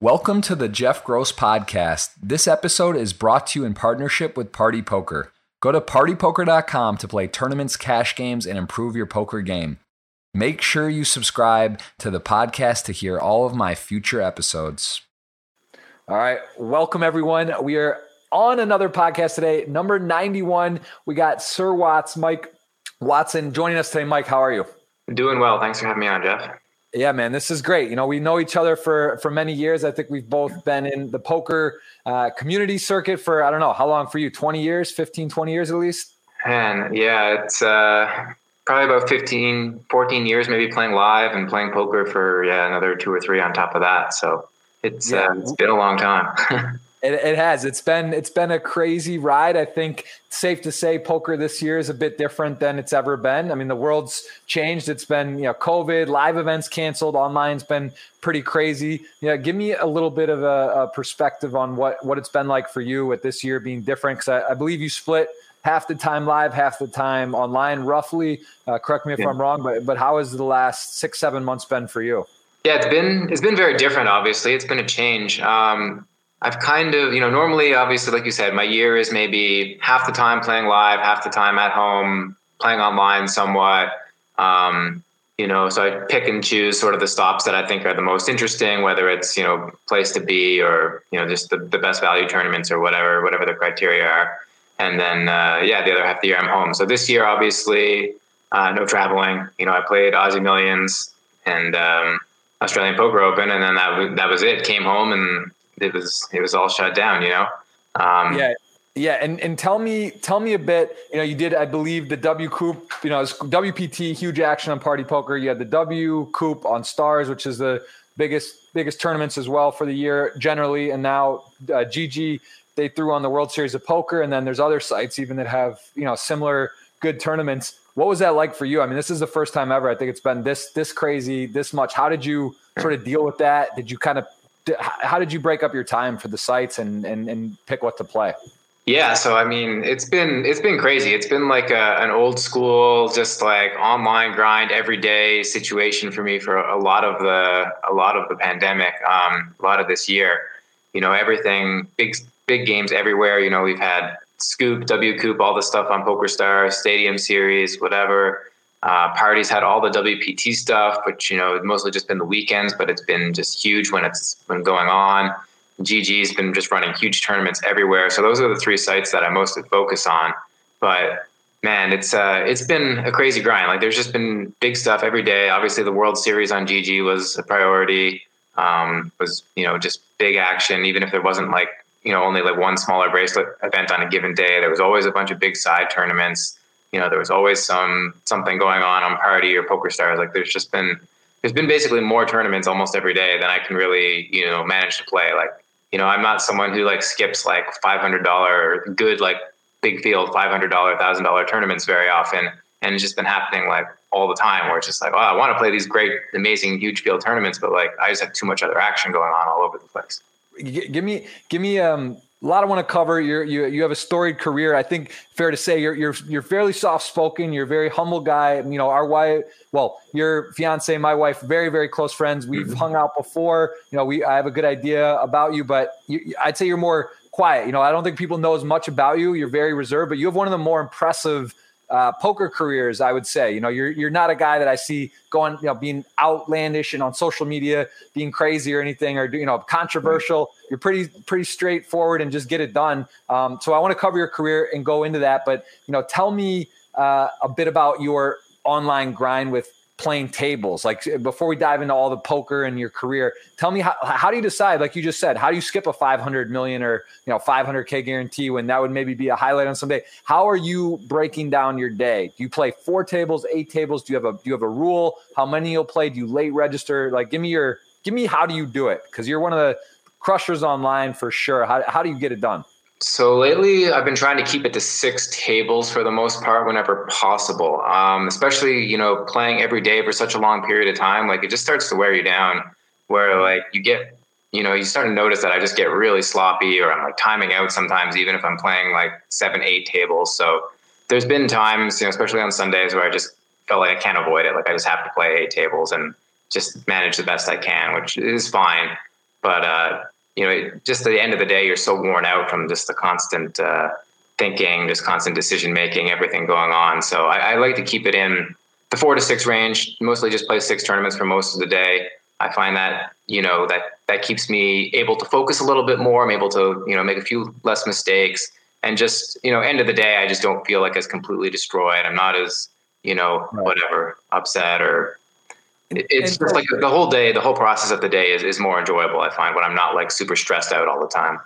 Welcome to the Jeff Gross Podcast. This episode is brought to you in partnership with Party Poker. Go to partypoker.com to play tournaments, cash games, and improve your poker game. Make sure you subscribe to the podcast to hear all of my future episodes. All right. Welcome, everyone. We are on another podcast today, number 91. We got Sir Watts, Mike Watson, joining us today. Mike, how are you? Doing well. Thanks for having me on, Jeff. Yeah, man, this is great. You know, we know each other for many years. I think we've both been in the poker community circuit for, I don't know, how long for you? 20 years, 15, 20 years at least? And yeah, it's probably about 15, 14 years maybe playing live and playing poker for another 2 or 3 on top of that. So it's been a long time. It has. It's been a crazy ride. I think it's safe to say poker this year is a bit different than it's ever been. I mean, the world's changed. It's been, COVID, live events canceled, online's been pretty crazy. Give me a little bit of a perspective on what it's been like for you with this year being different, because I believe you split half the time live, half the time online, roughly. Correct me if I'm wrong, but how has the last 6-7 months been for you? Yeah, it's been very different. Obviously, it's been a change. I've kind of, normally, obviously, like you said, my year is maybe half the time playing live, half the time at home, playing online somewhat. So I pick and choose sort of the stops that I think are the most interesting, whether it's, place to be or, just the best value tournaments or whatever the criteria are. And then, the other half of the year I'm home. So this year, obviously, no traveling. I played Aussie Millions and Australian Poker Open, and then that was it. Came home and it was all shut down, Yeah. And tell me a bit, you did, I believe the WCOOP, WPT, huge action on Party Poker. You had the WCOOP on Stars, which is the biggest tournaments as well for the year generally. And now GG, they threw on the World Series of Poker. And then there's other sites even that have, similar good tournaments. What was that like for you? I mean, this is the first time ever. I think it's been this crazy, this much. How did you sort of deal with that? Did you kind of, how did you break up your time for the sites and pick what to play? Yeah. So, I mean, it's been crazy. It's been like an old school, just like online grind every day situation for me for a lot of the pandemic, a lot of this year, everything, big games everywhere. We've had SCOOP, WCOOP, all the stuff on PokerStars, Stadium Series, whatever. Parties had all the WPT stuff, which, mostly just been the weekends, but it's been just huge when it's been going on. GG's been just running huge tournaments everywhere. So those are the 3 sites that I mostly focus on, but man, it's been a crazy grind. Like there's just been big stuff every day. Obviously the World Series on GG was a priority, just big action. Even if there wasn't like, only like one smaller bracelet event on a given day, there was always a bunch of big side tournaments. There was always something going on Party or PokerStars. Like there's been basically more tournaments almost every day than I can really, manage to play. Like, I'm not someone who like skips like $500 good, like big field, $500, $1,000 tournaments very often. And it's just been happening like all the time where it's just like, oh, I want to play these great, amazing, huge field tournaments, but like, I just have too much other action going on all over the place. Give me, a lot I want to cover. You have a storied career. I think fair to say you're fairly soft spoken. You're a very humble guy. And, our wife, well, your fiance, my wife, very, very close friends. We've hung out before. I have a good idea about you, but I'd say you're more quiet. I don't think people know as much about you. You're very reserved, but you have one of the more impressive poker careers, I would say. You're not a guy that I see going, being outlandish and on social media being crazy or anything, or controversial. You're pretty straightforward and just get it done. So I want to cover your career and go into that, but tell me a bit about your online grind with playing tables. Like before we dive into all the poker and your career, tell me how do you decide, like you just said, how do you skip a $500 million or, $500K guarantee when that would maybe be a highlight on some day? How are you breaking down your day? Do you play 4 tables, 8 tables? Do you have a rule? How many you'll play? Do you late register? Like, give me, how do you do it? 'Cause you're one of the crushers online for sure. How do you get it done? So lately I've been trying to keep it to 6 tables for the most part, whenever possible. Especially, playing every day for such a long period of time, like it just starts to wear you down where like you get, you start to notice that I just get really sloppy or I'm like timing out sometimes, even if I'm playing like 7-8 tables. So there's been times, especially on Sundays where I just felt like I can't avoid it. Like I just have to play 8 tables and just manage the best I can, which is fine. But, you know, just at the end of the day, you're so worn out from just the constant thinking, just constant decision-making, everything going on. So I like to keep it in the 4 to 6 range, mostly just play 6 tournaments for most of the day. I find that, you know, that keeps me able to focus a little bit more. I'm able to, you know, make a few less mistakes. And just, you know, end of the day, I just don't feel like I was completely destroyed. I'm not as, you know, whatever, upset or... It's just like the whole day, the whole process of the day is more enjoyable, I find, when I'm not like super stressed out all the time.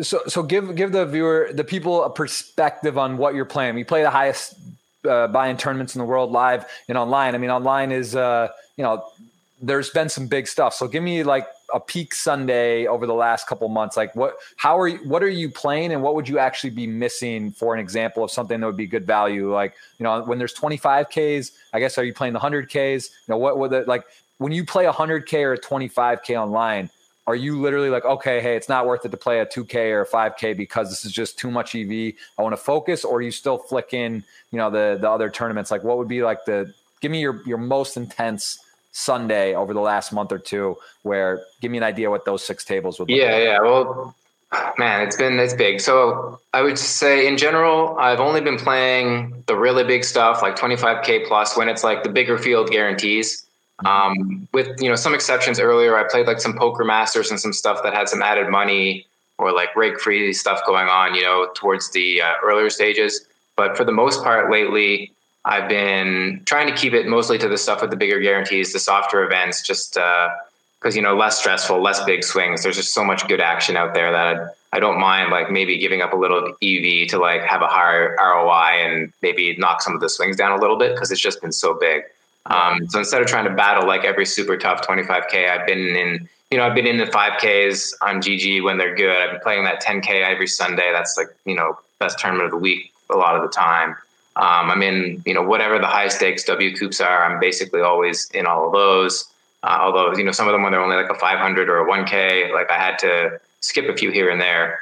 So give the viewer, the people, a perspective on what you're playing. You play the highest buy-in tournaments in the world live and online. I mean, online is, you know, there's been some big stuff. So give me like a peak Sunday over the last couple months. Like what are you playing and what would you actually be missing for an example of something that would be good value? Like, you know, when there's 25 Ks, I guess, are you playing the 100 Ks? You know, what were the, like when you play 100K or a 25K online, are you literally like, okay, hey, it's not worth it to play a 2K or a 5K because this is just too much EV, I want to focus? Or are you still flicking, you know, the other tournaments? Like what would be like give me your most intense Sunday over the last month or two, where give me an idea what those 6 tables would be. Yeah. Well, man, it's big. So I would say in general, I've only been playing the really big stuff, like 25K plus, when it's like the bigger field guarantees. With, you know, some exceptions earlier, I played like some poker masters and some stuff that had some added money or like rake free stuff going on, you know, towards the earlier stages. But for the most part lately, I've been trying to keep it mostly to the stuff with the bigger guarantees, the softer events, just because, you know, less stressful, less big swings. There's just so much good action out there that I don't mind, like, maybe giving up a little EV to, like, have a higher ROI and maybe knock some of the swings down a little bit because it's just been so big. So instead of trying to battle, like, every super tough 25K, I've been in the 5Ks on GG when they're good. I've been playing that 10K every Sunday. That's, like, you know, best tournament of the week a lot of the time. I'm in, you know, whatever the high stakes WCOOPs are, I'm basically always in all of those. Although, you know, some of them when they're only like a 500 or a 1K, like I had to skip a few here and there.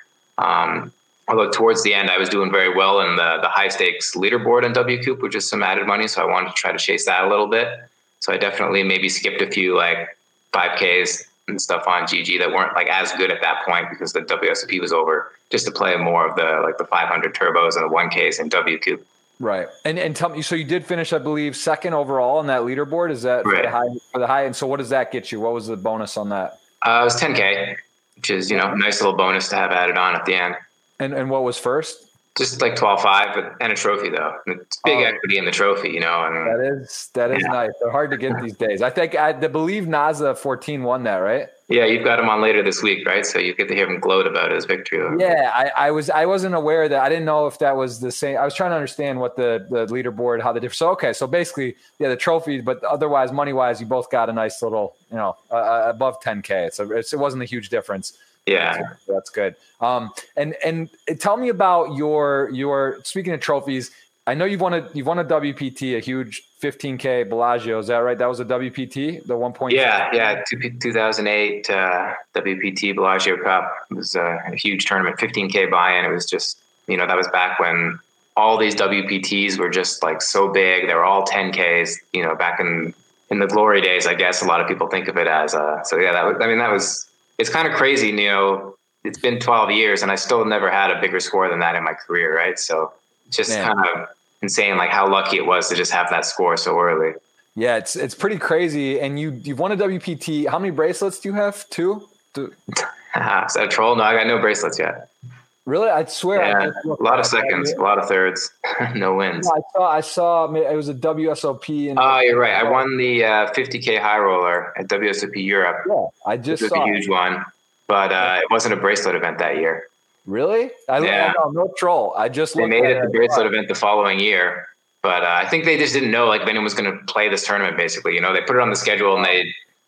Although towards the end, I was doing very well in the high stakes leaderboard in WCOOP, which is some added money. So I wanted to try to chase that a little bit. So I definitely maybe skipped a few like 5Ks and stuff on GG that weren't like as good at that point because the WSOP was over, just to play more of the, like the 500 turbos and the 1Ks in WCOOP. Right. And tell me, so you did finish, I believe, second overall on that leaderboard. Is that right? for the high? And so what does that get you? What was the bonus on that? It was 10K, which is, you know, a nice little bonus to have added on at the end. And what was first? Just like 12.5 and a trophy, though. It's big equity in the trophy, you know. And that is nice. They're hard to get these days. I think I believe Naza14 won that, right? Yeah, you've got him on later this week, right? So you get to hear him gloat about his victory. Yeah, I wasn't aware of that. I didn't know if that was the same. I was trying to understand what the leaderboard, how the difference. So okay, so basically, yeah, the trophy, but otherwise, money wise, you both got a nice little, you know, above 10K. It wasn't a huge difference. Yeah, that's good. And tell me about your speaking of trophies. I know you've won a WPT, a huge 15K Bellagio. Is that right? That was a WPT, the 1.0. Yeah, 2008 WPT Bellagio Cup. It was a huge tournament, 15K buy-in. It was just, you know, that was back when all these WPTs were just like so big. They were all 10Ks. You know, back in the glory days, I guess a lot of people think of it as. So yeah, that was. It's kind of crazy, you know, it's been 12 years and I still never had a bigger score than that in my career, right? So it's just kind of insane, like how lucky it was to just have that score so early. Yeah, it's pretty crazy. And you've won a WPT. How many bracelets do you have? 2? 2. Is that a troll? No, I got no bracelets yet. Really? I swear. Yeah, a lot of seconds, a lot of thirds, no wins. No, I saw it was a WSOP. Oh, you're right. I won the 50K high roller at WSOP Europe. Yeah, I just saw it. It was a huge one, but it wasn't a bracelet event that year. Really? No troll. I just looked. They made it the bracelet event the following year, but I think they just didn't know like anyone was going to play this tournament. Basically, you know, they put it on the schedule and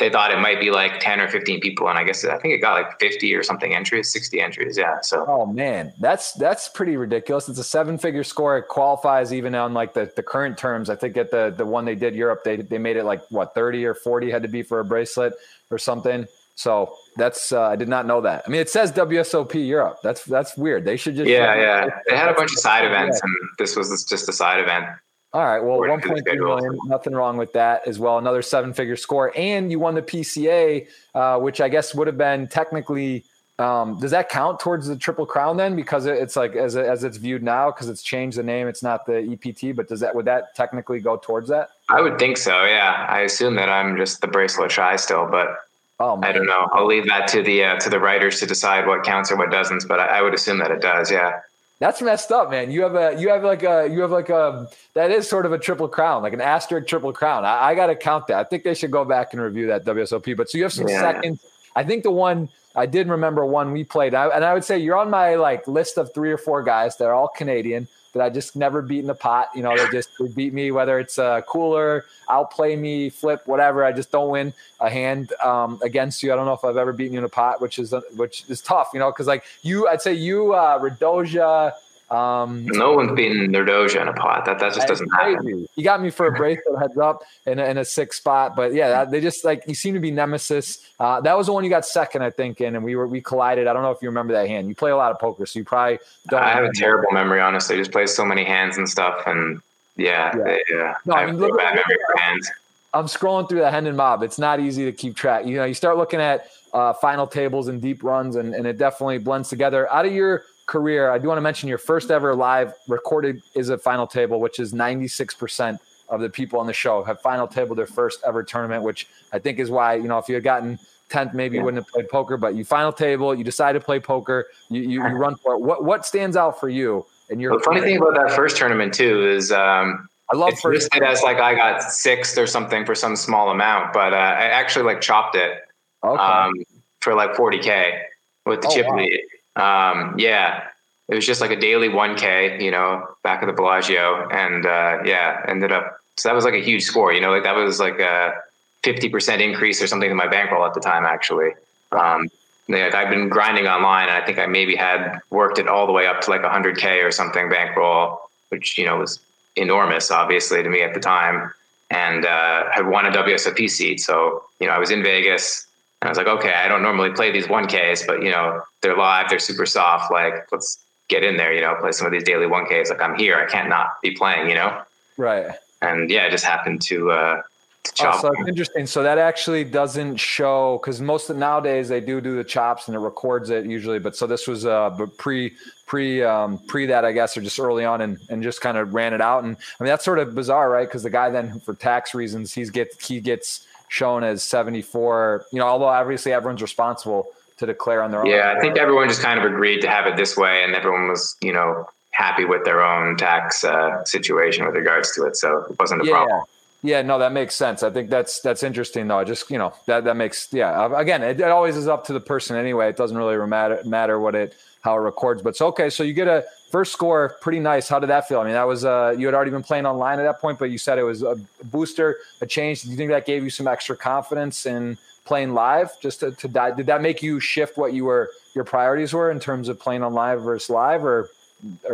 they thought it might be like 10 or 15 people. And I think it got like 50 or something entries, 60 entries. Yeah. So, oh man, that's pretty ridiculous. It's a 7-figure score. It qualifies even on like the current terms. I think at the one they did Europe, they made it like what, 30 or 40 had to be for a bracelet or something. So that's, I did not know that. I mean, it says WSOP Europe. That's weird. They should just, They had a bunch of side events and this was just a side event. All right. Well, 1.3 million, nothing wrong with that as well. Another seven-figure score. And you won the PCA, which I guess would have been technically does that count towards the Triple Crown then? Because it's like as it's viewed now, because it's changed the name, it's not the EPT, but would that technically go towards that? I would think so, yeah. I assume that I'm just the bracelet shy still, but I don't know. I'll leave that to the writers to decide what counts or what doesn't, but I would assume that it does, yeah. That's messed up, man. You have that is sort of a Triple Crown, like an asterisk Triple Crown. I got to count that. I think they should go back and review that WSOP, but so you have some seconds. I think the one I did remember one we played, and I would say you're on my like list of three or four guys that are all Canadian that I just never beat in the pot. You know, they beat me, whether it's cooler, outplay me, flip, whatever. I just don't win a hand against you. I don't know if I've ever beaten you in a pot, which is tough, you know, because like I'd say Radoja. No one's beaten Nerdoja in a pot. That just doesn't happen. You got me for a bracelet heads up in a sixth spot, but yeah, they just like you seem to be nemesis. That was the one you got second, I think, in, and we collided. I don't know if you remember that hand. You play a lot of poker, so you probably don't. I have a terrible memory, honestly. I just play so many hands and stuff, and yeah. No, I mean, look at memory for hands. I'm scrolling through the Hendon mob. It's not easy to keep track. You know, you start looking at final tables and deep runs, and it definitely blends together. Out of your career, I do want to mention your first ever live recorded is a final table, which is 96% of the people on the show have final tabled their first ever tournament, which I think is why, you know, if you had gotten 10th, maybe you wouldn't have played poker, but you final table, you decide to play poker, you run for it. What stands out for you? And your funny thing about that first tournament too is I love it's listed as like I got 6th or something for some small amount, but I actually like chopped it for like 40K with the chip lead. Yeah, it was just like a daily 1K, you know, back at the Bellagio, and ended up. So that was like a huge score, you know, like that was like a 50% increase or something in my bankroll at the time, actually. Like I've been grinding online, and I think I maybe had worked it all the way up to like 100K or something bankroll, which you know was enormous, obviously, to me at the time, and had won a WSOP seat. So you know, I was in Vegas. I was like, okay, I don't normally play these 1Ks, but, you know, they're live, they're super soft. Like, let's get in there, you know, play some of these daily 1Ks. Like, I'm here. I can't not be playing, you know? Right. And, yeah, I just happened to chop. Oh, so that's interesting. So that actually doesn't show, because most of nowadays they do the chops and it records it usually. But so this was pre that, I guess, or just early on and just kind of ran it out. And, I mean, that's sort of bizarre, right? Because the guy then, for tax reasons, he gets – shown as 74, you know, although obviously everyone's responsible to declare on their own. Yeah, I think everyone just kind of agreed to have it this way, and everyone was, you know, happy with their own tax situation with regards to it. So it wasn't a problem. Yeah, no, that makes sense. I think that's interesting, though. I just, you know, that makes, again, it always is up to the person anyway. It doesn't really matter how it records. But it's okay. So you get a first score, pretty nice. How did that feel? I mean, that was you had already been playing online at that point, but you said it was a booster, a change. Do you think that gave you some extra confidence in playing live? Just to die, did that make you shift what your priorities were in terms of playing on live versus live, or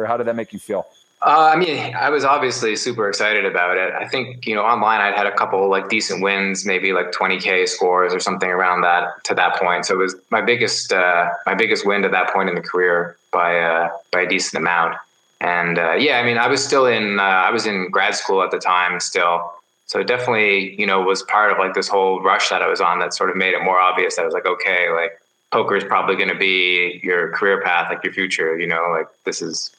how did that make you feel? I mean, I was obviously super excited about it. I think, you know, online I'd had a couple like decent wins, maybe like 20K scores or something around that to that point. So it was my biggest win to that point in the career by a decent amount. And I mean, I was still in grad school at the time still. So it definitely, you know, was part of like this whole rush that I was on that sort of made it more obvious. I was like, okay, like poker is probably going to be your career path, like your future, you know, like this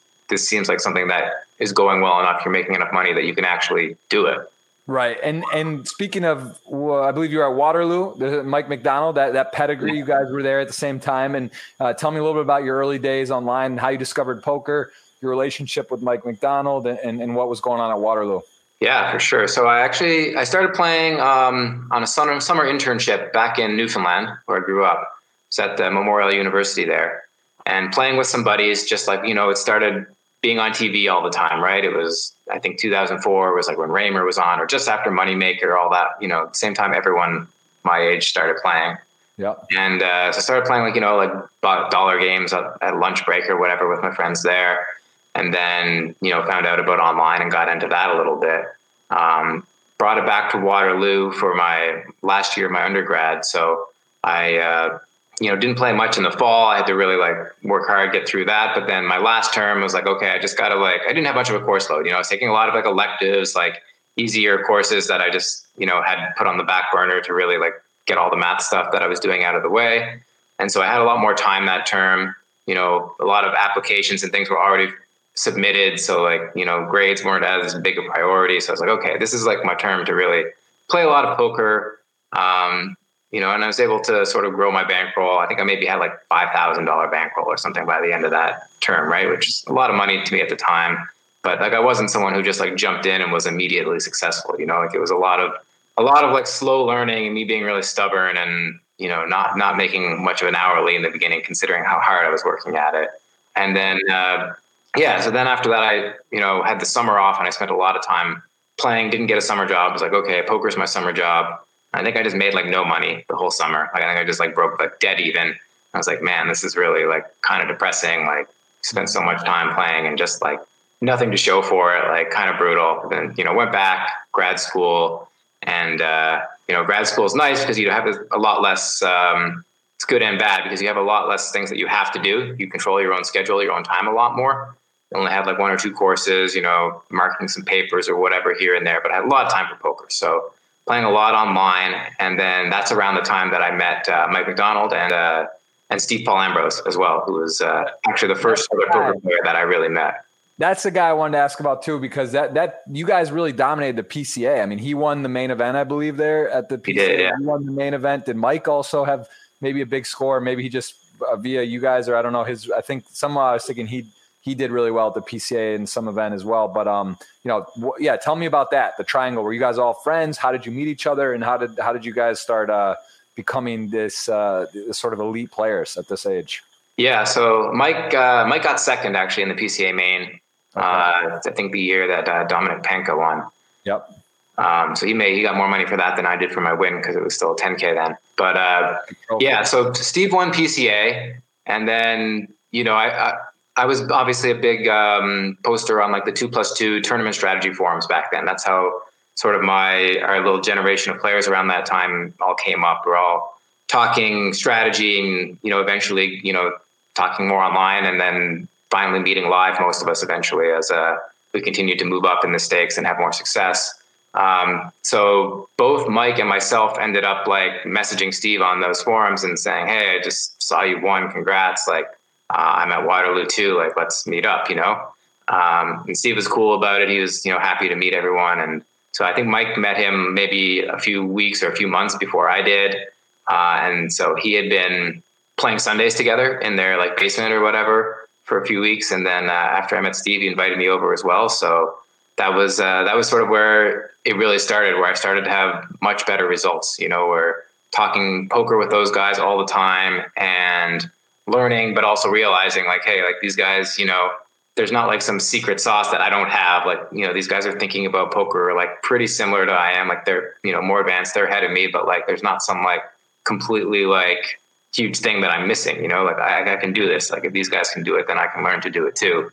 seems like something that is going well enough. You're making enough money that you can actually do it. Right. And speaking of, I believe you were at Waterloo, Mike McDonald, that pedigree, you guys were there at the same time. And tell me a little bit about your early days online and how you discovered poker, your relationship with Mike McDonald and what was going on at Waterloo. Yeah, for sure. So I started playing on a summer internship back in Newfoundland where I grew up. It's at the Memorial University there and playing with some buddies, just like, you know, it started being on TV all the time, right? It was, I think 2004 was like when Raymer was on or just after Moneymaker, all that, you know, same time everyone my age started playing. Yeah. And so I started playing like, you know, like dollar games at lunch break or whatever with my friends there. And then, you know, found out about online and got into that a little bit. Brought it back to Waterloo for my last year of my undergrad. So I didn't play much in the fall. I had to really work hard, get through that. But then my last term was okay, I just got to I didn't have much of a course load. I was taking a lot of electives, easier courses that I just, had put on the back burner to really get all the math stuff that I was doing out of the way. And so I had a lot more time that term, a lot of applications and things were already submitted. So grades weren't as big a priority. So I was okay, this is my term to really play a lot of poker. And I was able to sort of grow my bankroll. I think I maybe had $5,000 bankroll or something by the end of that term, right? Which is a lot of money to me at the time. But I wasn't someone who just jumped in and was immediately successful. It was a lot of slow learning and me being really stubborn and, not making much of an hourly in the beginning, considering how hard I was working at it. And then, so then after that, I, had the summer off and I spent a lot of time playing, didn't get a summer job. I was okay, poker's my summer job. I think I just made no money the whole summer. I think I just broke dead even. I was man, this is really kind of depressing. Spent so much time playing and just nothing to show for it. Kind of brutal. But then, went back grad school and, grad school is nice because you have a lot less, it's good and bad because you have a lot less things that you have to do. You control your own schedule, your own time a lot more. I only had one or two courses, marking some papers or whatever here and there, but I had a lot of time for poker. So playing a lot online. And then that's around the time that I met Mike McDonald and Steve Paul-Ambrose as well, who was actually the first other poker player that I really met. That's the guy I wanted to ask about too, because that you guys really dominated the PCA. I mean, he won the main event, I believe, there at the PCA. He did, yeah. He won the main event. Did Mike also have maybe a big score? Maybe he just via you guys, or I don't know. I think somehow I was thinking he did really well at the PCA in some event as well. But, tell me about that, the triangle. Were you guys all friends? How did you meet each other? And how did you guys start becoming this sort of elite players at this age? Yeah, so Mike got second, actually, in the PCA main, okay. I think the year that Dominic Penka won. Yep. So he got more money for that than I did for my win because it was still 10K then. But, so Steve won PCA. And then, I was obviously a big poster on the 2+2 tournament strategy forums back then. That's how sort of our little generation of players around that time all came up. We're all talking strategy and, eventually, talking more online and then finally meeting live, most of us eventually, as we continued to move up in the stakes and have more success. So both Mike and myself ended up messaging Steve on those forums and saying, "Hey, I just saw you won. Congrats. I'm at Waterloo too. Let's meet up, and Steve was cool about it. He was, happy to meet everyone. And so I think Mike met him maybe a few weeks or a few months before I did. And so he had been playing Sundays together in their basement or whatever for a few weeks. And then, after I met Steve, he invited me over as well. So that was sort of where it really started, where I started to have much better results, we're talking poker with those guys all the time and learning, but also realizing hey, these guys, there's not some secret sauce that I don't have. These guys are thinking about poker, pretty similar to I am, they're, more advanced, they're ahead of me, but there's not some completely huge thing that I'm missing, I can do this. If these guys can do it, then I can learn to do it too.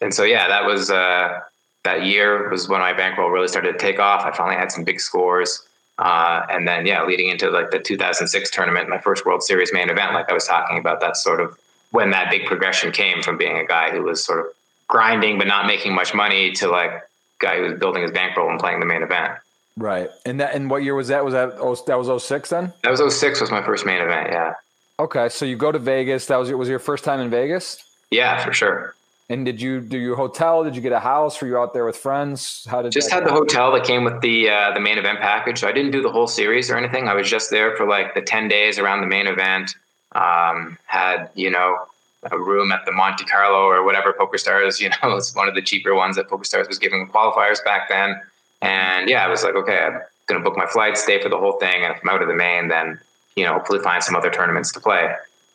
And so, that was, that year was when my bankroll really started to take off. I finally had some big scores. And then, leading into the 2006 tournament, my first World Series main event, I was talking about, that's sort of when that big progression came from being a guy who was sort of grinding, but not making much money to guy who was building his bankroll and playing the main event. Right. And what year was that? That was 06 then? That was 06 was my first main event. Yeah. Okay. So you go to Vegas. Was your first time in Vegas? Yeah, for sure. And did you do your hotel? Did you get a house? Were you out there with friends? Had the hotel that came with the main event package. So I didn't do the whole series or anything. I was just there for the 10 days around the main event. Had, a room at the Monte Carlo or whatever PokerStars, it's one of the cheaper ones that PokerStars was giving qualifiers back then. And I was okay, I'm going to book my flight, stay for the whole thing. And if I'm out of the main, then, hopefully find some other tournaments to play.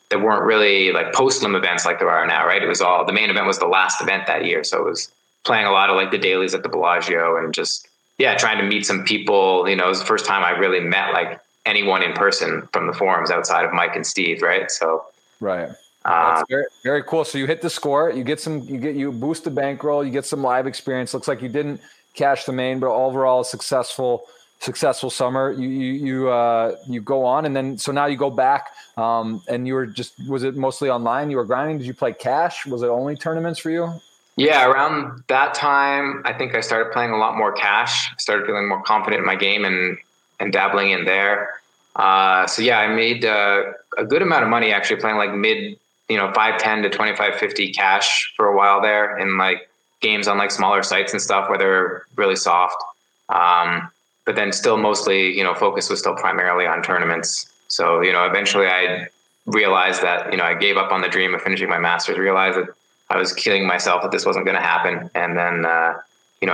There weren't really post-lim events like there are now, right? It was all, the main event was the last event that year. So it was playing a lot of the dailies at the Bellagio and just, trying to meet some people. It was the first time I really met anyone in person from the forums outside of Mike and Steve, right? So, right. That's very, very cool. So you hit the score, you boost the bankroll, you get some live experience. Looks like you didn't cash the main, but overall successful successful summer. You go on, and then so now you go back, and you were just, was it mostly online you were grinding? Did you play cash? Was it only tournaments for you? Yeah, around that time, I think I started playing a lot more cash. I started feeling more confident in my game and dabbling in there. So yeah, I made a good amount of money actually playing like mid, 510 to 2550 cash for a while there in like games on like smaller sites and stuff where they're really soft. But then still mostly, focus was still primarily on tournaments. So, eventually I realized that, I gave up on the dream of finishing my masters, realized that I was killing myself, that this wasn't going to happen. And then, I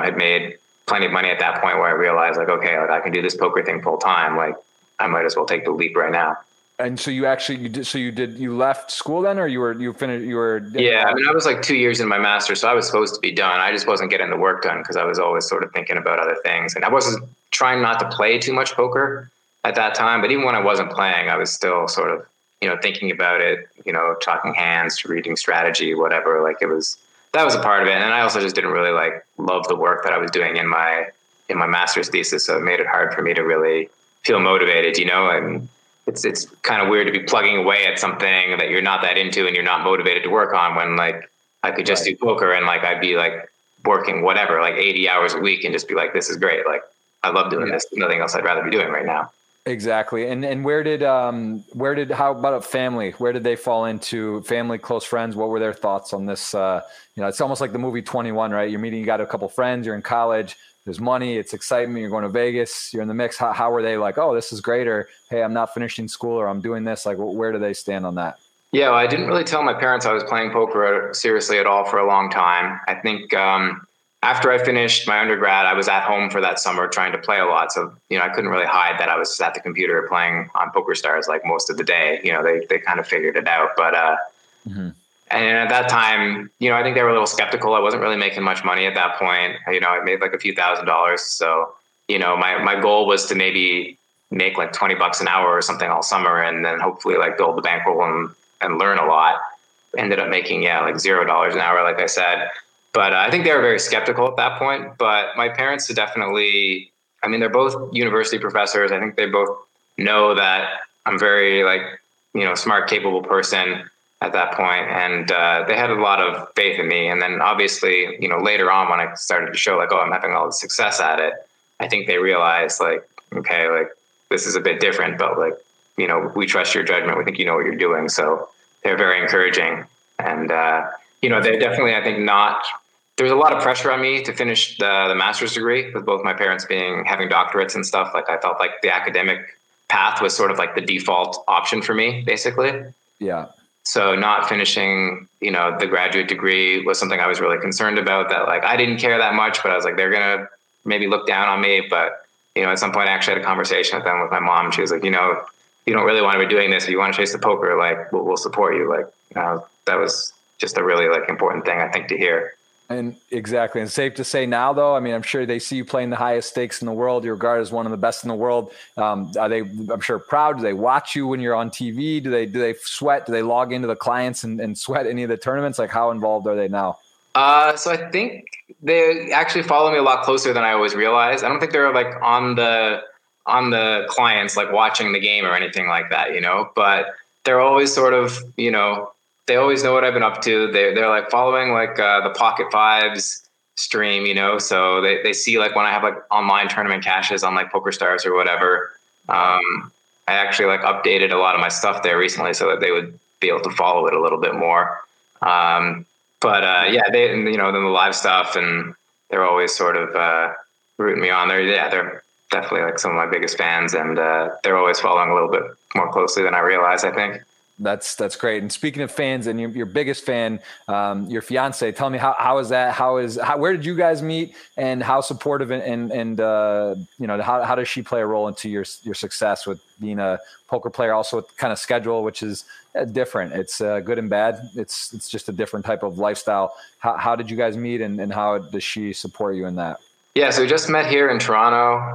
had made plenty of money at that point where I realized like, okay, like I can do this poker thing full time. Like I might as well take the leap right now. And so you actually, you left school then, or you were. Yeah. I was like 2 years in my master's, so I was supposed to be done. I just wasn't getting the work done because I was always sort of thinking about other things. And I wasn't trying not to play too much poker at that time, but even when I wasn't playing, I was still sort of, thinking about it, talking hands, reading strategy, whatever, like that was a part of it. And I also just didn't really like love the work that I was doing in my master's thesis. So it made it hard for me to really feel motivated, and it's kind of weird to be plugging away at something that you're not that into and you're not motivated to work on when like I could just do poker and like I'd be like working whatever like 80 hours a week and just be like, this is great, like I love doing this, nothing else I'd rather be doing right now. Exactly. And how about a family? Where did they fall into family, close friends? What were their thoughts on this? It's almost like the movie 21, right? You got a couple friends, you're in college, there's money, it's excitement, you're going to Vegas, you're in the mix. How were they like, oh, this is great, or hey, I'm not finishing school, or I'm doing this? Like, where do they stand on that? Yeah, well, I didn't really tell my parents I was playing poker seriously at all for a long time. I think after I finished my undergrad, I was at home for that summer trying to play a lot. So, I couldn't really hide that I was at the computer playing on PokerStars like most of the day. They kind of figured it out. But And at that time, I think they were a little skeptical. I wasn't really making much money at that point. I made like a few $1,000s. So, my goal was to maybe make like $20 an hour or something all summer, and then hopefully like build the bankroll and learn a lot. Ended up making, like $0 an hour, like I said. But I think they were very skeptical at that point. But my parents are definitely, they're both university professors. I think they both know that I'm very like, smart, capable person at that point. And they had a lot of faith in me. And then obviously, later on when I started to show like, oh, I'm having all the success at it, I think they realized like, okay, like this is a bit different, but like, we trust your judgment. We think you know what you're doing. So they're very encouraging. And, they're definitely, I think not, there's a lot of pressure on me to finish the master's degree with both my parents having doctorates and stuff. Like I felt like the academic path was sort of like the default option for me, basically. Yeah. So not finishing, the graduate degree was something I was really concerned about, that like, I didn't care that much, but I was like, they're going to maybe look down on me. But, at some point I actually had a conversation with them, with my mom. She was like, if you don't really want to be doing this, if you want to chase the poker, like we'll support you. Like, that was just a really like important thing, I think, to hear. And exactly. And safe to say now though, I'm sure they see you playing the highest stakes in the world. You're regarded as one of the best in the world. Are they, I'm sure, proud? Do they watch you when you're on TV? Do they sweat? Do they log into the clients and sweat any of the tournaments? Like, how involved are they now? So I think they actually follow me a lot closer than I always realized. I don't think they're like on the clients, like watching the game or anything like that, but they're always sort of, they always know what I've been up to. They're like following like the Pocket Fives stream, so they see like when I have like online tournament caches on like PokerStars or whatever. I actually like updated a lot of my stuff there recently so that they would be able to follow it a little bit more. Then the live stuff, and they're always sort of rooting me on there. Yeah, they're definitely like some of my biggest fans, and they're always following a little bit more closely than I realize, I think. That's great. And speaking of fans and your biggest fan, your fiance, tell me how is that? Where did you guys meet, and how supportive and how does she play a role into your success with being a poker player? Also with kind of schedule, which is different. It's good and bad. It's just a different type of lifestyle. How did you guys meet, and how does she support you in that? Yeah. So we just met here in Toronto.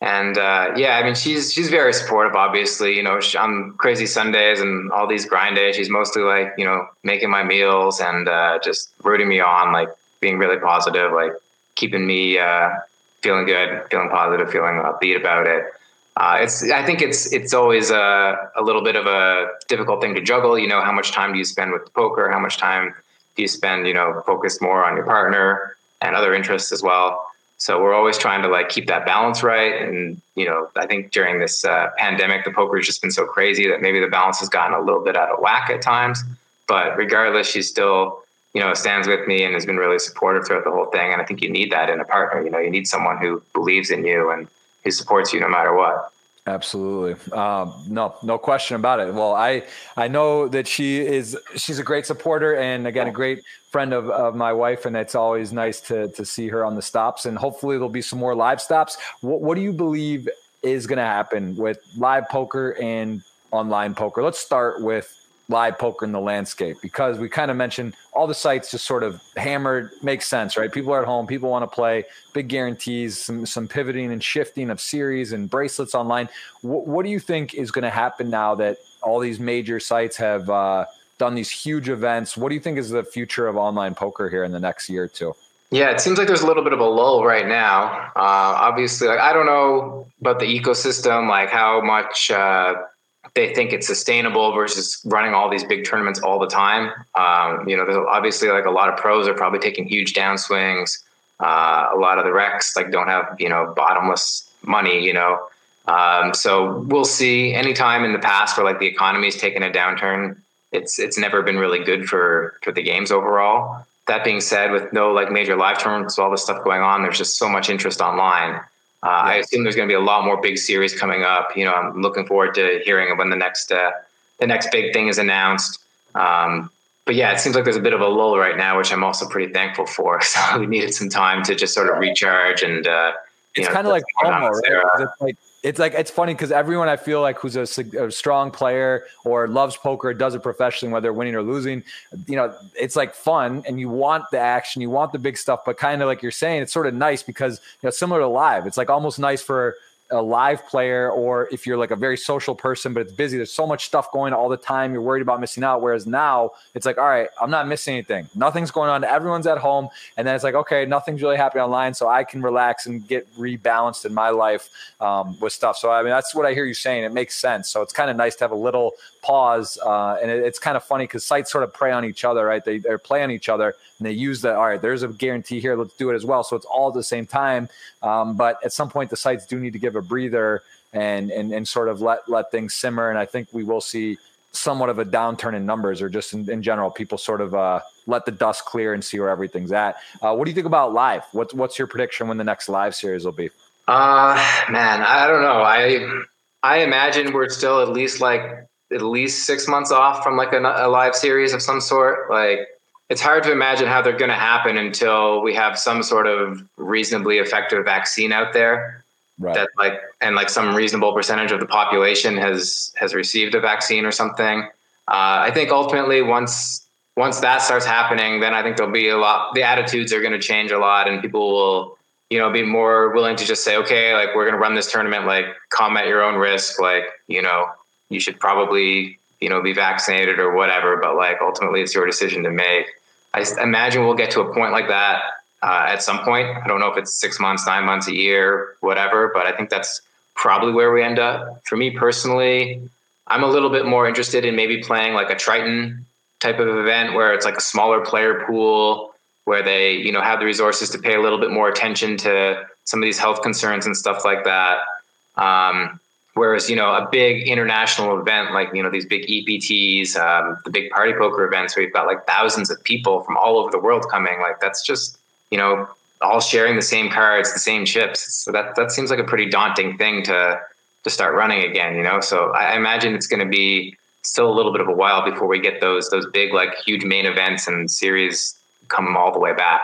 She's very supportive, obviously, on crazy Sundays and all these grind days, she's mostly like, making my meals and, just rooting me on, like being really positive, like keeping me, feeling good, feeling positive, feeling upbeat about it. I think it's always a little bit of a difficult thing to juggle. You know, how much time do you spend with poker? How much time do you spend, you know, focused more on your partner and other interests as well? So we're always trying to like keep that balance right. And, you know, I think during this pandemic, the poker has just been so crazy that maybe the balance has gotten a little bit out of whack at times. But regardless, she still, you know, stands with me and has been really supportive throughout the whole thing. And I think you need that in a partner. You know, you need someone who believes in you and who supports you no matter what. Absolutely. No question about it. Well, I know that she's a great supporter and again, a great friend of my wife. And it's always nice to see her on the stops, and hopefully there'll be some more live stops. What do you believe is going to happen with live poker and online poker? Let's start with live poker in the landscape, because we kind of mentioned all the sites just sort of hammered, makes sense, right? People are at home, people want to play, big guarantees, some pivoting and shifting of series and bracelets online. What do you think is going to happen now that all these major sites have done these huge events? What do you think is the future of online poker here in the next year or two? Yeah, it seems like there's a little bit of a lull right now. Obviously, like, I don't know about the ecosystem, like how much they think it's sustainable versus running all these big tournaments all the time. You know, there's obviously like a lot of pros are probably taking huge downswings. A lot of the recs like don't have, you know, bottomless money, you know? So we'll see. Anytime in the past where like the economy's taken a downturn, it's never been really good for the games overall. That being said, with no like major live tournaments, all this stuff going on, there's just so much interest online. I assume there's going to be a lot more big series coming up. You know, I'm looking forward to hearing when the next big thing is announced. But yeah, it seems like there's a bit of a lull right now, which I'm also pretty thankful for. So we needed some time to just sort of recharge and, you know, it's kind of like FOMO, right? It's funny because everyone I feel like who's a strong player or loves poker, does it professionally, whether winning or losing, you know, it's like fun and you want the action, you want the big stuff, but kind of like you're saying, it's sort of nice because, you know, similar to live, it's like almost nice for a live player, or if you're like a very social person, but it's busy, there's so much stuff going all the time, you're worried about missing out. Whereas now it's like, all right, I'm not missing anything. Nothing's going on. Everyone's at home. And then it's like, okay, nothing's really happening online. So I can relax and get rebalanced in my life with stuff. So, I mean, that's what I hear you saying. It makes sense. So it's kind of nice to have a little pause. And it's kind of funny because sites sort of prey on each other, right? They play on each other and they use that. All right, there's a guarantee here. Let's do it as well. So it's all at the same time. But at some point the sites do need to give a breather and sort of let things simmer. And I think we will see somewhat of a downturn in numbers, or just in general, people sort of let the dust clear and see where everything's at. What do you think about live? What's your prediction when the next live series will be? Man, I don't know. I imagine we're still at least 6 months off from like a live series of some sort. Like, it's hard to imagine how they're going to happen until we have some sort of reasonably effective vaccine out there. Right. That like, and like some reasonable percentage of the population has received a vaccine or something. I think ultimately once that starts happening, then I think there'll be the attitudes are going to change a lot, and people will, you know, be more willing to just say, okay, like we're going to run this tournament, like come at your own risk. Like, you know, you should probably, you know, be vaccinated or whatever, but like ultimately it's your decision to make. I imagine we'll get to a point like that at some point. I don't know if it's 6 months, 9 months, a year, whatever, but I think that's probably where we end up. For me personally, I'm a little bit more interested in maybe playing like a Triton type of event where it's like a smaller player pool where they, you know, have the resources to pay a little bit more attention to some of these health concerns and stuff like that. Whereas, you know, a big international event like, you know, these big EPTs, the big party poker events where you've got like thousands of people from all over the world coming, like that's just, you know, all sharing the same cards, the same chips. So that seems like a pretty daunting thing to start running again, you know? So I imagine it's going to be still a little bit of a while before we get those big, like huge main events and series come all the way back.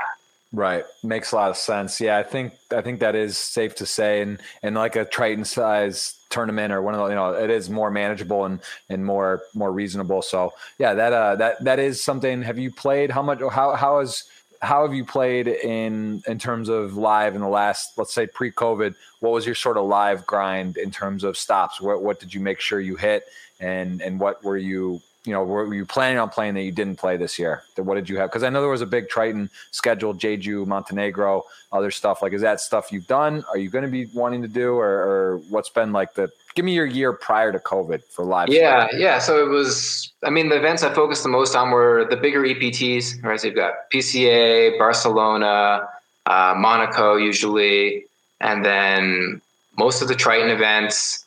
Right. Makes a lot of sense. Yeah. I think that is safe to say. And like a Triton size tournament or one of the, you know, it is more manageable and more reasonable. So yeah, that is something. Have you played how have you played in terms of live in the last, let's say pre-COVID? What was your sort of live grind in terms of stops? What did you make sure you hit? and what were you, you know, were you planning on playing that you didn't play this year? What did you have? Because I know there was a big Triton scheduled, Jeju, Montenegro, other stuff. Like, is that stuff you've done? Are you going to be wanting to do, or what's been like the? Give me your year prior to COVID for live. Yeah, play. Yeah. So it was. I mean, the events I focused the most on were the bigger EPTs, right? So you've got PCA, Barcelona, Monaco usually, and then most of the Triton events.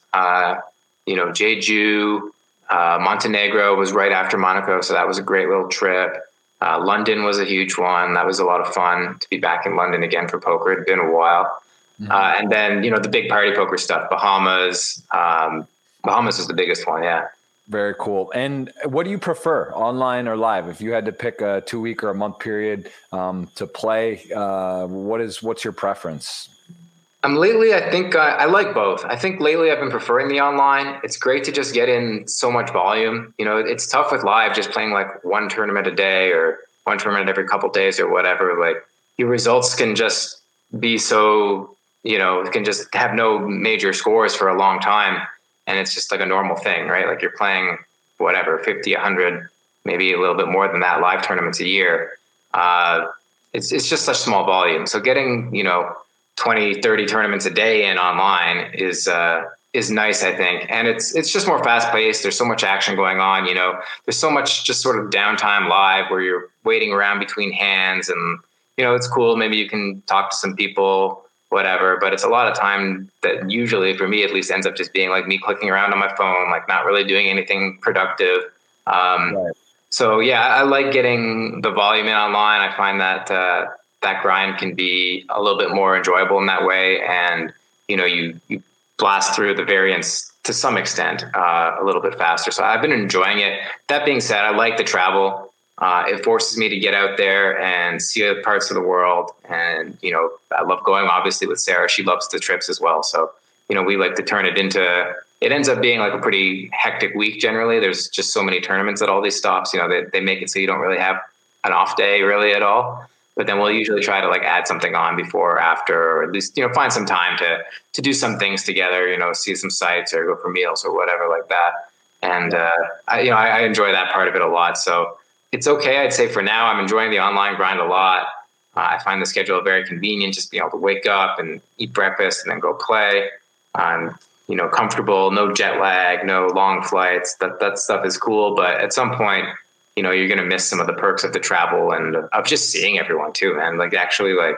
You know, Jeju. Montenegro was right after Monaco, so that was a great little trip. London was a huge one. That was a lot of fun to be back in London again for poker. It'd been a while. Mm-hmm. And then, you know, the big party poker stuff, Bahamas. Bahamas was the biggest one, yeah. Very cool. And what do you prefer, online or live? If you had to pick a 2-week or a month period to play, what's your preference? Lately, I think I like both. I think lately I've been preferring the online. It's great to just get in so much volume. You know, it's tough with live, just playing like one tournament a day or one tournament every couple of days or whatever. Like, your results can just be so, you know, can just have no major scores for a long time. And it's just like a normal thing, right? Like, you're playing whatever, 50, 100, maybe a little bit more than that live tournaments a year. It's just such small volume. So getting, you know, 20, 30 tournaments a day in online is nice, I think. And it's just more fast paced. There's so much action going on, you know, there's so much just sort of downtime live where you're waiting around between hands and, you know, it's cool. Maybe you can talk to some people, whatever, but it's a lot of time that usually for me, at least, ends up just being like me clicking around on my phone, like not really doing anything productive. Right. So yeah, I like getting the volume in online. I find that, that grind can be a little bit more enjoyable in that way. And, you know, you blast through the variance to some extent, a little bit faster. So I've been enjoying it. That being said, I like the travel. It forces me to get out there and see other parts of the world. And, you know, I love going, obviously, with Sarah. She loves the trips as well. So, you know, we like to turn it into, it ends up being like a pretty hectic week. Generally, there's just so many tournaments at all these stops, you know, they make it so you don't really have an off day really at all. But then we'll usually try to like add something on before or after, or at least, you know, find some time to do some things together, you know, see some sights or go for meals or whatever like that. And, I enjoy that part of it a lot. So it's okay. I'd say for now, I'm enjoying the online grind a lot. I find the schedule very convenient, just being able to wake up and eat breakfast and then go play. I'm, you know, comfortable, no jet lag, no long flights. That stuff is cool. But at some point, you know, you're going to miss some of the perks of the travel and of just seeing everyone too, man. Like actually, like,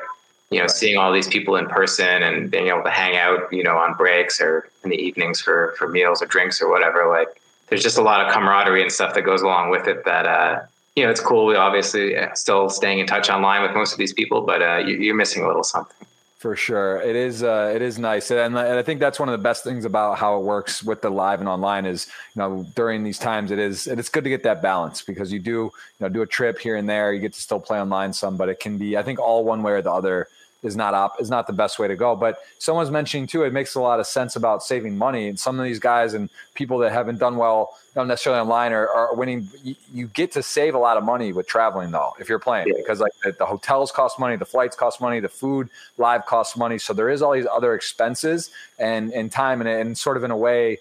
you know, seeing all these people in person and being able to hang out, you know, on breaks or in the evenings for meals or drinks or whatever. Like, there's just a lot of camaraderie and stuff that goes along with it that, you know, it's cool. We obviously still staying in touch online with most of these people, but you're missing a little something. For sure. It is nice. And I think that's one of the best things about how it works with the live and online is, you know, during these times it's good to get that balance, because you do a trip here and there, you get to still play online some, but it can be, I think, all one way or the other is not the best way to go. But someone's mentioning too, it makes a lot of sense about saving money. And some of these guys and people that haven't done well, not necessarily online, are winning. You get to save a lot of money with traveling though, if you're playing, because like the hotels cost money, the flights cost money, the food live costs money. So there is all these other expenses and time, and sort of in a way,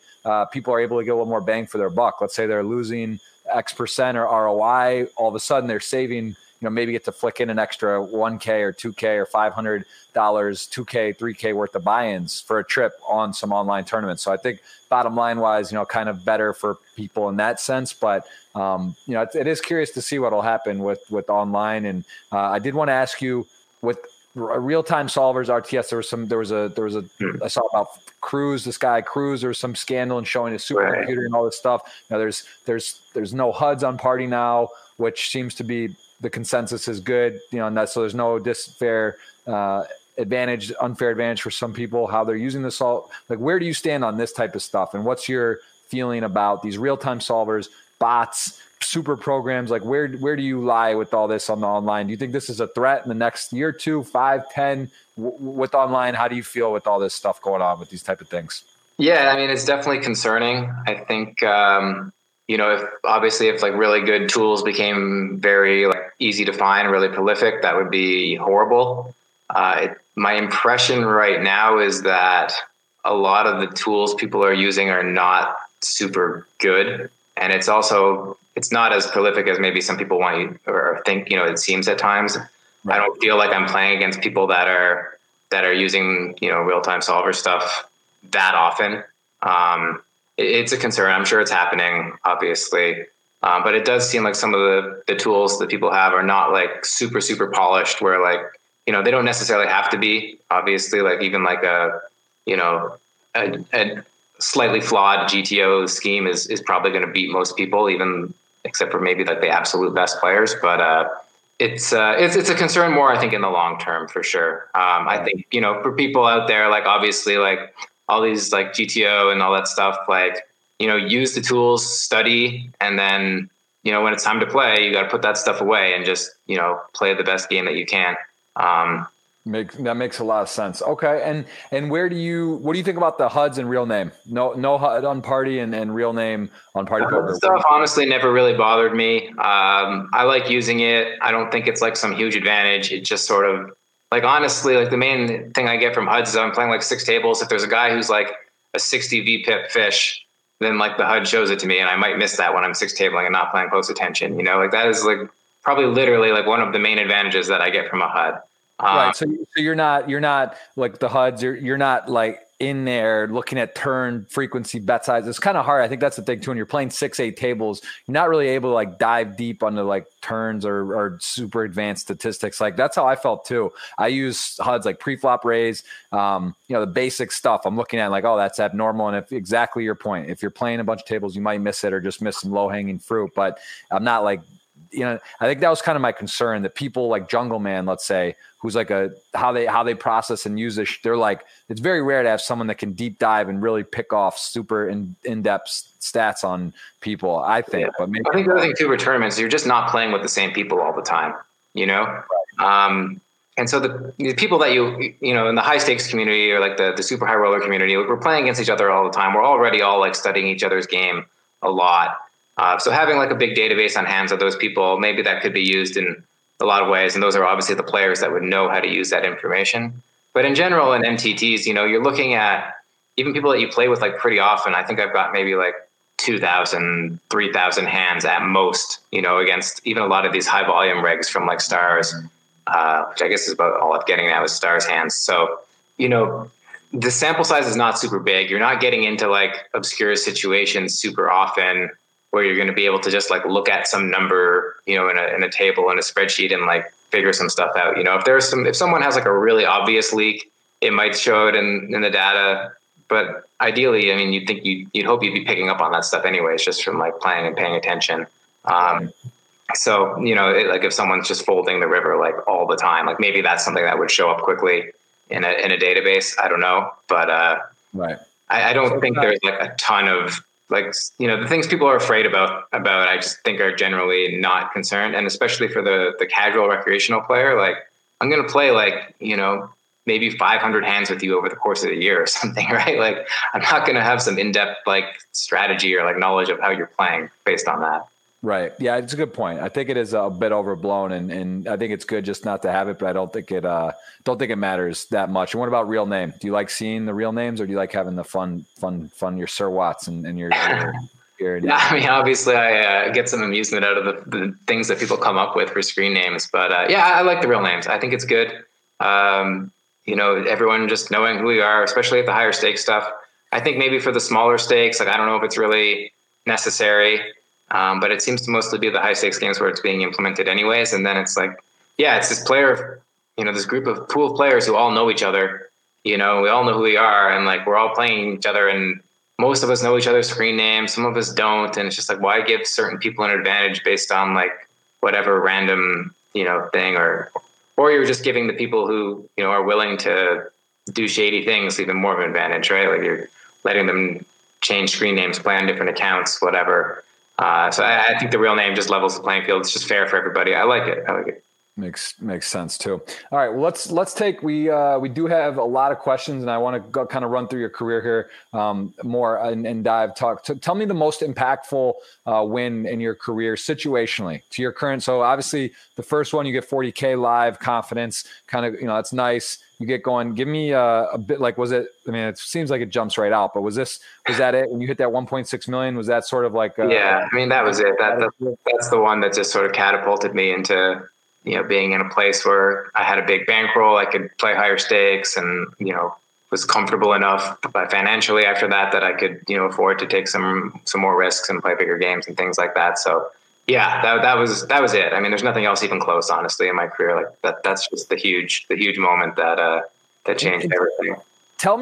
people are able to get a little more bang for their buck. Let's say they're losing X% or ROI. All of a sudden they're saving, you know, maybe get to flick in an extra $1K or $2K or $500, $2K, $3K worth of buy-ins for a trip on some online tournaments. So I think bottom line wise, you know, kind of better for people in that sense. But, you know, it is curious to see what will happen with online. And I did want to ask you with real-time solvers, RTS, there was a I saw about Cruz, this guy Cruz, there was some scandal and showing his supercomputer and all this stuff. Now there's no HUDs on Party now, which seems to be, the consensus is good, you know, and so there's no unfair advantage for some people, how they're using the solve. Like, where do you stand on this type of stuff? And what's your feeling about these real-time solvers, bots, super programs? Like, where do you lie with all this on the online? Do you think this is a threat in the next year, 2, 5, 10 with online? How do you feel with all this stuff going on with these type of things? Yeah, I mean, it's definitely concerning. I think, you know, if like really good tools became very like easy to find, really prolific, that would be horrible. My impression right now is that a lot of the tools people are using are not super good. And it's also, it's not as prolific as maybe some people want you or think, you know, it seems at times. Right. I don't feel like I'm playing against people that are using, you know, real-time solver stuff that often. It's a concern. I'm sure it's happening, obviously. But it does seem like some of the tools that people have are not like super, super polished where like, you know, they don't necessarily have to be, obviously, like even like a, you know, a slightly flawed GTO scheme is probably going to beat most people, even except for maybe like the absolute best players. But it's a concern more, I think, in the long term for sure. I think, you know, for people out there, like obviously like all these like GTO and all that stuff, like, you know, use the tools, study, and then, you know, when it's time to play, you got to put that stuff away and just, you know, play the best game that you can. That makes a lot of sense. Okay. And what do you think about the HUDs and real name? No HUD on party and real name on party poker. Stuff honestly never really bothered me. I like using it. I don't think it's like some huge advantage. It just sort of like, honestly, like the main thing I get from HUDs is I'm playing like six tables. If there's a guy who's like a 60 VPIP fish, then like the HUD shows it to me and I might miss that when I'm six tabling and not paying close attention, you know, like that is like probably literally like one of the main advantages that I get from a HUD. Right. So you're not like the HUDs, you're not like in there looking at turn frequency, bet size. It's kind of hard. I think that's the thing too. When you're playing 6-8 tables, you're not really able to like dive deep onto like turns or super advanced statistics. Like that's how I felt too. I use HUDs like pre-flop raise, you know, the basic stuff I'm looking at like, oh, that's abnormal. And if exactly your point, if you're playing a bunch of tables, you might miss it or just miss some low hanging fruit, but I'm not like, you know, I think that was kind of my concern that people like Jungle Man, let's say, who's like how they process and use this. They're like, it's very rare to have someone that can deep dive and really pick off super in-depth stats on people, I think. Yeah. But maybe I think the other thing too with tournaments, you're just not playing with the same people all the time, you know? Right. And so the people that you know, in the high stakes community or like the super high roller community, like we're playing against each other all the time. We're already all like studying each other's game a lot. So having like a big database on hands of those people, maybe that could be used in a lot of ways. And those are obviously the players that would know how to use that information. But in general, in MTTs, you know, you're looking at even people that you play with like pretty often. I think I've got maybe like 2,000, 3,000 hands at most, you know, against even a lot of these high volume regs from like Stars, which I guess is about all I'm getting now is Stars hands. So, you know, the sample size is not super big. You're not getting into like obscure situations super often, where you're going to be able to just like look at some number, you know, in a table, in a spreadsheet and like figure some stuff out. You know, if someone has like a really obvious leak, it might show it in the data, but ideally, I mean, you'd think you'd hope you'd be picking up on that stuff anyways, just from like playing and paying attention. So, you know, like if someone's just folding the river, like all the time, like maybe that's something that would show up quickly in a database. I don't know, but, right. I don't think there's like a ton of, like, you know, the things people are afraid about, I just think are generally not concerned. And especially for the casual recreational player, like I'm going to play like, you know, maybe 500 hands with you over the course of the year or something, right? Like I'm not going to have some in-depth like strategy or like knowledge of how you're playing based on that. Right. Yeah. It's a good point. I think it is a bit overblown and I think it's good just not to have it, but I don't think it matters that much. And what about real name? Do you like seeing the real names or do you like having the fun, your Sir Watts and your yeah, I mean, obviously I get some amusement out of the things that people come up with for screen names, but yeah, I like the real names. I think it's good. You know, everyone just knowing who we are, especially at the higher stakes stuff. I think maybe for the smaller stakes, like, I don't know if it's really necessary. But it seems to mostly be the high stakes games where it's being implemented anyways. And then it's like, yeah, it's this player, you know, this group of pool of players who all know each other, you know, we all know who we are and like, we're all playing each other and most of us know each other's screen names. Some of us don't. And it's just like, why give certain people an advantage based on like whatever random, you know, thing or you're just giving the people who, you know, are willing to do shady things even more of an advantage, right? Like you're letting them change screen names, play on different accounts, whatever. So I think the real name just levels the playing field. It's just fair for everybody. I like it. Makes sense too. All right, well, let's take, we do have a lot of questions, and I want to kind of run through your career here more and dive talk. Tell me the most impactful win in your career situationally to your current. So obviously the first one, you get 40K live confidence, kind of, you know, that's nice. You get going. Give me a bit, like, was it, I mean, it seems like it jumps right out, but was that it? When you hit that 1.6 million, was that sort of like, yeah, I mean, that was it. That's the one that just sort of catapulted me into, you know, being in a place where I had a big bankroll, I could play higher stakes, and, you know, was comfortable enough financially after that I could, you know, afford to take some more risks and play bigger games and things like that. So yeah, that was it. I mean, there's nothing else even close, honestly, in my career. Like that's just the huge moment that changed everything. Tell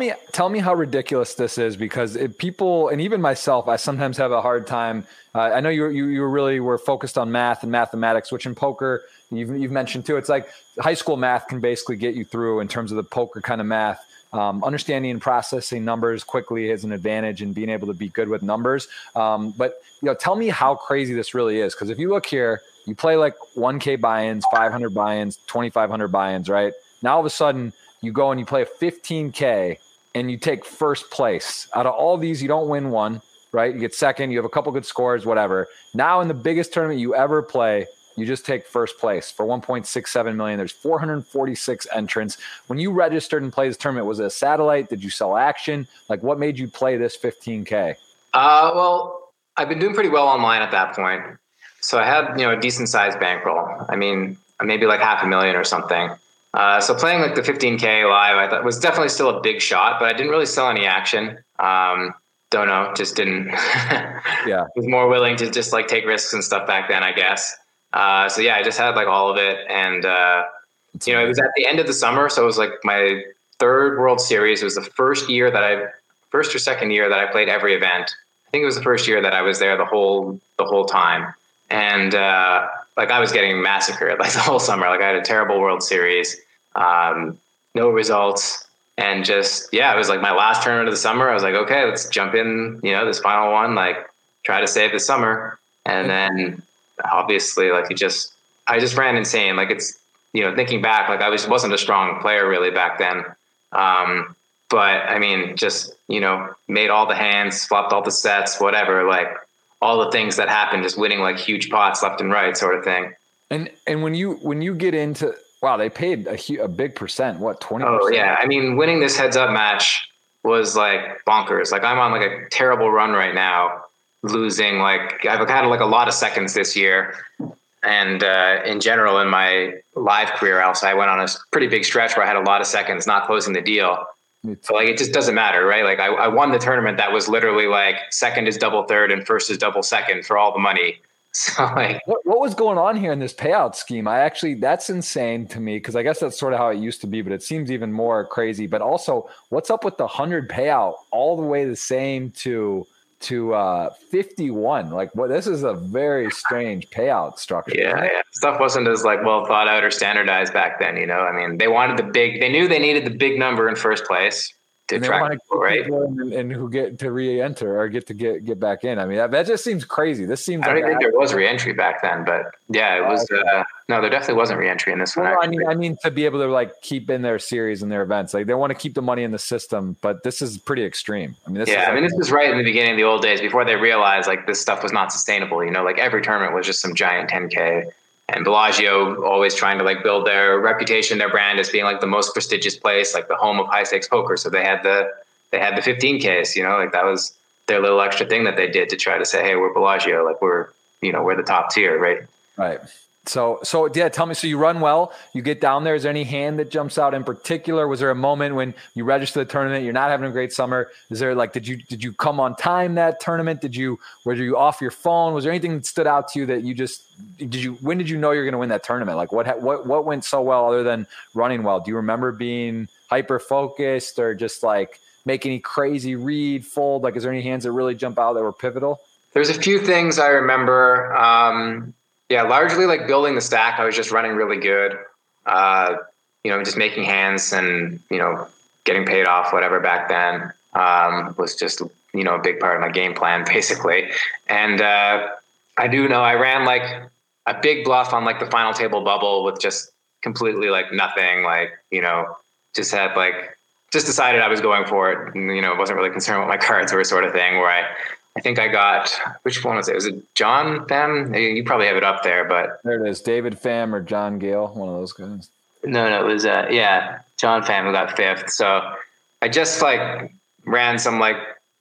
me how ridiculous this is, because people, and even myself, I sometimes have a hard time. I know you really were focused on math and mathematics, which in poker you've mentioned too. It's like high school math can basically get you through in terms of the poker kind of math. Understanding and processing numbers quickly is an advantage, and being able to be good with numbers. But you know, tell me how crazy this really is, because if you look here, you play like 1K buy-ins, 500 buy-ins, 2,500 buy-ins, right? Now all of a sudden, you go and you play 15K and you take first place out of all these. You don't win one, right? You get second, you have a couple good scores, whatever. Now in the biggest tournament you ever play, you just take first place for 1.67 million. There's 446 entrants. When you registered and played this tournament, was it a satellite? Did you sell action? Like, what made you play this 15K? Well, I've been doing pretty well online at that point. So I had, you know, a decent sized bankroll. I mean, maybe like $500,000 or something. So playing like the 15K live, I thought was definitely still a big shot, but I didn't really sell any action. Don't know, just didn't. Yeah, was more willing to just like take risks and stuff back then, I guess. So yeah, I just had like all of it, and you know, it was at the end of the summer, so it was like my third World Series. It was the first or second year that I played every event. I think it was the first year that I was there the whole time, and like I was getting massacred like the whole summer. Like I had a terrible World Series, no results, and just, yeah, it was like my last tournament of the summer. I was like, okay, let's jump in, you know, this final one, like try to save the summer. And then obviously, like I just ran insane. Like it's, you know, thinking back, like wasn't a strong player really back then. But I mean, just, you know, made all the hands, flopped all the sets, whatever, like all the things that happened, just winning like huge pots left and right sort of thing. And when you get into, wow, they paid a big percent, what, 20%? Oh yeah. I mean, winning this heads up match was like bonkers. Like I'm on like a terrible run right now, losing, like I've had like a lot of seconds this year. And in general, in my live career also, I went on a pretty big stretch where I had a lot of seconds, not closing the deal. So like, it just doesn't matter, right? Like I won the tournament that was literally like second is double third and first is double second for all the money. So like, what was going on here in this payout scheme? That's insane to me, because I guess that's sort of how it used to be, but it seems even more crazy. But also, what's up with the 100 payout all the way the same to 51? Like, what? This is a very strange payout structure. Yeah, stuff wasn't as like well thought out or standardized back then. You know, I mean, they knew they needed the big number in first place to attract people, right? And who get to re-enter or get back in. I mean, that just seems crazy. This seems. I don't think there was re-entry back then, but yeah, it was. No, there definitely wasn't re-entry in this one. Well, I mean, to be able to like keep in their series and their events, like they want to keep the money in the system, but this is pretty extreme. I mean, this is right in the beginning of the old days, before they realized like this stuff was not sustainable. You know, like every tournament was just some giant 10K, and Bellagio always trying to like build their reputation, their brand as being like the most prestigious place, like the home of high stakes poker. So they had the 15Ks. You know, like that was their little extra thing that they did to try to say, hey, we're Bellagio, like we're, you know, we're the top tier, right? Right. So yeah, tell me, so you run well, you get down there. Is there any hand that jumps out in particular? Was there a moment when you register the tournament, you're not having a great summer? Is there like, did you come on time that tournament? Were you off your phone? Was there anything that stood out to you that when did you know you're going to win that tournament? Like what went so well other than running well? Do you remember being hyper-focused or just like make any crazy read, fold? Like, is there any hands that really jump out that were pivotal? There's a few things I remember. Yeah, largely like building the stack. I was just running really good, you know, just making hands and, you know, getting paid off, whatever back then, was just, you know, a big part of my game plan basically. And I do know I ran like a big bluff on like the final table bubble with just completely like nothing, like, you know, just had like, just decided I was going for it and, you know, wasn't really concerned what my cards were, sort of thing, where I think I got, which one was it? Was it John Phan? You probably have it up there, but. There it is. David Pham or John Gale. One of those guys. No, it was, yeah, John Phan who got fifth. So I just like ran some like,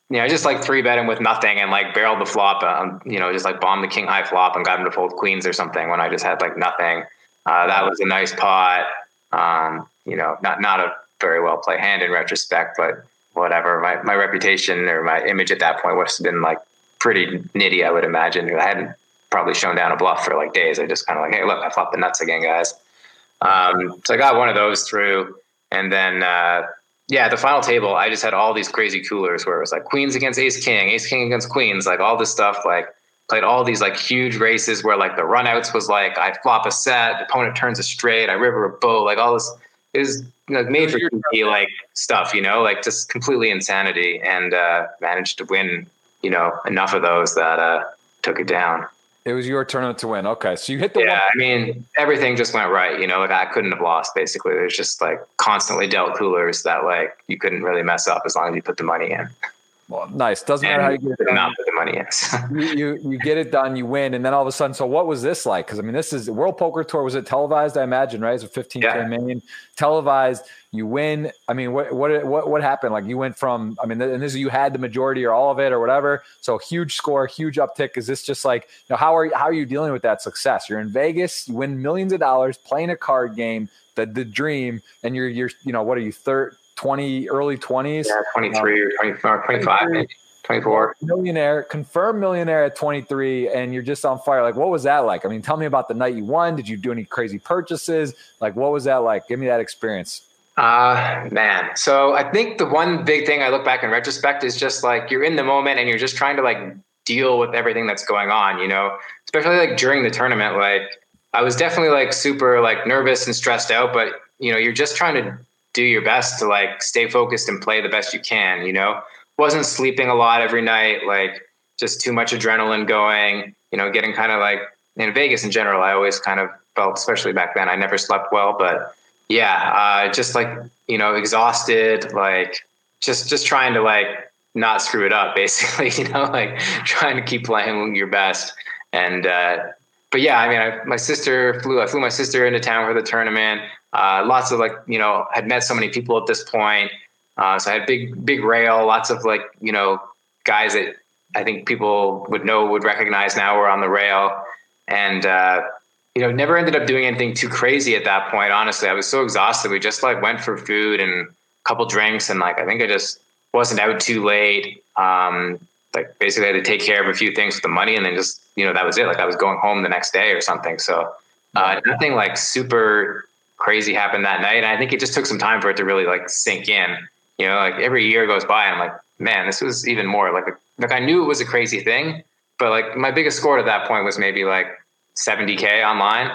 you know, I just like three bet him with nothing and like barreled the flop, you know, just like bombed the king high flop and got him to fold queens or something when I just had like nothing. That was a nice pot. You know, not a very well played hand in retrospect, but whatever, my reputation or my image at that point must have been like pretty nitty, I would imagine. I hadn't probably shown down a bluff for like days. I just kind of like, hey, look, I flopped the nuts again, guys. So I got one of those through, and then the final table, I just had all these crazy coolers where it was like queens against ace king against queens, like all this stuff, like played all these like huge races where like the runouts was like I flop a set, the opponent turns a straight, I river a boat, like all this is like made for TV, like stuff, you know, like just completely insanity, and managed to win, you know, enough of those that took it down. It was your tournament to win. Okay. So you hit the one. I mean, everything just went right. You know, like I couldn't have lost basically. There's just like constantly dealt coolers that like you couldn't really mess up as long as you put the money in. Well, nice. Doesn't matter how you get it done. Not put the money in. you get it done, you win. And then all of a sudden, so what was this like? Because I mean, this is the World Poker Tour. Was it televised? I imagine, right? It was a 15K million televised. You win. I mean, what happened? Like you went from, I mean, and this, you had the majority or all of it or whatever. So huge score, huge uptick. Is this just like, you know, how are you dealing with that success? You're in Vegas, you win millions of dollars playing a card game, the dream, and you're you know, what are you, 20, early 20s? Yeah, 23 or 24, 25, maybe 24. Millionaire, confirmed millionaire at 23, and you're just on fire. Like, what was that like? I mean, tell me about the night you won. Did you do any crazy purchases? Like, what was that like? Give me that experience. Man. So I think the one big thing I look back in retrospect is just like you're in the moment and you're just trying to like deal with everything that's going on, you know, especially like during the tournament. Like I was definitely like super like nervous and stressed out, but you know, you're just trying to do your best to like stay focused and play the best you can, you know. Wasn't sleeping a lot every night, like just too much adrenaline going, you know, getting kind of like in Vegas in general. I always kind of felt, especially back then, I never slept well, but yeah, just like, you know, exhausted, like just trying to like not screw it up basically, you know, like trying to keep playing your best. And, but yeah, I mean, I flew my sister into town for the tournament. Lots of like, you know, had met so many people at this point. So I had big rail, lots of like, you know, guys that I think people would recognize now were on the rail. And, you know, never ended up doing anything too crazy at that point. Honestly, I was so exhausted. We just like went for food and a couple drinks. And like, I think I just wasn't out too late. Like basically I had to take care of a few things with the money, and then just, you know, that was it. Like I was going home the next day or something. So, nothing like super crazy happened that night. And I think it just took some time for it to really like sink in, you know, like every year goes by and I'm like, man, this was even more like I knew it was a crazy thing, but like my biggest score at that point was maybe like 70K online.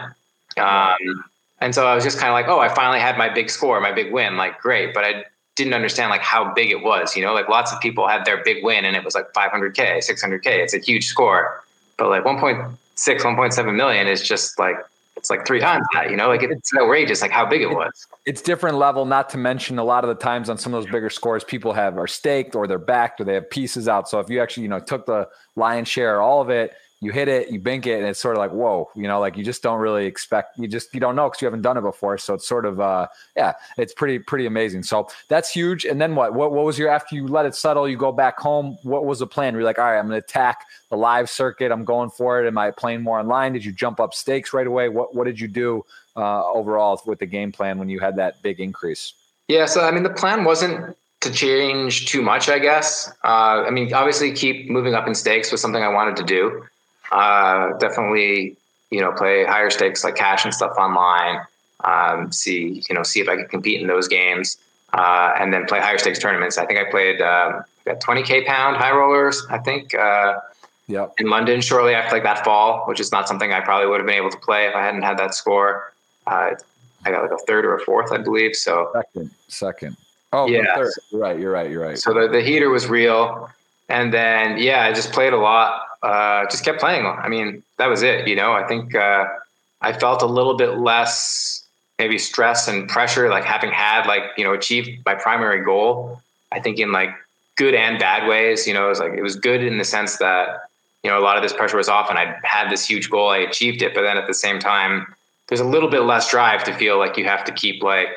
And so I was just kind of like, oh, I finally had my big score, my big win, like great. But I didn't understand like how big it was, you know, like lots of people had their big win and it was like 500K, 600K. It's a huge score, but like 1.6, 1.7 million is just like, it's like three times that, you know, like it's outrageous, like how big it was. It's different level, not to mention a lot of the times on some of those bigger scores, people are staked or they're backed or they have pieces out. So if you actually, you know, took the lion's share, all of it, you hit it, you bink it, and it's sort of like, whoa, you know, like you just don't really expect, you don't know because you haven't done it before. So it's sort of, it's pretty amazing. So that's huge. And then what was your, after you let it settle, you go back home, what was the plan? Were you like, all right, I'm going to attack the live circuit, I'm going for it. Am I playing more online? Did you jump up stakes right away? What did you do overall with the game plan when you had that big increase? Yeah, so I mean, the plan wasn't to change too much, I guess. I mean, obviously keep moving up in stakes was something I wanted to do. Definitely, you know, play higher stakes like cash and stuff online. See if I could compete in those games, and then play higher stakes tournaments. I think I played a 20K pound high rollers, I think, in London shortly after like that fall, which is not something I probably would have been able to play if I hadn't had that score. I got like a third or a fourth, I believe. So second. Oh yeah. Third. Right. You're right. So the heater was real. And then, yeah, I just played a lot just kept playing. I mean, that was it. You know, I think I felt a little bit less maybe stress and pressure, like having had, like, you know, achieved my primary goal. I think in like good and bad ways, you know, it was like, it was good in the sense that, you know, a lot of this pressure was off and I had this huge goal, I achieved it. But then at the same time, there's a little bit less drive to feel like you have to keep like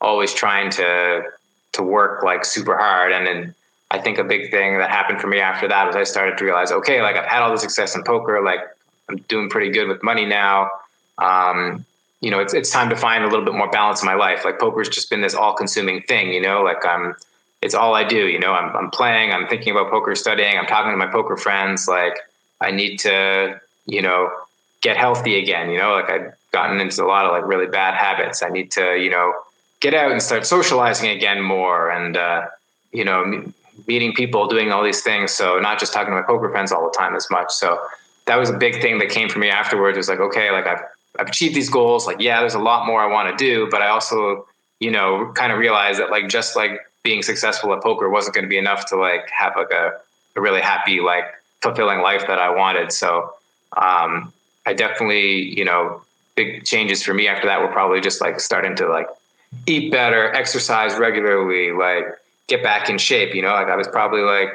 always trying to work like super hard. And then I think a big thing that happened for me after that was I started to realize, okay, like I've had all the success in poker, like I'm doing pretty good with money now. You know, it's time to find a little bit more balance in my life. Like poker's just been this all consuming thing, you know, like it's all I do, you know, I'm playing, I'm thinking about poker, studying, I'm talking to my poker friends. Like I need to, you know, get healthy again, you know, like I've gotten into a lot of like really bad habits. I need to, you know, get out and start socializing again more and, you know, meeting people, doing all these things. So not just talking to my poker friends all the time as much. So that was a big thing that came for me afterwards. It was like, okay, like I've achieved these goals. Like, yeah, there's a lot more I want to do, but I also, you know, kind of realized that like, just like being successful at poker wasn't going to be enough to like have like a really happy, like fulfilling life that I wanted. So, I definitely, you know, big changes for me after that were probably just like starting to like eat better, exercise regularly, like get back in shape. You know, like I was probably like,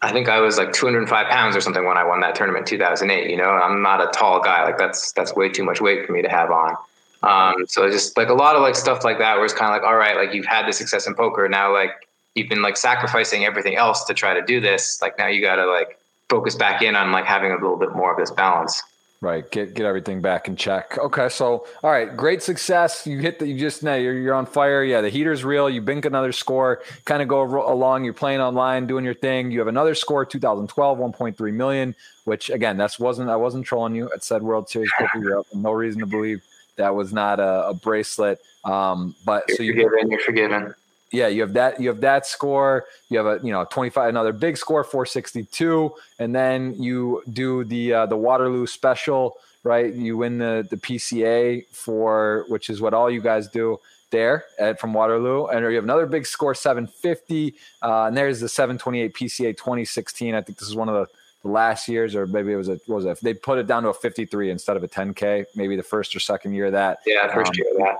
I think I was like 205 pounds or something when I won that tournament in 2008, you know, and I'm not a tall guy. Like that's way too much weight for me to have on. So just like a lot of like stuff like that where it's kind of like, all right, like you've had the success in poker. Now, like you've been like sacrificing everything else to try to do this. Like now you got to like focus back in on like having a little bit more of this balance. Right. Get everything back in check. Okay. So, all right. Great success. You hit that. You just now you're on fire. Yeah. The heater's real. You bink another score, kind of go along. You're playing online, doing your thing. You have another score, 2012, 1.3 million, which again, I wasn't trolling you. It said World Series Poker Europe. No reason to believe that was not a bracelet. But you're so you're forgiven. Yeah, you have that score. You have a, you know, 25, another big score, 462, and then you do the Waterloo special, right? You win the PCA for, which is what all you guys do there from Waterloo, and you have another big score, 750, and there's the 728 PCA 2016. I think this is one of the last years, or maybe it was they put it down to a 53 instead of a 10K, maybe the first or second year of that. Yeah, first year of that.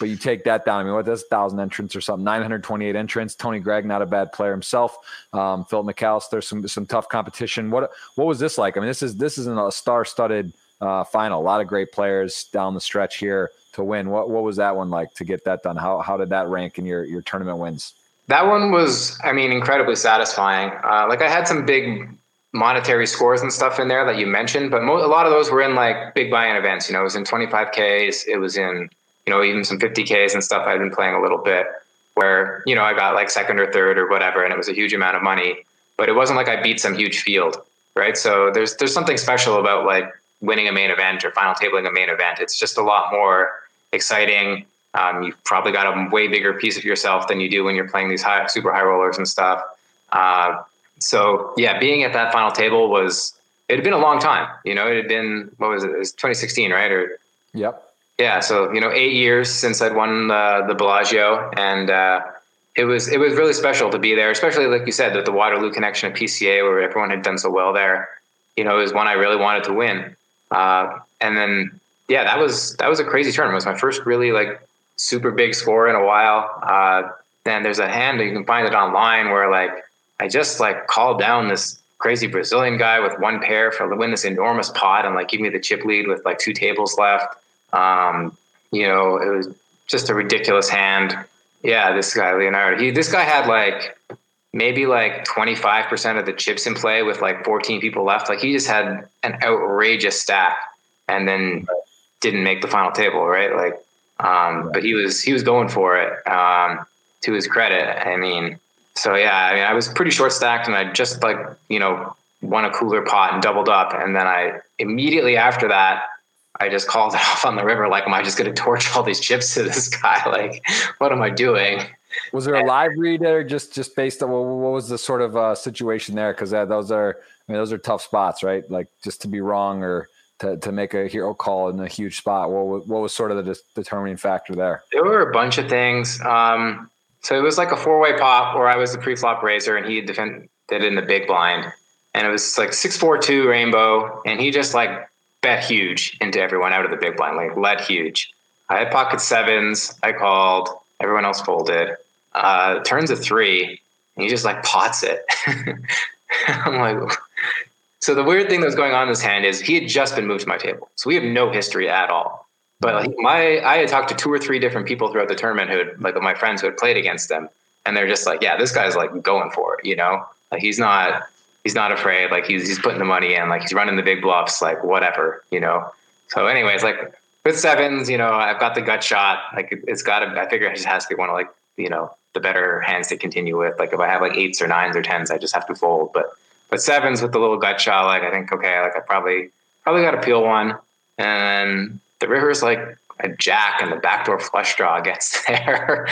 But you take that down. I mean, what, that's 1,000 entrants or something, 928 entrants. Tony Gregg, not a bad player himself. Phil McAllister, some tough competition. What was this like? I mean, this isn't a star-studded final. A lot of great players down the stretch here to win. What was that one like to get that done? How did that rank in your tournament wins? That one was, I mean, incredibly satisfying. Like I had some big monetary scores and stuff in there that you mentioned, but a lot of those were in like big buy-in events. You know, it was in 25Ks. It was in, you know, even some 50Ks and stuff I'd been playing a little bit where, you know, I got like second or third or whatever, and it was a huge amount of money, but it wasn't like I beat some huge field, right? So there's something special about like winning a main event or final tabling a main event. It's just a lot more exciting. You've probably got a way bigger piece of yourself than you do when you're playing these super high rollers and stuff. So yeah, being at that final table it had been a long time, you know, it had been, it was 2016, right? Or yep. Yeah. So, you know, 8 years since I'd won the Bellagio, and it was really special to be there, especially like you said, with the Waterloo connection at PCA where everyone had done so well there. You know, it was one I really wanted to win. And then, yeah, that was a crazy tournament. It was my first really like super big score in a while. Then there's a hand that you can find it online where like, I just like called down this crazy Brazilian guy with one pair for to win this enormous pot and like give me the chip lead with like two tables left. You know, it was just a ridiculous hand. Yeah. This guy, Leonardo, this guy had like maybe like 25% of the chips in play with like 14 people left. Like he just had an outrageous stack and then didn't make the final table. Right. Like, but he was going for it, to his credit. I mean, so yeah, I mean, I was pretty short stacked and I just like, you know, won a cooler pot and doubled up. And then I immediately after that, I just called it off on the river. Like, am I just going to torch all these chips to this guy? Like, what am I doing? Was there a live read there? Just based on what was the sort of situation there? Cause those are tough spots, right? Like just to be wrong or to make a hero call in a huge spot. What was sort of the determining factor there? There were a bunch of things. So it was like a 4-way pot where I was the pre-flop raiser and he had defended in the big blind. and it was like 642 rainbow, and he just like bet huge into everyone out of the big blind, like led huge. I had pocket sevens. I called. Everyone else folded. Turns a three, and he just like pots it. I'm like, so the weird thing that was going on in this hand is he had just been moved to my table, so we have no history at all. But like I had talked to two or three different people throughout the tournament who had, like my friends who had played against him, and they're just like, yeah, this guy's like going for it, you know? Like he's not afraid. Like he's putting the money in. Like he's running the big bluffs. Like whatever, you know. So anyways, like with sevens, you know, I've got the gut shot. Like it's got to. I figure it just has to be one of like, you know, the better hands to continue with. Like if I have like eights or nines or tens, I just have to fold. But sevens with the little gut shot, like I think okay, like I probably got to peel one. And the river's like a jack, and the backdoor flush draw gets there,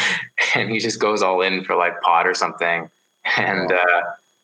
and he just goes all in for like pot or something. And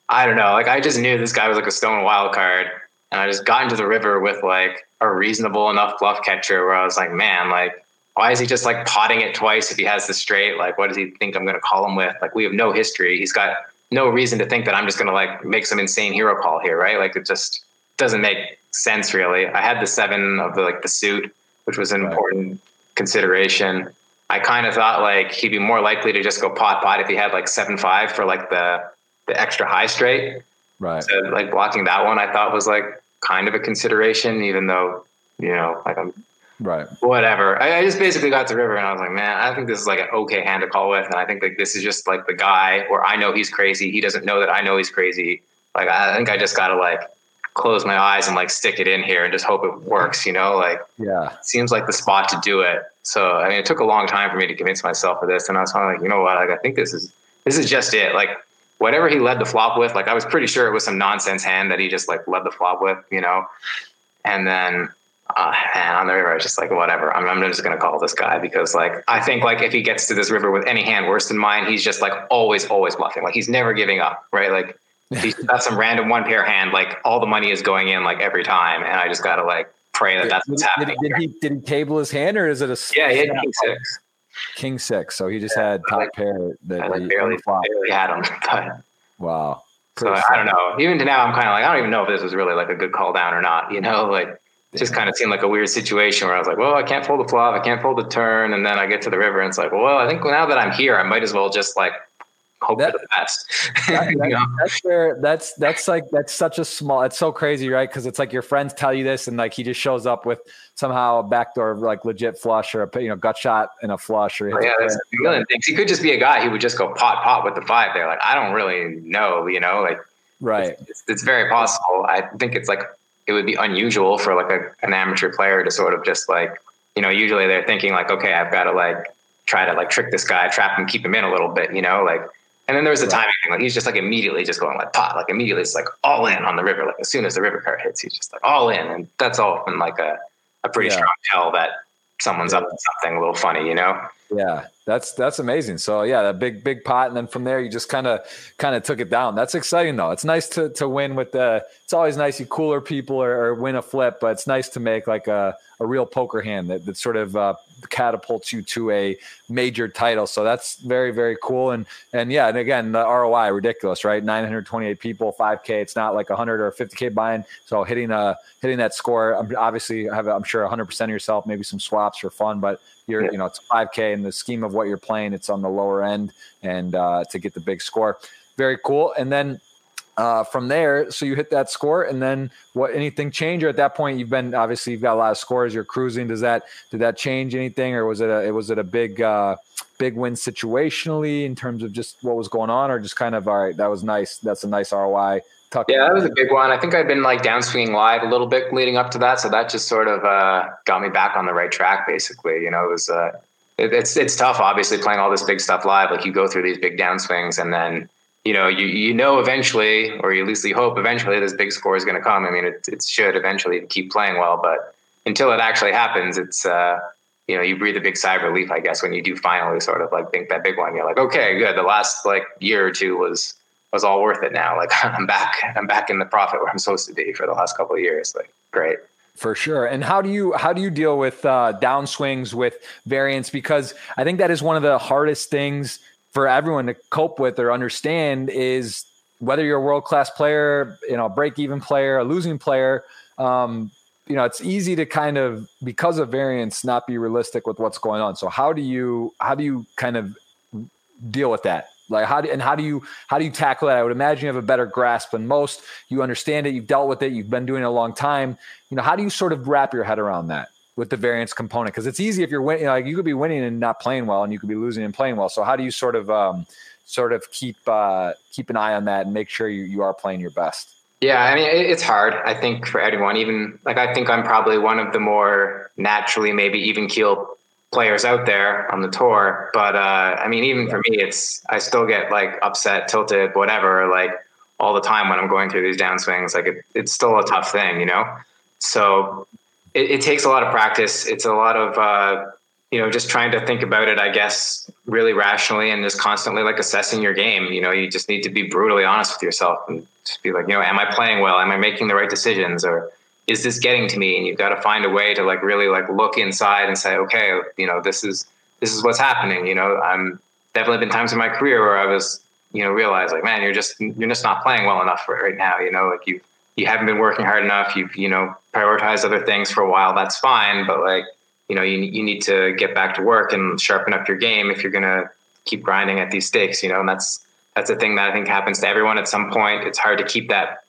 I don't know, like I just knew this guy was like a stone wild card, and I just got into the river with like a reasonable enough bluff catcher where I was like, man, like why is he just like potting it twice if he has the straight? Like what does he think I'm going to call him with? Like we have no history. He's got no reason to think that I'm just going to like make some insane hero call here, right? Like it just doesn't make sense really. I had the seven of the, like the suit, which was an important consideration. I kind of thought like he'd be more likely to just go pot if he had like 7-5 for like the extra high straight. Right. So like blocking that one, I thought was like kind of a consideration, even though, you know, like I'm right. Whatever. I just basically got to the river and I was like, man, I think this is like an okay hand to call with. And I think like this is just like the guy where I know he's crazy. He doesn't know that I know he's crazy. Like, I think I just got to like close my eyes and like stick it in here and just hope it works, you know, like, yeah, seems like the spot to do it. So, I mean, it took a long time for me to convince myself of this. And I was kind of like, you know what, like, I think this is just it. Like, whatever he led the flop with, like I was pretty sure it was some nonsense hand that he just like led the flop with, you know? And then on the river, I was just like, whatever, I'm just going to call this guy because like, I think like if he gets to this river with any hand worse than mine, he's just like always bluffing. Like he's never giving up, right? Like he's got some random one pair hand, like all the money is going in like every time. And I just got to like pray that's what's happening. Did he table his hand or is it a... Yeah, he had king 6. King six, so he just had top like, pair that barely had him. But, wow! So sad. I don't know. Even to now, I'm kind of like I don't even know if this was really like a good call down or not. You know, like it just kind of seemed like a weird situation where I was like, well, I can't fold the flop, I can't fold the turn, and then I get to the river and it's like, well, I think now that I'm here, I might as well just like hope for the best. That's such a small. It's so crazy, right? Because it's like your friends tell you this, and like he just shows up with somehow a backdoor like legit flush or a gut shot and a flush or there's a million things. He could just be a guy who would just go pot with the 5 there. Like I don't really know, you know, like right. It's very possible. I think it's like it would be unusual for like an amateur player to sort of just like, you know, usually they're thinking like, okay, I've got to like try to like trick this guy, trap him, keep him in a little bit, you know, like. And then there was the timing thing. Like he's just like immediately just going like pot, like immediately it's like all in on the river. Like as soon as the river card hits, he's just like all in. And that's often like a pretty strong tell that someone's up to something a little funny, you know? Yeah. That's amazing. So yeah, that big pot. And then from there you just kind of took it down. That's exciting though. It's nice to win with it's always nice. You cooler people or win a flip, but it's nice to make like a real poker hand that sort of catapults you to a major title. So that's very, very cool. And yeah. And again, the ROI ridiculous, right? 928 people, 5K. It's not like 100 or 50K buy-in. So hitting that score, obviously I'm sure 100% of yourself, maybe some swaps for fun, but you know, it's 5K in the scheme of what you're playing. It's on the lower end and to get the big score. Very cool. And then from there, so you hit that score and then anything change? Or at that point you've got a lot of scores, you're cruising. Did that change anything? Or was it a big win situationally in terms of just what was going on or just kind of, all right, that was nice. That's a nice ROI. That was a big one. I think I've been like downswinging live a little bit leading up to that. So that just sort of got me back on the right track basically, you know, it was it's tough, obviously playing all this big stuff live. Like you go through these big downswings and then, you know, you know, eventually, or you at least you hope eventually this big score is going to come. I mean, it should eventually keep playing well, but until it actually happens, it's, you know, you breathe a big sigh of relief, I guess, when you do finally sort of like think that big one, you're like, okay, good. The last like year or two was all worth it now. Like I'm back in the profit where I'm supposed to be for the last couple of years. Like, great. For sure. And how do you deal with downswings with variance? Because I think that is one of the hardest things for everyone to cope with or understand is whether you're a world-class player, you know, break-even player, a losing player, you know, it's easy to kind of, because of variance, not be realistic with what's going on. So how do you kind of deal with that? Like how do you tackle that? I would imagine you have a better grasp than most. You understand it. You've dealt with it. You've been doing it a long time. You know, how do you sort of wrap your head around that with the variance component? Because it's easy if you're winning. You know, like you could be winning and not playing well, and you could be losing and playing well. So how do you sort of keep an eye on that and make sure you are playing your best? Yeah, I mean, it's hard, I think, for everyone. Even like, I think I'm probably one of the more naturally maybe even keel players out there on the tour. But I mean, even for me, I still get like upset, tilted, whatever, like all the time when I'm going through these downswings. Like it's still a tough thing, you know? So it takes a lot of practice. It's a lot of, you know, just trying to think about it, I guess, really rationally and just constantly like assessing your game. You know, you just need to be brutally honest with yourself and just be like, you know, am I playing well? Am I making the right decisions? Or is this getting to me? And you've got to find a way to like really like look inside and say, okay, you know, this is what's happening. You know, I'm definitely been times in my career where I was, you know, realized like, man, you're just not playing well enough for it right now. You know, like you haven't been working hard enough. You've, you know, prioritized other things for a while. That's fine. But like, you know, you need to get back to work and sharpen up your game if you're going to keep grinding at these stakes, you know, and that's a thing that I think happens to everyone at some point. It's hard to keep that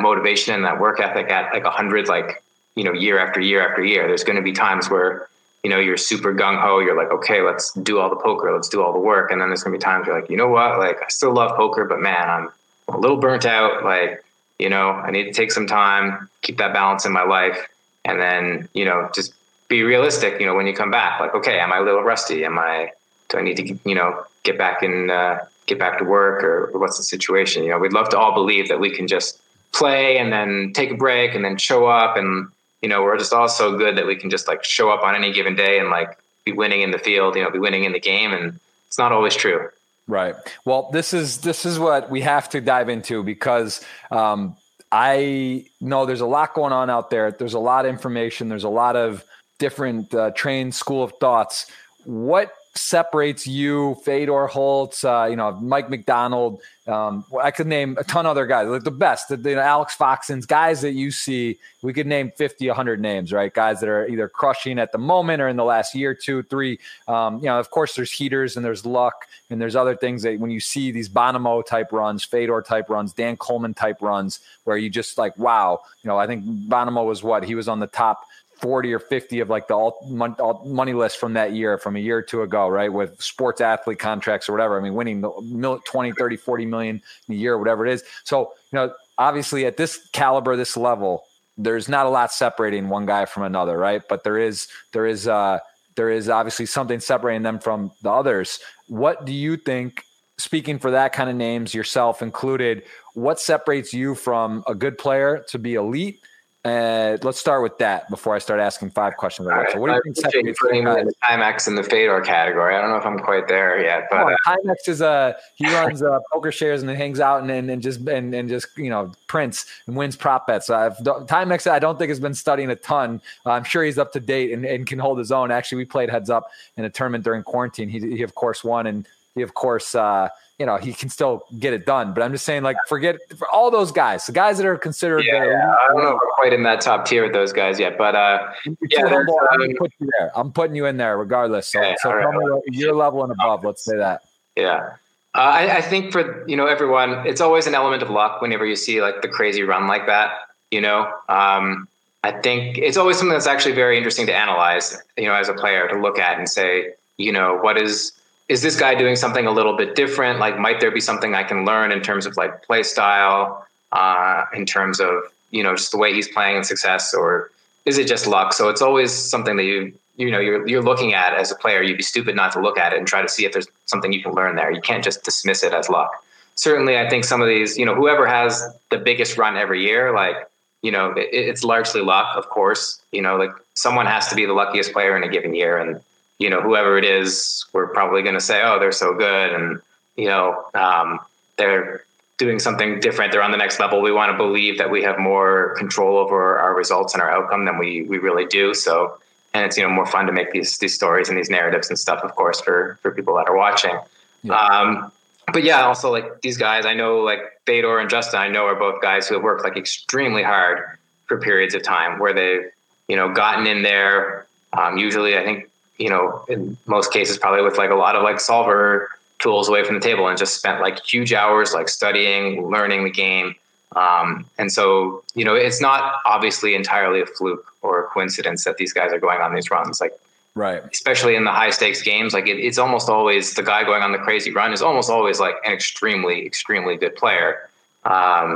motivation and that work ethic at like 100, like, you know, year after year after year. There's going to be times where, you know, you're super gung ho. You're like, okay, let's do all the poker. Let's do all the work. And then there's gonna be times you're like, you know what? Like, I still love poker, but man, I'm a little burnt out. Like, you know, I need to take some time, keep that balance in my life. And then, you know, just be realistic, you know, when you come back, like, okay, am I a little rusty? Do I need to, you know, get back to work, or what's the situation? You know, we'd love to all believe that we can just play and then take a break and then show up. And, you know, we're just all so good that we can just like show up on any given day and like be winning in the field, you know, be winning in the game. And it's not always true. Right. Well, this is what we have to dive into, because, I know there's a lot going on out there. There's a lot of information. There's a lot of different trained school of thoughts. What separates you, Fedor Holtz, you know, Mike McDonald? I could name a ton of other guys, like the best, the Alex Foxen's, guys that you see. We could name 50, 100 names, right? Guys that are either crushing at the moment or in the last year, two, three. You know, of course, there's heaters and there's luck and there's other things that when you see these Bonomo type runs, Fedor type runs, Dan Coleman type runs, where you just like, wow, you know, I think Bonomo was what? He was on the top 40 or 50 of like the all money list from that year, from a year or two ago, right? With sports athlete contracts or whatever. I mean, winning the 20, 30, 40 million a year, whatever it is. So, you know, obviously at this caliber, this level, there's not a lot separating one guy from another, right? But there is obviously something separating them from the others. What do you think, speaking for that kind of names, yourself included, what separates you from a good player to be elite? Let's start with that before I start asking five questions. Right. So what do you think? You putting me in the Timex and the Fedor category. I don't know if I'm quite there yet, but Timex is he runs poker shares and hangs out and just you know, prints and wins prop bets. Timex, I don't think has been studying a ton. I'm sure he's up to date and can hold his own. Actually, we played heads up in a tournament during quarantine. He of course won, and he of course you know, he can still get it done. But I'm just saying, like, forget for all those guys, the guys that are considered. Yeah, I don't know if we're quite in that top tier with those guys yet, but yeah, I'm putting you in there regardless. So, okay, so right, your level and above, let's say that. Yeah. I think for, you know, everyone, it's always an element of luck whenever you see like the crazy run like that, you know. I think it's always something that's actually very interesting to analyze, you know, as a player, to look at and say, you know, what is this guy doing something a little bit different? Like, might there be something I can learn in terms of like play style, in terms of, you know, just the way he's playing and success, or is it just luck? So it's always something that you know, you're looking at as a player. You'd be stupid not to look at it and try to see if there's something you can learn there. You can't just dismiss it as luck. Certainly, I think some of these, you know, whoever has the biggest run every year, like, you know, it's largely luck, of course. You know, like someone has to be the luckiest player in a given year, and you know, whoever it is, we're probably going to say, oh, they're so good. And, you know, they're doing something different. They're on the next level. We want to believe that we have more control over our results and our outcome than we really do. So, and it's, you know, more fun to make these stories and these narratives and stuff, of course, for people that are watching. Yeah. But yeah, also like these guys, I know like Fedor and Justin, I know are both guys who have worked like extremely hard for periods of time where they've, you know, gotten in there. Usually I think, you know, in most cases, probably with like a lot of like solver tools away from the table and just spent like huge hours, like studying, learning the game. And so, you know, it's not obviously entirely a fluke or a coincidence that these guys are going on these runs. Like, right. Especially in the high stakes games, like it's almost always the guy going on the crazy run is almost always like an extremely, extremely good player. But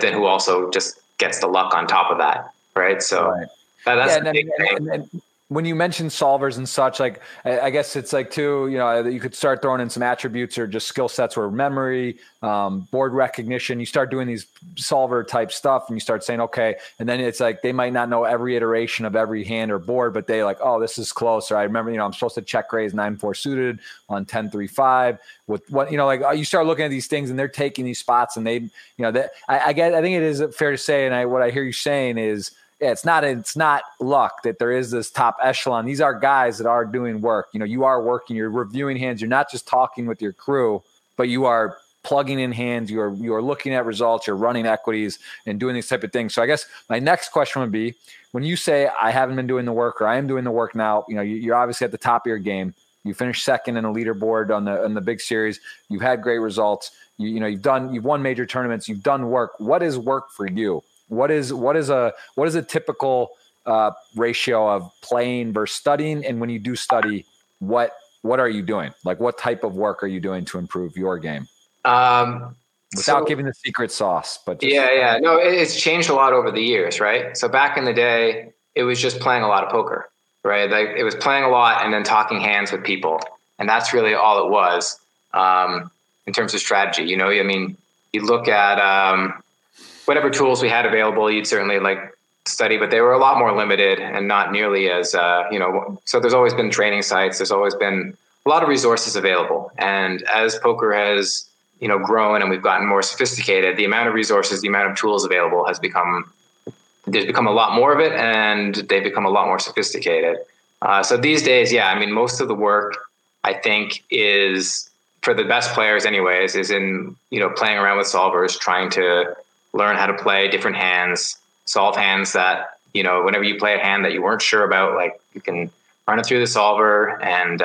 then who also just gets the luck on top of that. Right. So right. That's the big thing. And when you mention solvers and such, like, I guess it's like too, you know, you could start throwing in some attributes or just skill sets or memory, board recognition. You start doing these solver type stuff and you start saying, okay. And then it's like, they might not know every iteration of every hand or board, but they like, oh, this is close. Or I remember, you know, I'm supposed to check raise 9-4 suited on 10-3-5 with what, you know, like you start looking at these things and they're taking these spots and they, you know, that I think it is fair to say. And what I hear you saying is, yeah, it's not luck that there is this top echelon. These are guys that are doing work. You know, you are working, you're reviewing hands. You're not just talking with your crew, but you are plugging in hands. You're looking at results, you're running equities and doing these type of things. So I guess my next question would be, when you say I haven't been doing the work or I am doing the work now, you know, you're obviously at the top of your game. You finished second in a leaderboard on the big series. You've had great results. You've won major tournaments. You've done work. What is work for you? What is a typical ratio of playing versus studying? And when you do study, what are you doing? Like, what type of work are you doing to improve your game? Without giving the secret sauce, but just, yeah. No, it's changed a lot over the years, right? So back in the day, it was just playing a lot of poker, right? Like it was playing a lot and then talking hands with people, and that's really all it was in terms of strategy. You know, I mean, you look at whatever tools we had available, you'd certainly like study, but they were a lot more limited and not nearly as, you know, so there's always been training sites. There's always been a lot of resources available. And as poker has, you know, grown and we've gotten more sophisticated, the amount of resources, the amount of tools available there's become a lot more of it and they've become a lot more sophisticated. So these days, yeah, I mean, most of the work I think is for the best players anyways, is in, you know, playing around with solvers, trying to learn how to play different hands, solve hands that, you know, whenever you play a hand that you weren't sure about, like you can run it through the solver and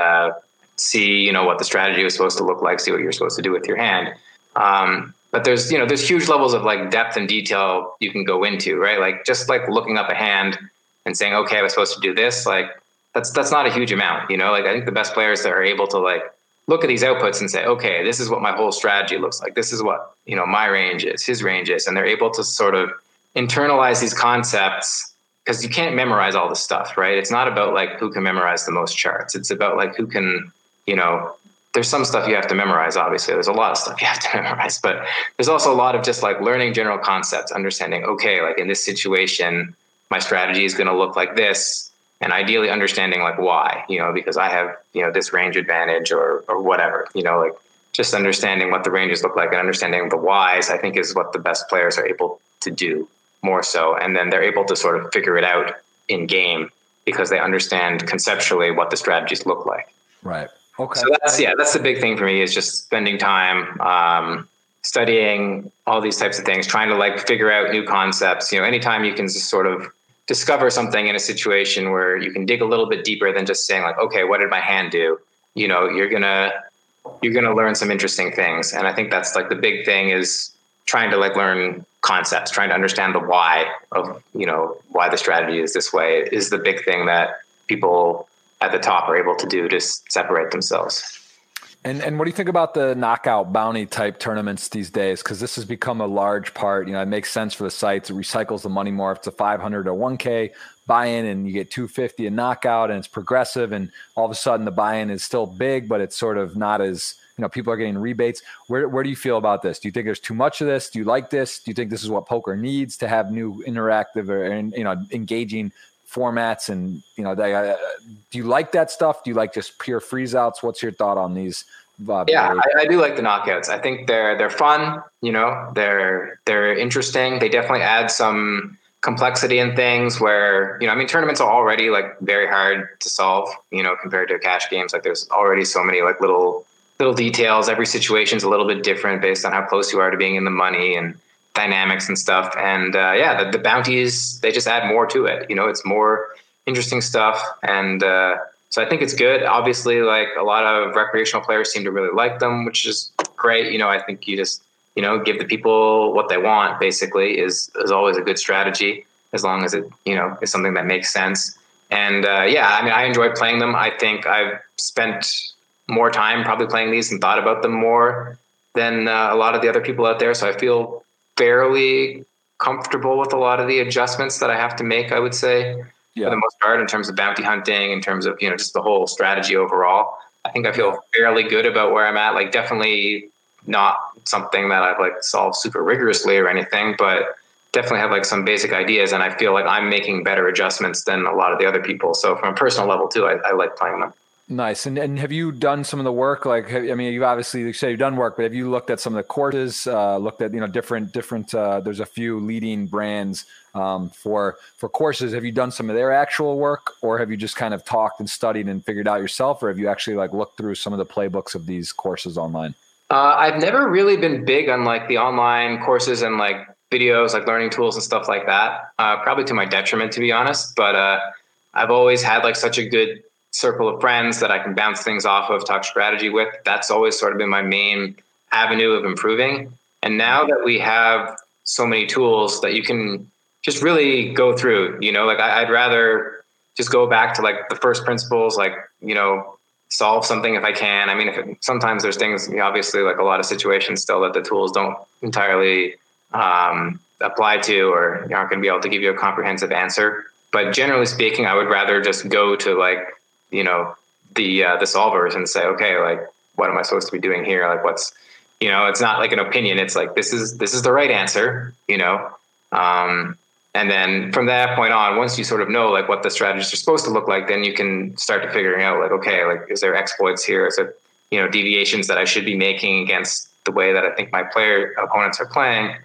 see, you know, what the strategy was supposed to look like, see what you're supposed to do with your hand. But there's, you know, there's huge levels of like depth and detail you can go into, right? Like just like looking up a hand and saying, okay, I was supposed to do this. Like that's not a huge amount, you know, like I think the best players that are able to like look at these outputs and say, okay, this is what my whole strategy looks like. This is what, you know, my range is, his range is. And they're able to sort of internalize these concepts because you can't memorize all this stuff, right? It's not about like who can memorize the most charts. It's about like who can, you know, there's some stuff you have to memorize, obviously. There's a lot of stuff you have to memorize, but there's also a lot of just like learning general concepts, understanding, okay, like in this situation, my strategy is going to look like this. And ideally understanding like why, you know, because I have, you know, this range advantage or whatever, you know, like just understanding what the ranges look like and understanding the whys, I think is what the best players are able to do more so. And then they're able to sort of figure it out in game because they understand conceptually what the strategies look like. Right. Okay. So that's the big thing for me is just spending time, studying all these types of things, trying to like figure out new concepts, you know, anytime you can just sort of discover something in a situation where you can dig a little bit deeper than just saying like, okay, what did my hand do? You know, you're going to learn some interesting things. And I think that's like the big thing is trying to like learn concepts, trying to understand the why of, you know, why the strategy is this way is the big thing that people at the top are able to do to separate themselves. And what do you think about the knockout bounty type tournaments these days? Because this has become a large part. You know, it makes sense for the sites. It recycles the money more. If it's a $500 or $1,000 buy-in and you get $250 a knockout and it's progressive and all of a sudden the buy-in is still big, but it's sort of not as, you know, people are getting rebates. Where do you feel about this? Do you think there's too much of this? Do you like this? Do you think this is what poker needs to have new interactive or, you know, engaging formats and, you know, they, do you like that stuff? Do you like just pure freeze outs? What's your thought on these? Yeah, I do like the knockouts. I think they're fun, you know, they're interesting. They definitely add some complexity in things where, you know, I mean, tournaments are already like very hard to solve, you know, compared to cash games. Like there's already so many like little little details. Every situation's a little bit different based on how close you are to being in the money and dynamics and stuff. And yeah, the bounties, they just add more to it. You know, it's more interesting stuff. And so I think it's good. Obviously, like a lot of recreational players seem to really like them, which is great. You know, I think you just, you know, give the people what they want basically is always a good strategy, as long as it, you know, is something that makes sense. And yeah, I mean, I enjoy playing them. I think I've spent more time probably playing these and thought about them more than a lot of the other people out there. So I feel fairly comfortable with a lot of the adjustments that I have to make, I would say, for the most part, in terms of bounty hunting, in terms of, you know, just the whole strategy overall. I think I feel fairly good about where I'm at. Like, definitely not something that I've like solved super rigorously or anything, but definitely have like some basic ideas, and I feel like I'm making better adjustments than a lot of the other people. So from a personal level too, I like playing them. Nice. And have you done some of the work? Like, I mean, you obviously, you say you've done work, but have you looked at some of the courses, looked at, you know, different, there's a few leading brands for courses. Have you done some of their actual work, or have you just kind of talked and studied and figured out yourself? Or have you actually like looked through some of the playbooks of these courses online? I've never really been big on like the online courses and like videos, like learning tools and stuff like that, probably to my detriment, to be honest. But I've always had like such a good circle of friends that I can bounce things off of, talk strategy with. That's always sort of been my main avenue of improving. And now that we have so many tools that you can just really go through, you know, like I'd rather just go back to like the first principles, like, you know, solve something if I can. I mean, sometimes there's things, you know, obviously like a lot of situations still that the tools don't entirely apply to, or you aren't going to be able to give you a comprehensive answer. But generally speaking, I would rather just go to like, you know, the solvers and say, okay, like, what am I supposed to be doing here? Like, what's, you know, it's not like an opinion. It's like, this is the right answer, you know? And then from that point on, once you sort of know like what the strategies are supposed to look like, then you can start to figuring out like, okay, like, is there exploits here? Is there, you know, deviations that I should be making against the way that I think my player opponents are playing? And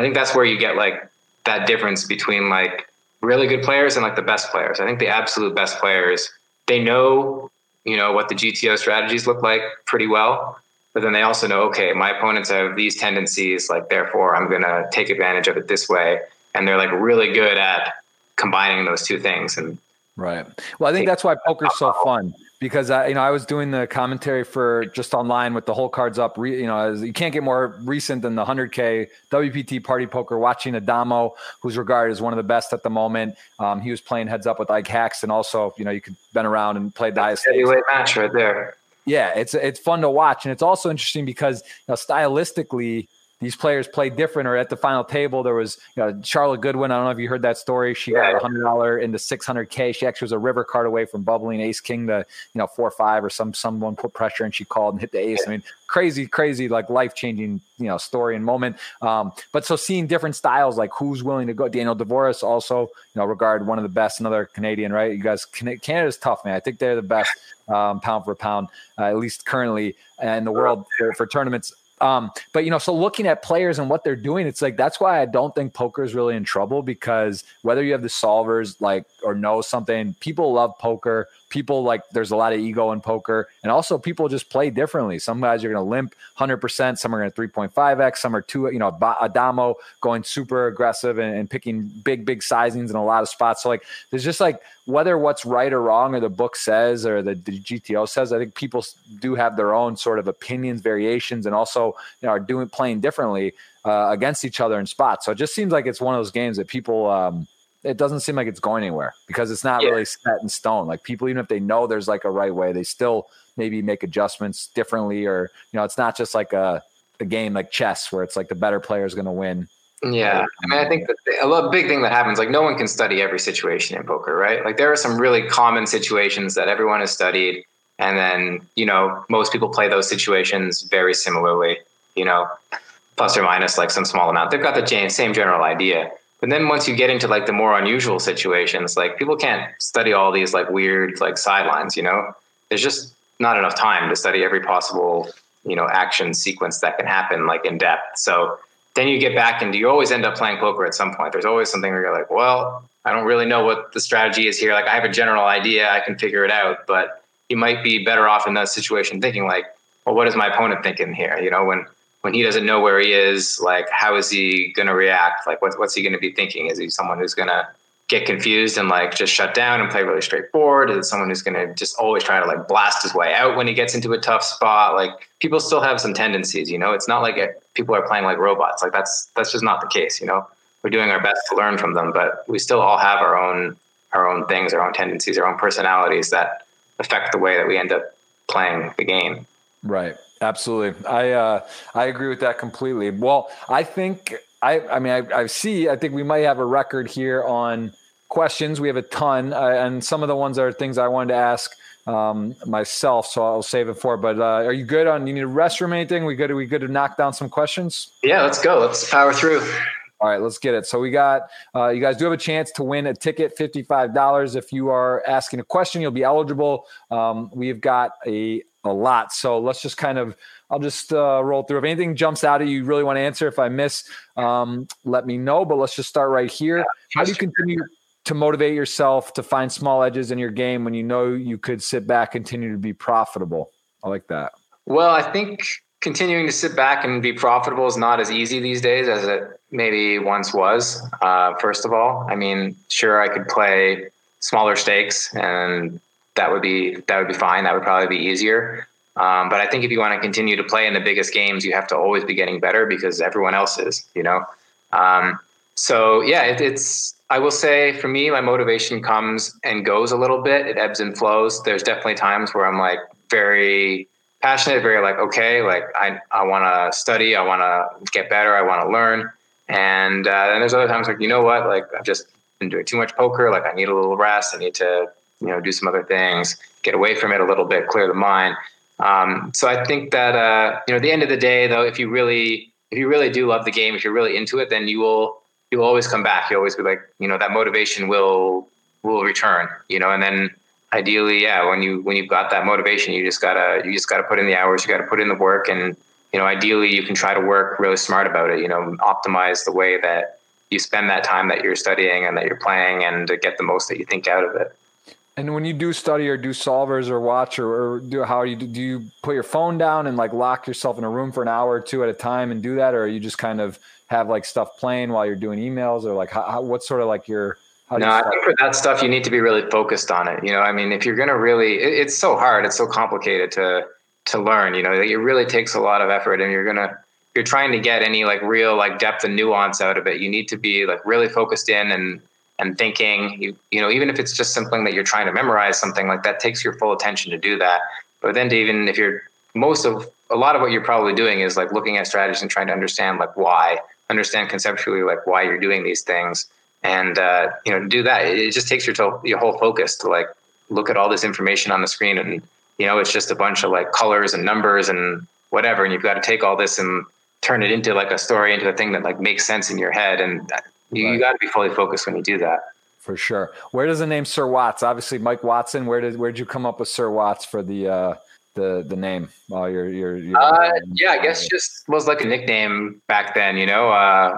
I think that's where you get like that difference between like really good players and like the best players. I think the absolute best players, they know, you know, what the GTO strategies look like pretty well, but then they also know, okay, my opponents have these tendencies, like, therefore I'm going to take advantage of it this way. And they're like really good at combining those two things. And right. Well, I think that's why poker's so fun, because I, you know, I was doing the commentary for just online with the whole cards up, you know, you can't get more recent than the 100K WPT Party Poker, watching Adamo, who's regarded as one of the best at the moment. He was playing heads up with Ike Hacks, and also, you know, you could been around and played the highest heavyweight match right there. Yeah. It's fun to watch. And it's also interesting because, you know, stylistically, these players play different. Or at the final table, there was, you know, Charlotte Goodwin. I don't know if you heard that story. She got $100 into $600K. She actually was a river card away from bubbling ace king to, you know, 4-5, or someone put pressure and she called and hit the ace. I mean, crazy, like life-changing, you know, story and moment. But so seeing different styles, like who's willing to go. Daniel Devoris also, you know, regarded one of the best, another Canadian, right? You guys, Canada's tough, man. I think they're the best pound for pound, at least currently in the world for tournaments. But, you know, so looking at players and what they're doing, it's like, that's why I don't think poker is really in trouble, because whether you have the solvers, like, or know something, people love poker. People, like, there's a lot of ego in poker, and also people just play differently. Some guys are going to limp 100%. Some are going to 3.5x. Some are two, you know, Adamo going super aggressive and picking big sizings in a lot of spots. So like, there's just like, whether what's right or wrong, or the book says, or the GTO says, I think people do have their own sort of opinions, variations, and also, you know, are playing differently against each other in spots. So it just seems like it's one of those games that people, it doesn't seem like it's going anywhere, because it's not really set in stone. Like, people, even if they know there's like a right way, they still maybe make adjustments differently, or, you know, it's not just like a game like chess where it's like the better player is going to win. Yeah. I mean, I think that a big thing that happens, like, no one can study every situation in poker, right? Like, there are some really common situations that everyone has studied. And then, you know, most people play those situations very similarly, you know, plus or minus like some small amount. They've got the same general idea. But then once you get into like the more unusual situations, like, people can't study all these like weird, like, sidelines, you know, there's just not enough time to study every possible, you know, action sequence that can happen, like, in depth. So then you get back and you always end up playing poker at some point. There's always something where you're like, well, I don't really know what the strategy is here. Like, I have a general idea, I can figure it out, but you might be better off in that situation thinking like, well, what is my opponent thinking here? You know, when he doesn't know where he is, like, how is he going to react? Like, what's he going to be thinking? Is he someone who's going to get confused and like just shut down and play really straightforward? Is it someone who's going to just always try to like blast his way out when he gets into a tough spot? Like, people still have some tendencies, you know, it's not like people are playing like robots. Like that's just not the case. You know, we're doing our best to learn from them, but we still all have our own things, our own tendencies, our own personalities that affect the way that we end up playing the game. Right. Absolutely. I agree with that completely. Well, I think, I think we might have a record here on questions. We have a ton, and some of the ones are things I wanted to ask myself, so I'll save it for. But are you good on? You need a restroom? Anything? We good to knock down some questions? Yeah, let's go. Let's power through. All right, let's get it. So we got you guys do have a chance to win a ticket, $55. If you are asking a question, you'll be eligible. We've got a lot, so let's just kind of. I'll just roll through. If anything jumps out at you really want to answer, if I miss, let me know. But let's just start right here. How do you continue to motivate yourself to find small edges in your game when you know you could sit back, continue to be profitable? I like that. Well, I think continuing to sit back and be profitable is not as easy these days as it maybe once was, first of all. I mean, sure, I could play smaller stakes, and that would be fine. That would probably be easier. But I think if you want to continue to play in the biggest games, you have to always be getting better because everyone else is, you know? So yeah, I will say for me, my motivation comes and goes a little bit. It ebbs and flows. There's definitely times where I'm like very passionate, very like, okay, like I want to study, I want to get better, I want to learn. And then there's other times like, you know what, like I've just been doing too much poker. Like I need a little rest. I need to, you know, do some other things, get away from it a little bit, clear the mind. So I think that, you know, at the end of the day though, if you really do love the game, if you're really into it, then you'll always come back. You'll always be like, you know, that motivation will return, you know, and then ideally, yeah, when you've got that motivation, you just gotta put in the hours, you gotta put in the work. And, you know, ideally you can try to work really smart about it, you know, optimize the way that you spend that time that you're studying and that you're playing and to get the most that you think out of it. And when you do study or do solvers or watch or do, how you do you put your phone down and like lock yourself in a room for an hour or two at a time and do that? Or you just kind of have like stuff playing while you're doing emails or like how, what's sort of like your, how do you I think for that stuff, you need to be really focused on it. You know, I mean, if you're going to really, it's so hard, it's so complicated to learn, you know, it really takes a lot of effort and you're trying to get any like real like depth and nuance out of it. You need to be like really focused in and thinking, you know, even if it's just something that you're trying to memorize, something like that takes your full attention to do that. But then to even if you're a lot of what you're probably doing is like looking at strategies and trying to understand like why, understand conceptually like why you're doing these things. And, you know, to do that, it just takes your whole focus to like look at all this information on the screen. And, you know, it's just a bunch of like colors and numbers and whatever. And you've got to take all this and turn it into like a story, into a thing that like makes sense in your head. And You got to be fully focused when you do that. For sure. Where does the name Sir Watts? Obviously, Mike Watson. Where'd you come up with Sir Watts for the name? Oh, yeah, I guess just was like a nickname back then. You know,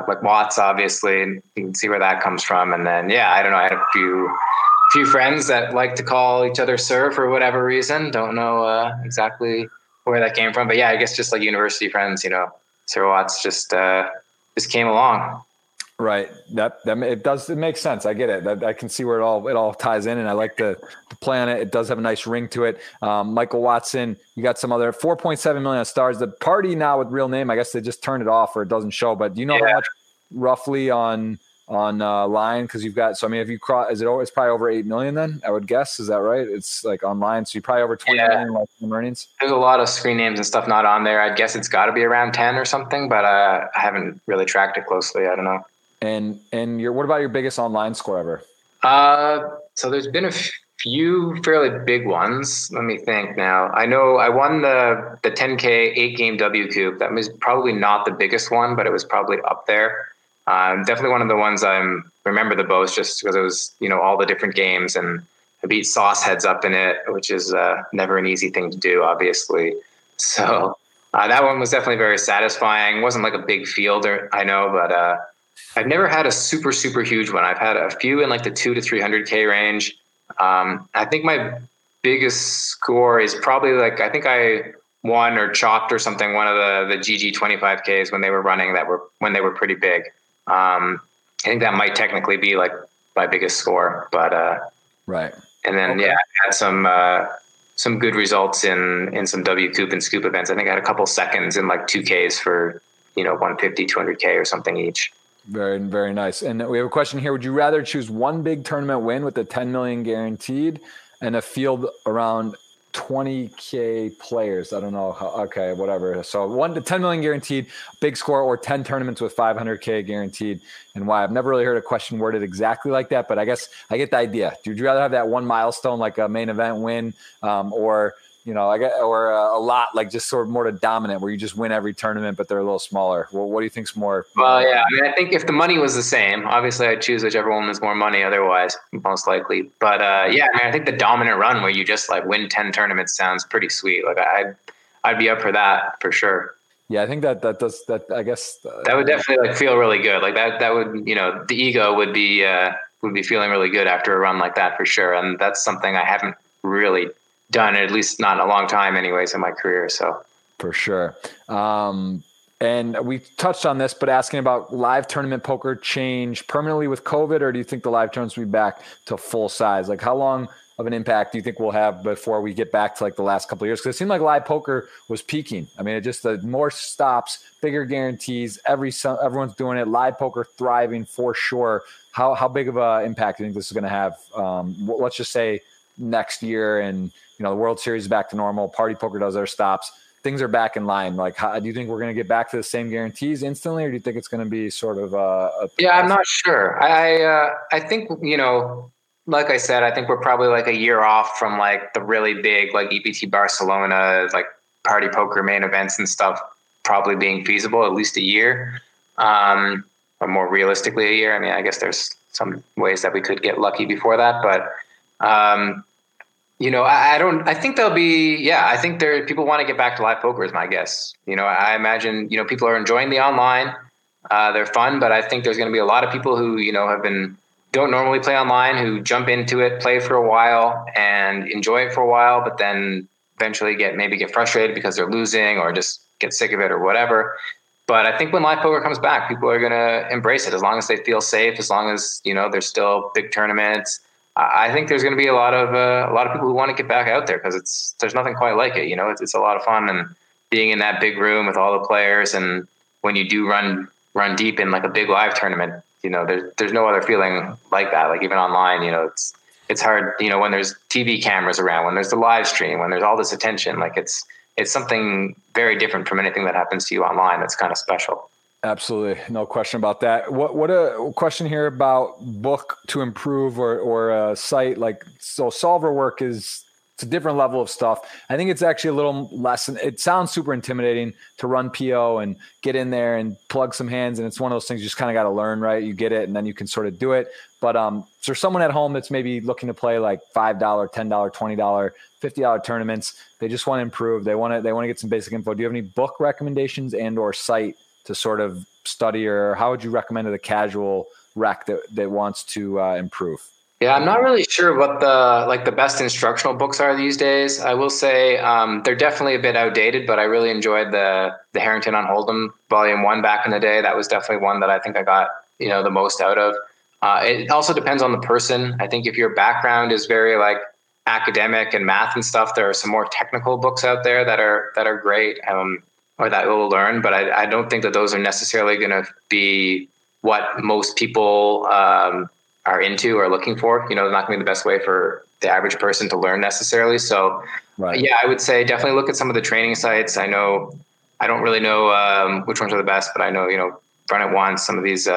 like Watts, obviously. You can see where that comes from. And then, yeah, I don't know. I had a few friends that like to call each other Sir for whatever reason. Don't know exactly where that came from, but yeah, I guess just like university friends. You know, Sir Watts just came along. Right. That it does. It makes sense. I get it. I can see where it all ties in. And I like the play on it. It does have a nice ring to it. Michael Watson, you got some other 4.7 million stars. The party now with real name, I guess they just turned it off or it doesn't show, but do you know how much roughly on line? Cause you've got, so I mean, if you cross, it's probably over 8 million then I would guess, is that right? It's like online. So you probably over 20 million lifetime earnings. There's a lot of screen names and stuff not on there. I guess it's gotta be around 10 or something, but I haven't really tracked it closely. I don't know. And what about your biggest online score ever? So there's been a few fairly big ones. Let me think now. I know I won the 10K 8-game WCOOP. That was probably not the biggest one, but it was probably up there. Definitely one of the ones I remember the most just because it was, you know, all the different games and I beat Sauce heads up in it, which is never an easy thing to do, obviously. So that one was definitely very satisfying. Wasn't like a big fielder, I know, but I've never had a super, super huge one. I've had a few in like the 200 to 300K range. I think my biggest score is probably like, I think I won or chopped or something, one of the GG 25Ks when they were running that were, when they were pretty big. I think that might technically be like my biggest score, but, right. And then, okay. Yeah, I had some good results in some WCOOP and SCOOP events. I think I had a couple seconds in like 2Ks for, 150, 200K or something each. Very, very nice. And we have a question here. Would you rather choose one big tournament win with the 10 million guaranteed and a field around 20K players? I don't know. Okay, whatever. So 1 to 10 million guaranteed, big score, or 10 tournaments with 500K guaranteed. And why? I've never really heard a question worded exactly like that, but I guess I get the idea. Would you rather have that one milestone, like a main event win, or a lot, like just sort of more to dominant, where you just win every tournament, but they're a little smaller? Well, what do you think's more? Well, yeah, I think if the money was the same, obviously I'd choose whichever one was more money otherwise, most likely. But I think the dominant run where you just like win 10 tournaments sounds pretty sweet. Like I'd be up for that for sure. Yeah, I think that does that. I guess that would definitely like feel really good. Like that would, the ego would be feeling really good after a run like that for sure. And that's something I haven't really done, at least not in a long time anyways in my career. So for sure. And we touched on this, but asking about live tournament poker change permanently with COVID, or do you think the live tournaments will be back to full size? Like how long of an impact do you think we'll have before we get back to like the last couple of years? Because it seemed like live poker was peaking. I mean, it just, the more stops, bigger guarantees, everyone's doing it, live poker thriving for sure. How big of an impact do you think this is going to have? Let's just say next year, and the World Series is back to normal, Party Poker does their stops, things are back in line. Like, how do you think we're going to get back to the same guarantees instantly, or do you think it's going to be sort of I'm not sure. I think, like I said, I think we're probably like a year off from like the really big, like EPT Barcelona, like Party Poker main events and stuff probably being feasible, at least a year, or more realistically a year. I mean, I guess there's some ways that we could get lucky before that, but I think there, people want to get back to live poker is my guess. I imagine, people are enjoying the online, they're fun, but I think there's going to be a lot of people who, don't normally play online, who jump into it, play for a while and enjoy it for a while, but then eventually get frustrated because they're losing or just get sick of it or whatever. But I think when live poker comes back, people are going to embrace it as long as they feel safe, as long as, there's still big tournaments. I think there's going to be a lot of people who want to get back out there because there's nothing quite like it. It's a lot of fun, and being in that big room with all the players, and when you do run deep in like a big live tournament, there's no other feeling like that. Like even online, it's hard. When there's TV cameras around, when there's the live stream, when there's all this attention, like it's something very different from anything that happens to you online. That's kind of special. Absolutely. No question about that. What a question here about book to improve or a site. Like, so solver work is, it's a different level of stuff. I think it's actually a little less. It sounds super intimidating to run PO and get in there and plug some hands. And it's one of those things you just kind of got to learn, right? You get it and then you can sort of do it. But for someone at home that's maybe looking to play like $5, $10, $20, $50 tournaments, they just want to improve. They want to get some basic info. Do you have any book recommendations and or site to sort of study, or how would you recommend to the casual rec that wants to improve? Yeah, I'm not really sure what the best instructional books are these days. I will say they're definitely a bit outdated, but I really enjoyed the Harrington on Hold'em Volume 1 back in the day. That was definitely one that I think I got the most out of. It also depends on the person. I think if your background is very like academic and math and stuff, there are some more technical books out there that are great. Or that we'll learn, but I don't think that those are necessarily going to be what most people are into or looking for. They're not going to be the best way for the average person to learn necessarily. So, right. Yeah, I would say definitely look at some of the training sites. I know I don't really know which ones are the best, but I know Run It Once, some of these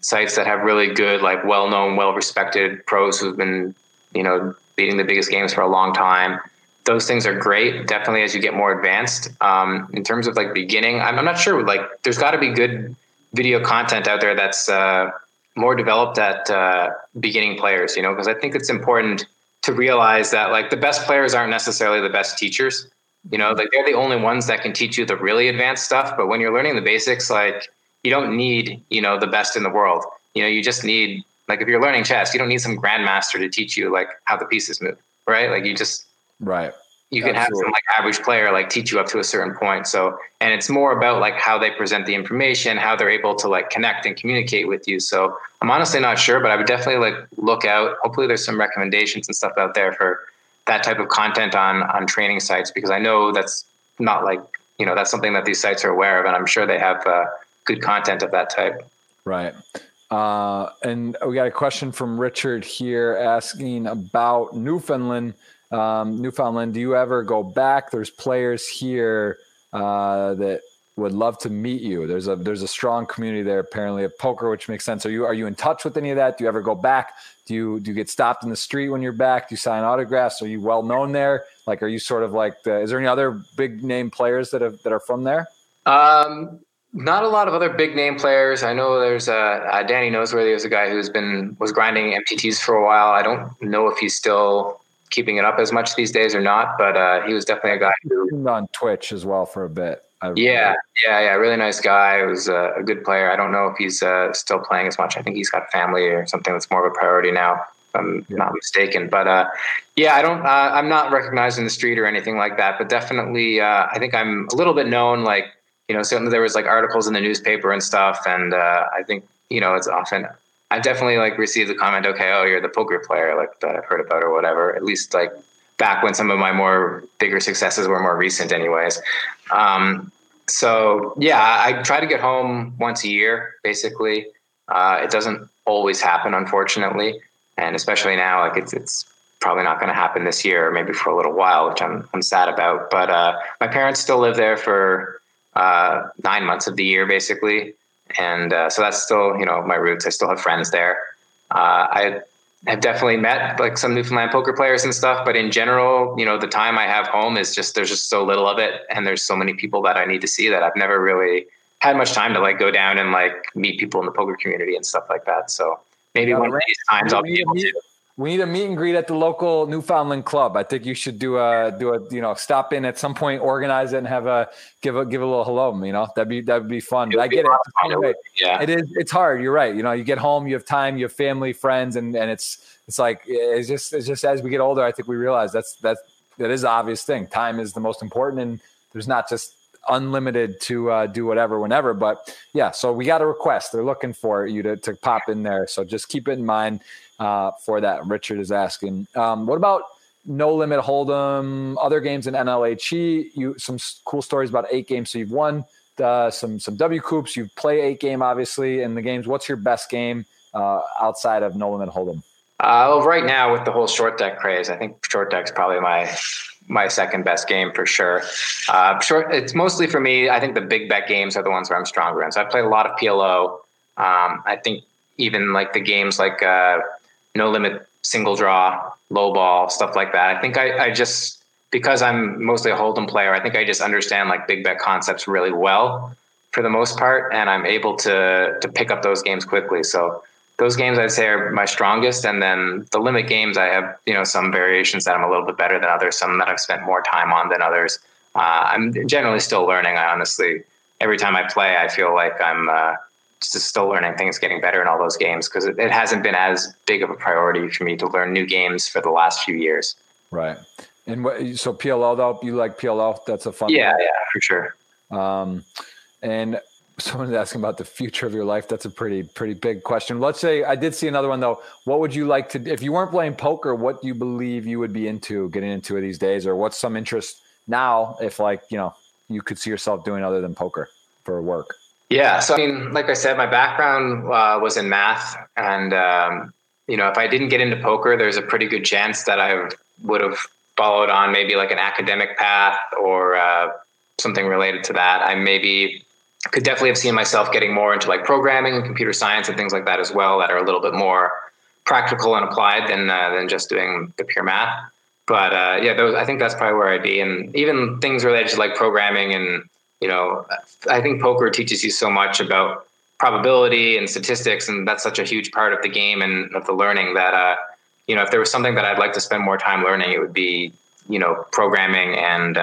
sites that have really good, like well-known, well-respected pros who've been beating the biggest games for a long time. Those things are great, definitely, as you get more advanced. In terms of like beginning, I'm not sure, like there's got to be good video content out there that's more developed at beginning players, because I think it's important to realize that like the best players aren't necessarily the best teachers, like they're the only ones that can teach you the really advanced stuff. But when you're learning the basics, like you don't need, the best in the world, you just need, like if you're learning chess, you don't need some grandmaster to teach you like how the pieces move, right? Like you just, right. you can have some like average player like teach you up to a certain point. So, and it's more about like how they present the information, how they're able to like connect and communicate with you. So I'm honestly not sure, but I would definitely like look out. Hopefully there's some recommendations and stuff out there for that type of content on training sites, because I know that's not like, you know, that's something that these sites are aware of, and I'm sure they have good content of that type. Right. And we got a question from Richard here asking about Newfoundland. Newfoundland, do you ever go back? There's players here that would love to meet you. There's a strong community there apparently of poker, which makes sense. Are you in touch with any of that? Do you ever go back? Do you get stopped in the street when you're back? Do you sign autographs? Are you well known there? Like, are you sort of like is there any other big name players that are from there? Not a lot of other big name players. I know there's Danny Noseworthy. There's a guy who's was grinding MTTs for a while. I don't know if he's still keeping it up as much these days or not, but he was definitely a guy who on Twitch as well for a bit. Yeah. Really nice guy. He was a good player. I don't know if he's still playing as much. I think he's got family or something that's more of a priority now, if I'm not mistaken. But I'm not recognized in the street or anything like that, but definitely I think I'm a little bit known, like, you know, certainly there was like articles in the newspaper and stuff. And I think, you know, I definitely like received the comment, okay, oh, you're the poker player like that I've heard about or whatever, at least like back when some of my more bigger successes were more recent anyways. So yeah, I try to get home once a year, basically. It doesn't always happen, unfortunately. And especially now, like it's probably not going to happen this year, or maybe for a little while, which I'm sad about. But my parents still live there for 9 months of the year, basically. And so that's still, you know, my roots. I still have friends there. I have definitely met like some Newfoundland poker players and stuff, but in general, you know, the time I have home is just, there's just so little of it. And there's so many people that I need to see that I've never really had much time to like go down and like meet people in the poker community and stuff like that. So maybe one of these times I'll be able to. We need a meet and greet at the local Newfoundland club. I think you should do a stop in at some point, organize it, and have give a little hello. You know, that'd be fun. I get it. Yeah, it's hard. You're right. You know, you get home, you have time, you have family, friends, and it's like it's just as we get older, I think we realize that is the obvious thing. Time is the most important, and there's not just unlimited to do whatever whenever. But yeah, so we got a request. They're looking for you to pop in there. So just keep it in mind for that. Richard is asking, what about No Limit Hold'em, other games in NLHE? You some cool stories about 8 games. So you've won some WCOOPs. You've played 8 game, obviously, in the games. What's your best game outside of No Limit Hold'em? Well, right now with the whole short deck craze, I think short deck's probably my second best game for sure. It's mostly for me. I think the big bet games are the ones where I'm stronger in. So I played a lot of PLO. I think even like the games like No Limit, Single Draw, Low Ball, stuff like that. I think I just, because I'm mostly a Hold'em player, I think I just understand like big bet concepts really well for the most part, and I'm able to pick up those games quickly. So those games I'd say are my strongest. And then the limit games, I have, you know, some variations that I'm a little bit better than others, some that I've spent more time on than others. I'm generally still learning. I honestly, every time I play, I feel like I'm just still learning things, getting better in all those games, because it hasn't been as big of a priority for me to learn new games for the last few years. Right. And so PLO though, you like PLO? That's a fun one. Yeah, for sure. And someone's asking about the future of your life. That's a pretty big question. Let's say I did see another one though. What would you like to do if you weren't playing poker? What do you believe you would be getting into these days, or what's some interest now if, like, you know, you could see yourself doing other than poker for work? Yeah. So, I mean, like I said, my background was in math, and, you know, if I didn't get into poker, there's a pretty good chance that I would have followed on maybe like an academic path or something related to that. I maybe could definitely have seen myself getting more into like programming and computer science and things like that as well, that are a little bit more practical and applied than just doing the pure math. But I think that's probably where I'd be. And even things related to like programming and, you know, I think poker teaches you so much about probability and statistics, and that's such a huge part of the game and of the learning that, you know, if there was something that I'd like to spend more time learning, it would be, you know, programming and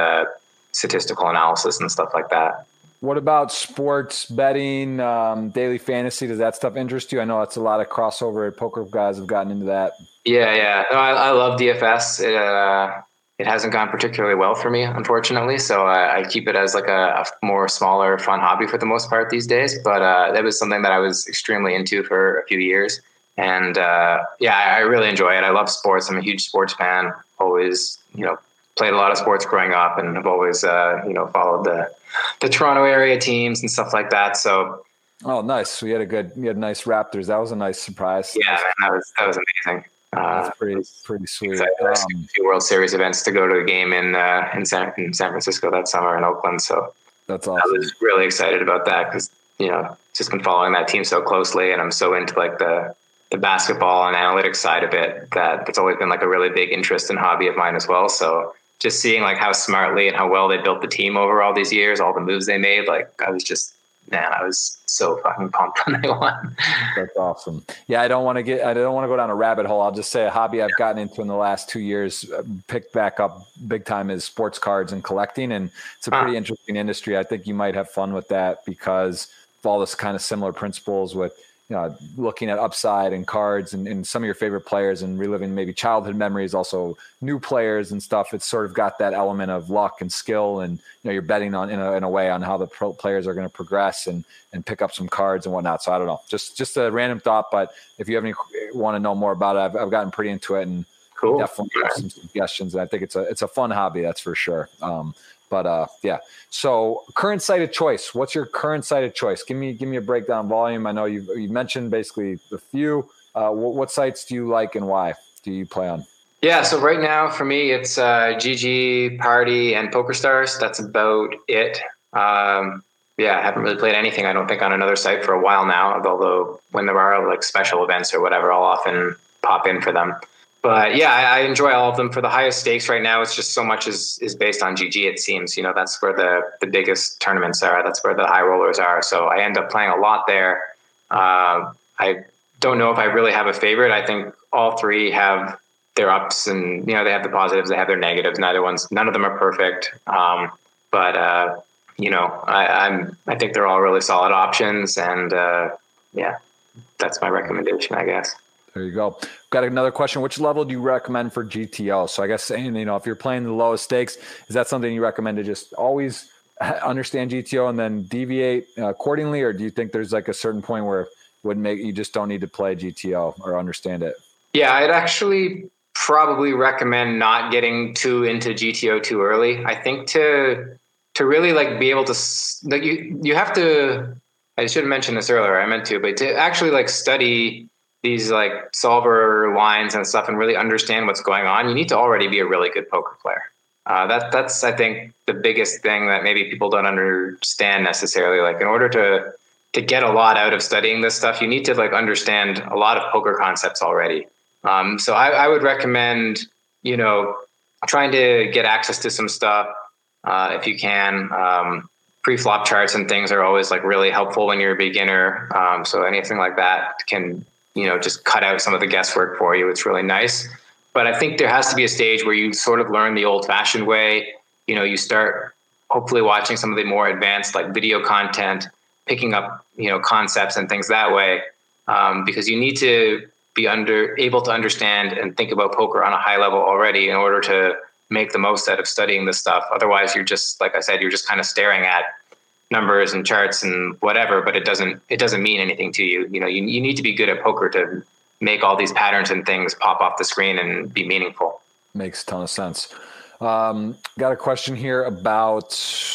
statistical analysis and stuff like that. What about sports betting, daily fantasy? Does that stuff interest you? I know that's a lot of crossover. Poker guys have gotten into that. Yeah. No, I love DFS. It, it hasn't gone particularly well for me, unfortunately. So I keep it as like a more smaller, fun hobby for the most part these days. But that was something that I was extremely into for a few years. And I really enjoy it. I love sports. I'm a huge sports fan. Always, played a lot of sports growing up, and have always, followed the Toronto area teams and stuff like that. So. Oh, nice. So you had nice Raptors. That was a nice surprise. Yeah, man, that was amazing. That's pretty sweet. Two World Series events to go to a game in San Francisco that summer in Oakland. So that's awesome. I was really excited about that because just been following that team so closely, and I'm so into like the basketball and analytics side of it that it's always been like a really big interest and hobby of mine as well. So just seeing like how smartly and how well they built the team over all these years, all the moves they made, like I was so fucking pumped when I won. That's awesome. Yeah, I don't want to go down a rabbit hole. I'll just say a hobby I've gotten into in the last 2 years, picked back up big time, is sports cards and collecting. And it's a pretty interesting industry. I think you might have fun with that because of all this kind of similar principles with, looking at upside and cards and some of your favorite players and reliving maybe childhood memories, also new players and stuff. It's sort of got that element of luck and skill, and you're betting on in a way on how the pro players are going to progress and pick up some cards and whatnot. So I don't know, just a random thought. But if you have want to know more about it, I've gotten pretty into it, and cool. Definitely have some suggestions. And I think it's a fun hobby, that's for sure. So current site of choice. What's your current site of choice? Give me a breakdown volume. I know you mentioned basically the few. What sites do you like and why do you play on? Yeah, so right now for me, it's GG, Party, and PokerStars. That's about it. I haven't really played anything, I don't think, on another site for a while now, although when there are like special events or whatever, I'll often pop in for them. But yeah, I enjoy all of them. For the highest stakes right now, it's just so much is based on GG, it seems. That's where the biggest tournaments are. That's where the high rollers are. So I end up playing a lot there. I don't know if I really have a favorite. I think all three have their ups and, they have the positives, they have their negatives. None of them are perfect. I think they're all really solid options. And that's my recommendation, I guess. There you go. Got another question. Which level do you recommend for GTO? So I guess saying, if you're playing the lowest stakes, is that something you recommend to just always understand GTO and then deviate accordingly? Or do you think there's like a certain point where it would make you just don't need to play GTO or understand it? Yeah, I'd actually probably recommend not getting too into GTO too early. I think to really like be able to, like you have to, I should have mentioned this earlier, I meant to, but to actually like study these like solver lines and stuff and really understand what's going on, you need to already be a really good poker player. That's I think the biggest thing that maybe people don't understand necessarily. Like in order to get a lot out of studying this stuff, you need to like understand a lot of poker concepts already. So I would recommend, trying to get access to some stuff if you can. Pre-flop charts and things are always like really helpful when you're a beginner. So anything like that can just cut out some of the guesswork for you. It's really nice. But I think there has to be a stage where you sort of learn the old fashioned way. You start hopefully watching some of the more advanced like video content, picking up, concepts and things that way. Because you need to be able to understand and think about poker on a high level already in order to make the most out of studying this stuff. Otherwise you're just, like I said, you're just kind of staring at numbers and charts and whatever, but it doesn't mean anything to you. You need to be good at poker to make all these patterns and things pop off the screen and be meaningful. Makes a ton of sense. Got a question here about,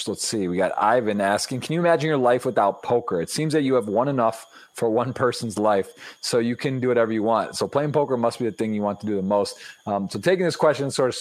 let's see, we got Ivan asking, can you imagine your life without poker? It seems that you have won enough for one person's life, so you can do whatever you want. So playing poker must be the thing you want to do the most. So taking this question sort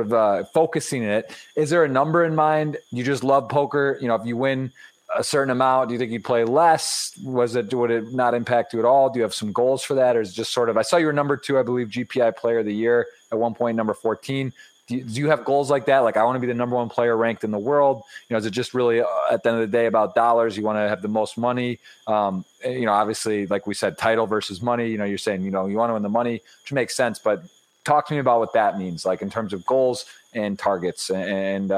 of focusing it, is there a number in mind? You just love poker. If you win a certain amount, do you think you play less? Would it not impact you at all? Do you have some goals for that? Or is it just sort of, I saw you were number 2, I believe, GPI player of the year at one point, number 14. Do you have goals like that? Like, I want to be the number 1 player ranked in the world. Is it just really at the end of the day about dollars? You want to have the most money. Obviously, like we said, title versus money, you're saying, you want to win the money, which makes sense, but talk to me about what that means, like in terms of goals and targets, and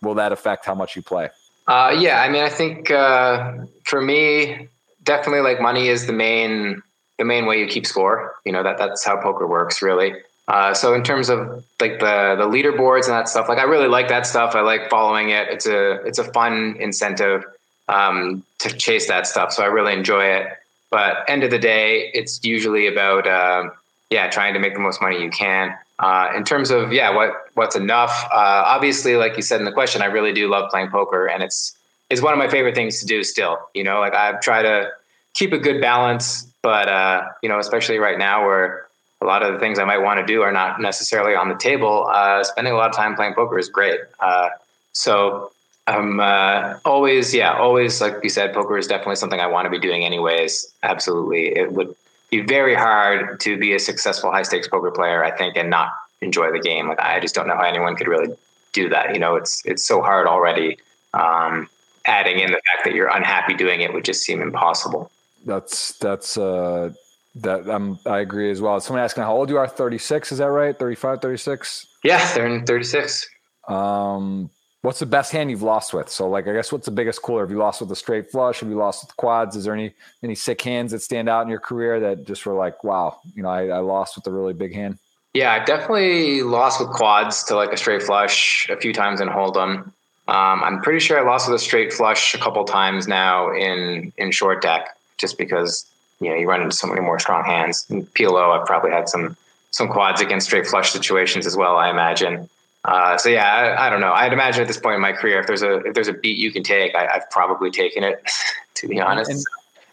will that affect how much you play? I think for me, definitely like money is the main way you keep score. That's how poker works, really. So in terms of like the leaderboards and that stuff, like I really like that stuff. I like following it. It's a fun incentive to chase that stuff. So I really enjoy it. But end of the day, it's usually about trying to make the most money you can. In terms of what's enough. Obviously, like you said in the question, I really do love playing poker, and it's one of my favorite things to do still. You know, like I try to keep a good balance, but especially right now where a lot of the things I might want to do are not necessarily on the table. Spending a lot of time playing poker is great. So I'm always, like you said, poker is definitely something I want to be doing anyways. Absolutely. It would be very hard to be a successful high stakes poker player, I think, and not enjoy the game. Like I just don't know how anyone could really do that. You know, it's so hard already. Adding in the fact that you're unhappy doing it would just seem impossible. I agree as well. Someone asking how old you are, 36, is that right? 35, 36? Yeah, they're in 36. What's the best hand you've lost with? So like, I guess what's the biggest cooler? Have you lost with a straight flush? Have you lost with quads? Is there any sick hands that stand out in your career that just were like, wow, you know, I lost with a really big hand? Yeah, I've definitely lost with quads to like a straight flush a few times in Hold'em. I'm pretty sure I lost with a straight flush a couple times now in short deck, just because you run into so many more strong hands. In PLO, I've probably had some quads against straight flush situations as well, I imagine. I don't know. I'd imagine at this point in my career, if there's a beat you can take, I've probably taken it, to be honest.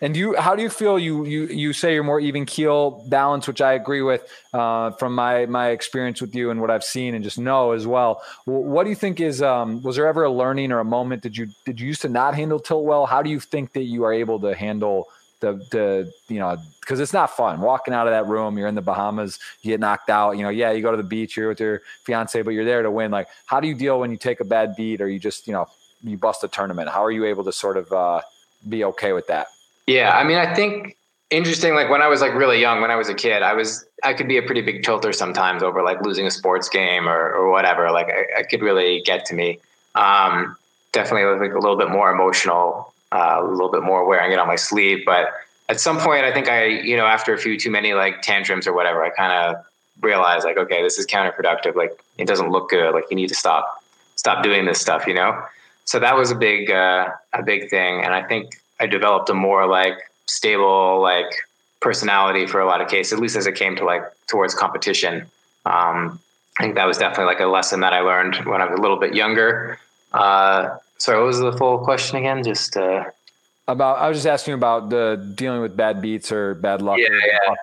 And how do you feel? You say you're more even keel balance, which I agree with from my experience with you and what I've seen and just know as well. What do you think is? Was there ever a learning or a moment? Did you used to not handle tilt well? How do you think that you are able to handle? Because it's not fun walking out of that room. You're in the Bahamas, you get knocked out, you go to the beach, you're with your fiance, but you're there to win. Like, how do you deal when you take a bad beat or you just, you bust a tournament? How are you able to sort of be okay with that? Yeah. I mean, I think interesting, like when I was like really young, when I was a kid, I could be a pretty big tilter sometimes over like losing a sports game or whatever. Like I could really get to me. Definitely like a little bit more emotional, a little bit more wearing it on my sleeve. But at some point, I think I after a few too many like tantrums or whatever, I kind of realized like, okay, this is counterproductive. Like it doesn't look good. Like you need to stop doing this stuff, So that was a big thing. And I think I developed a more like stable, like personality for a lot of cases, at least as it came to like towards competition. I think that was definitely like a lesson that I learned when I was a little bit younger. Sorry, what was the full question again? I was just asking about the dealing with bad beats or bad luck. Yeah.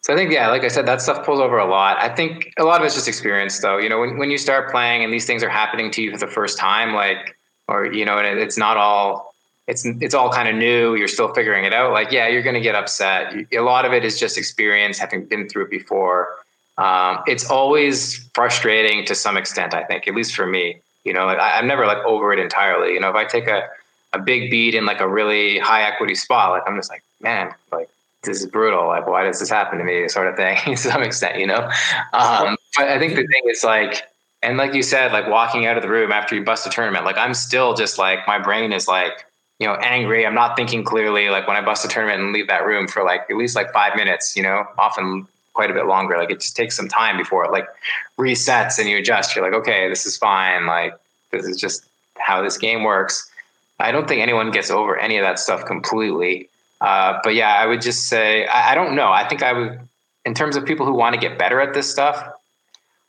So I think, like I said, that stuff pulls over a lot. I think a lot of it's just experience though. When you start playing and these things are happening to you for the first time, like, or, and it's not all, it's all kind of new. You're still figuring it out. Like, you're going to get upset. A lot of it is just experience, having been through it before. It's always frustrating to some extent, I think, at least for me. Like I'm never like over it entirely. If I take a big beat in like a really high equity spot, like I'm just like, man, like this is brutal. Like, why does this happen to me? Sort of thing to some extent, but I think the thing is like, and like you said, like walking out of the room after you bust a tournament, like I'm still just like, my brain is like, angry. I'm not thinking clearly. Like when I bust a tournament and leave that room for like at least like 5 minutes, often quite a bit longer. Like it just takes some time before it like resets and you adjust. You're like, okay, this is fine. Like this is just how this game works. I don't think anyone gets over any of that stuff completely. But yeah, I would just say, I don't know. I think I would, in terms of people who want to get better at this stuff,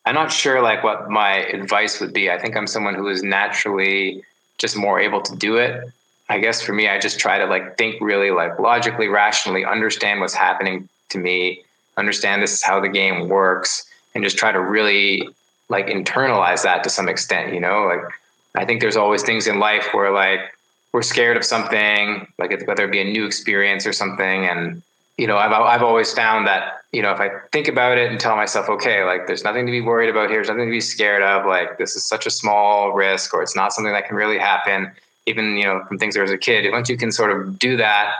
I'm not sure like what my advice would be. I think I'm someone who is naturally just more able to do it. I guess for me, I just try to like think really like logically, rationally, understand what's happening to me, understand this is how the game works, and just try to really like internalize that to some extent, like I think there's always things in life where like we're scared of something, like whether it be a new experience or something. And, I've always found that, if I think about it and tell myself, okay, like there's nothing to be worried about here. There's nothing to be scared of. Like this is such a small risk, or it's not something that can really happen. Even, from things there as a kid, once you can sort of do that,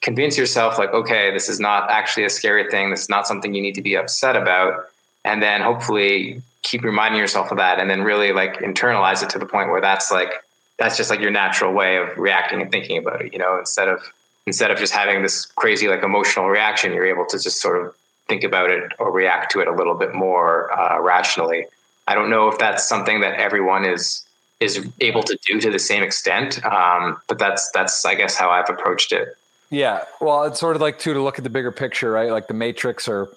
convince yourself like, okay, this is not actually a scary thing. This is not something you need to be upset about. And then hopefully keep reminding yourself of that and then really like internalize it to the point where that's just like your natural way of reacting and thinking about it. Instead of just having this crazy like emotional reaction, you're able to just sort of think about it or react to it a little bit more rationally. I don't know if that's something that everyone is able to do to the same extent, but that's I guess how I've approached it. Yeah, well, it's sort of like to look at the bigger picture, right? Like the Matrix, or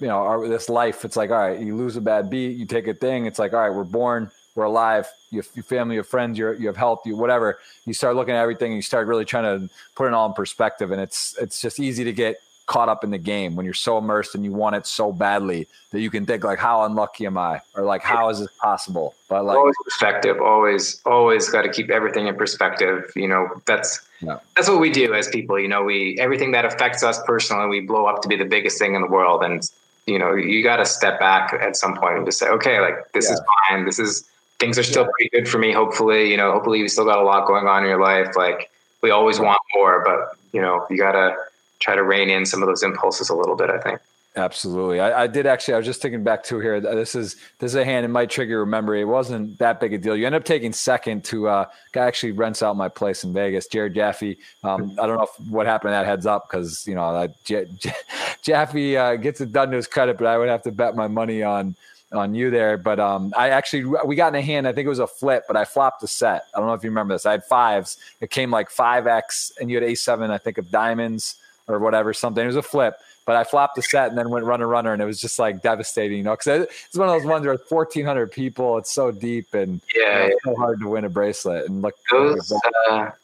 this life. It's like, all right, you lose a bad beat, you take a thing. It's like, all right, we're born, we're alive. You have your family, your friends, you have health, you whatever. You start looking at everything, and you start really trying to put it all in perspective, and it's just easy to get caught up in the game when you're so immersed and you want it so badly that you can think like, how unlucky am I? Or like, how is this possible? But like, always perspective, always got to keep everything in perspective. That's what we do as people. Everything that affects us personally, we blow up to be the biggest thing in the world. And you got to step back at some point and just say, okay, like this is fine. Things are still pretty good for me. Hopefully, hopefully you still got a lot going on in your life. Like we always want more, but you got to try to rein in some of those impulses a little bit, I think. Absolutely. I did actually, I was just thinking back to here. This is a hand in my trigger. Remember, it wasn't that big a deal. You end up taking second to guy actually rents out my place in Vegas, Jared Jaffe. I don't know what happened to that heads up, because Jaffe gets it done to his credit, but I would have to bet my money on you there. But we got in a hand, I think it was a flip, but I flopped a set. I don't know if you remember this. I had fives. It came like 5X, and you had A7, I think, of diamonds or whatever, something. It was a flip, but I flopped the set and then went runner, and it was just like devastating, because it's one of those ones where 1,400 people, it's so deep, and it's so hard to win a bracelet. And look, those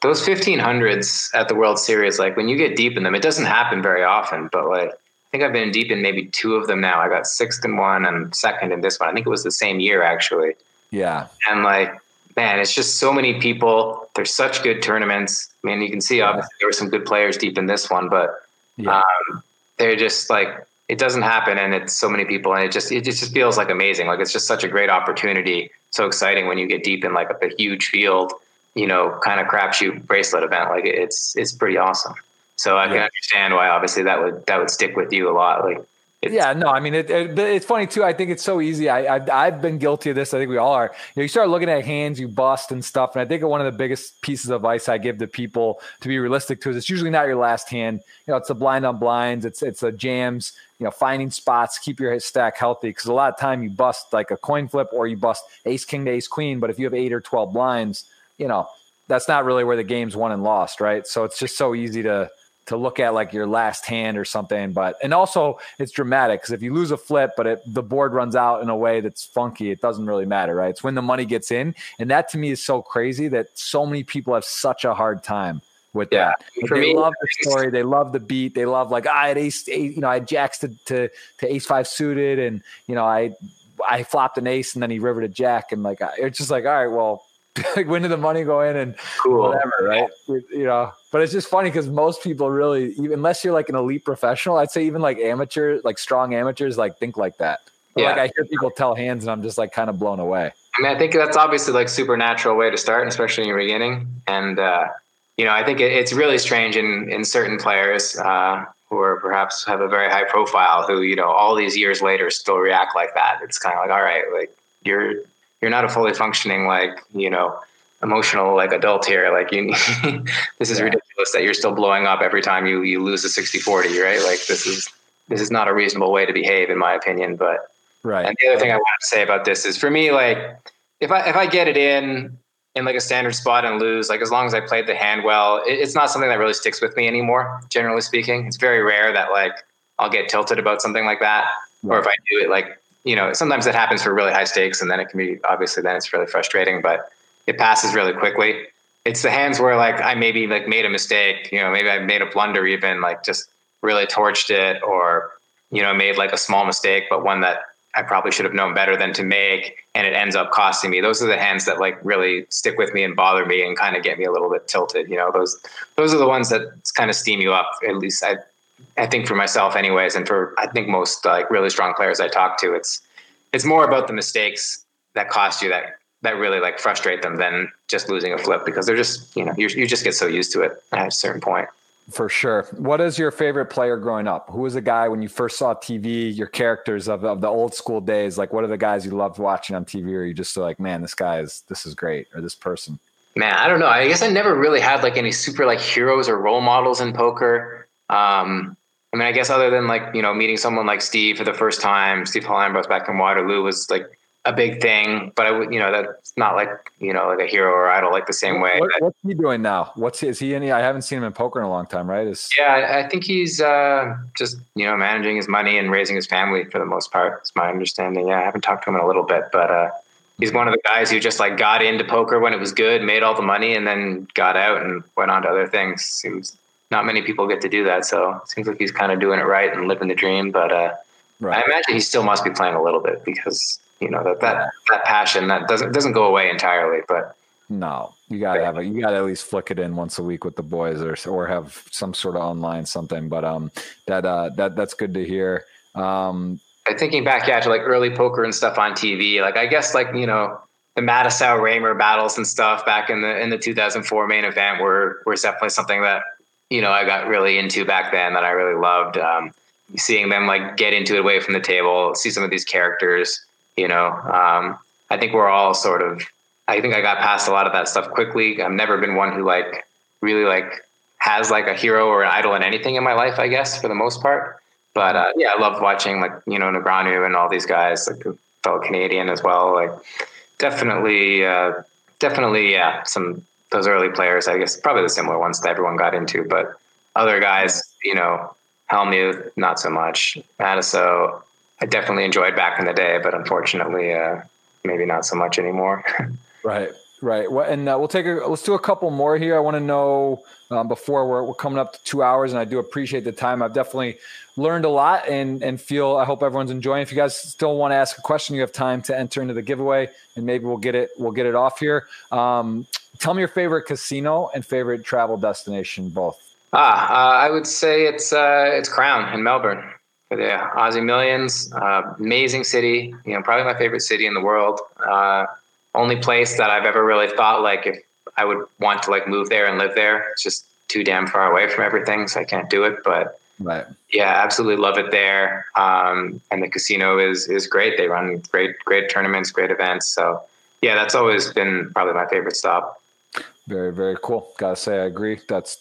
1,500s at the World Series, like when you get deep in them, it doesn't happen very often, but like, I think I've been deep in maybe two of them now. I got sixth in one and second in this one. I think it was the same year, actually. Yeah. And like, man, it's just so many people. They're such good tournaments. I mean, you can see obviously there were some good players deep in this one, but they're just like, it doesn't happen, and it's so many people, and it just feels like amazing. Like it's just such a great opportunity. So exciting when you get deep in like a huge field, kind of crapshoot bracelet event. Like it's pretty awesome. So I can understand why obviously that would stick with you a lot. Like. It's funny too. I think it's so easy. I've been guilty of this. I think we all are. You start looking at hands, you bust and stuff. And I think one of the biggest pieces of advice I give to people to be realistic to is it's usually not your last hand. It's a blind on blinds. It's a jams. Finding spots, keep your stack healthy, because a lot of time you bust like a coin flip, or you bust ace king to ace queen. But if you have 8 or 12 blinds, that's not really where the game's won and lost, right? So it's just so easy to look at like your last hand or something. But, and also it's dramatic, because if you lose a flip, but the board runs out in a way that's funky, it doesn't really matter, right? It's when the money gets in. And that to me is so crazy that so many people have such a hard time with that. Like, they love the story. They love the beat. They love like, I had ace, I had jacks to ace five suited. And, I flopped an ace and then he rivered a jack. And like, it's just like, all right, well, like when did the money go in and whatever, right? But it's just funny, because most people really, unless you're like an elite professional, I'd say even like amateur, like strong amateurs, like think like that. But like I hear people tell hands and I'm just like kind of blown away. I mean, I think that's obviously like supernatural way to start, especially in your beginning. And, I think it's really strange in certain players who are perhaps have a very high profile who, all these years later still react like that. It's kind of like, all right, like you're not a fully functioning, like, emotional, like adult here. Like you, this is ridiculous that you're still blowing up every time you lose a 60-40, right? Like this is not a reasonable way to behave, in my opinion. But right. And the other thing I want to say about this is, for me, like if I get it in like a standard spot and lose, like as long as I played the hand well, it's not something that really sticks with me anymore. Generally speaking, it's very rare that like I'll get tilted about something like that, or if I do it, like sometimes that happens for really high stakes, and then it can be obviously then it's really frustrating, but it passes really quickly. It's the hands where like I maybe like made a mistake, maybe I made a blunder, even like just really torched it, or, made like a small mistake, but one that I probably should have known better than to make, and it ends up costing me. Those are the hands that like really stick with me and bother me and kind of get me a little bit tilted. Those are the ones that kind of steam you up. At least I think for myself anyways, and for, I think most like really strong players I talk to, it's more about the mistakes that cost you that really like frustrate them than just losing a flip, because they're just, you just get so used to it at a certain point. For sure. What is your favorite player growing up? Who was a guy when you first saw TV, your characters of the old school days? Like what are the guys you loved watching on TV, or you just like, man, this is great, or this person? Man, I don't know. I guess I never really had like any super like heroes or role models in poker. I mean, I guess other than like, you know, meeting someone like Steve for the first time, Steve Paul-Ambrose back in Waterloo was like a big thing, but I would, you know, that's not like, you know, like a hero or idol, like the same way. What's he doing now? Is he any, I haven't seen him in poker in a long time, right? Yeah, I think he's just, you know, managing his money and raising his family for the most part. It's my understanding. Yeah. I haven't talked to him in a little bit, but he's one of the guys who just like got into poker when it was good, made all the money, and then got out and went on to other things. Seems not many people get to do that. So it seems like he's kind of doing it right and living the dream. But right. I imagine he still must be playing a little bit because, you know, that passion that doesn't go away entirely. But no, you gotta have it. You gotta at least flick it in once a week with the boys, or have some sort of online something. But that's good to hear. Thinking back, yeah, to like early poker and stuff on TV, like I guess like, you know, the Mattisau Raymer battles and stuff back in the 2004 main event were definitely something that, you know, I got really into back then, that I really loved. Seeing them like get into it away from the table, see some of these characters, you know. I think we're all sort of, I think I got past a lot of that stuff quickly. I've never been one who like really like has like a hero or an idol in anything in my life, I guess, for the most part. But yeah, I loved watching like, you know, Negreanu and all these guys, like a fellow Canadian as well. Like definitely, yeah. Some those early players, I guess, probably the similar ones that everyone got into. But other guys, you know, Hellmuth, not so much. Mattisau, I definitely enjoyed back in the day, but unfortunately, maybe not so much anymore. Right. Well, and let's do a couple more here. I want to know before we're coming up to 2 hours, and I do appreciate the time. I've definitely learned a lot and feel, I hope everyone's enjoying. If you guys still want to ask a question, you have time to enter into the giveaway, and maybe we'll get it off here. Tell me your favorite casino and favorite travel destination, both. I would say it's Crown in Melbourne for the Aussie Millions. Amazing city, you know, probably my favorite city in the world. Only place that I've ever really thought like if I would want to like move there and live there. It's just too damn far away from everything, so I can't do it. But right. Yeah, absolutely love it there. And the casino is great. They run great tournaments, great events. So yeah, that's always been probably my favorite stop. Very, very cool. Gotta say, I agree. That's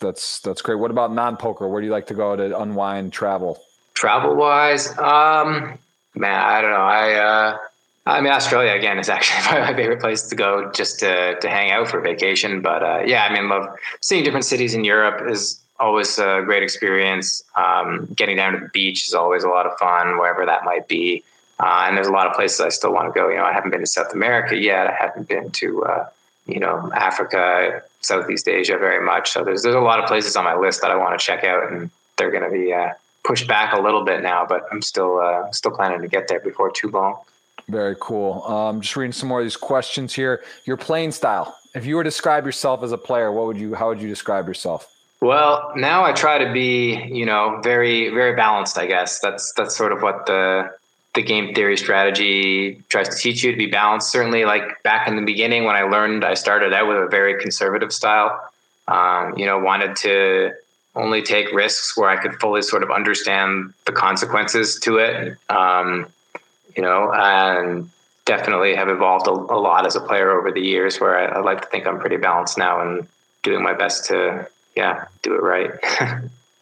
great. What about non-poker? Where do you like to go to unwind, travel? Travel wise, man, I don't know. I mean, Australia again is actually probably my favorite place to go just to hang out for vacation. But yeah, I mean, love seeing different cities in Europe is always a great experience. Getting down to the beach is always a lot of fun, wherever that might be. And there's a lot of places I still want to go. You know, I haven't been to South America yet. I haven't been to you know, Africa, Southeast Asia very much. So there's a lot of places on my list that I want to check out, and they're going to be pushed back a little bit now. But I'm still planning to get there before too long. Very cool. Just reading some more of these questions here. Your playing style. If you were to describe yourself as a player, how would you describe yourself? Well, now I try to be, you know, very, very balanced, I guess. That's sort of what the game theory strategy tries to teach you, to be balanced. Certainly like back in the beginning when I learned, I started out with a very conservative style. You know, wanted to only take risks where I could fully sort of understand the consequences to it. You know, and definitely have evolved a lot as a player over the years, where I like to think I'm pretty balanced now and doing my best to, yeah, do it right.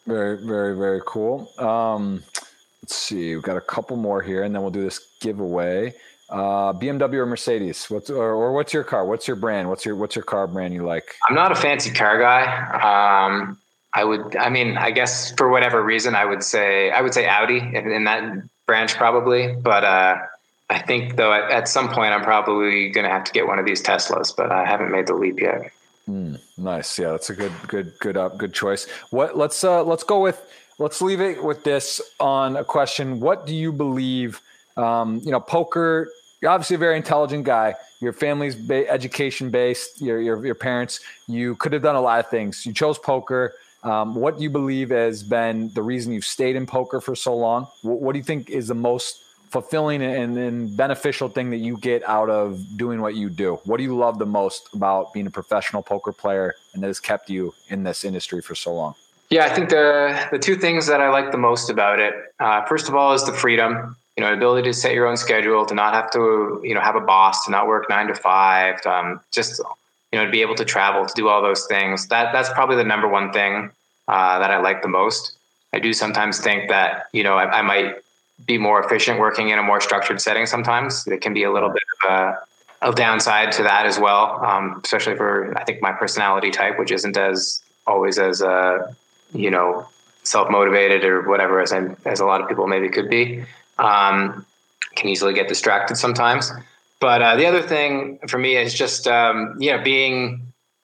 Very, very, very cool. Let's see, we've got a couple more here and then we'll do this giveaway. BMW or Mercedes? What's your car? What's your brand? What's your car brand you like? I'm not a fancy car guy. I guess for whatever reason, I would say Audi in that branch probably, but I think though at some point I'm probably gonna have to get one of these Teslas, but I haven't made the leap yet. Nice, yeah, that's a good choice. What? Let's leave it with this on a question. What do you believe? You know, poker. You're obviously a very intelligent guy. Your family's education based. Your parents. You could have done a lot of things. You chose poker. What do you believe has been the reason you've stayed in poker for so long? What do you think is the most fulfilling and beneficial thing that you get out of doing what you do? What do you love the most about being a professional poker player and that has kept you in this industry for so long? Yeah, I think the two things that I like the most about it, first of all, is the freedom. You know, the ability to set your own schedule, to not have to, you know, have a boss, to not work 9 to 5, just, you know, to be able to travel, to do all those things. That's probably the number one thing that I like the most. I do sometimes think that, you know, I might be more efficient working in a more structured setting. Sometimes it can be a little bit of downside to that as well. Especially for, I think, my personality type, which isn't as always as, you know, self-motivated or whatever, as a lot of people maybe could be, can easily get distracted sometimes. But the other thing for me is just, you know,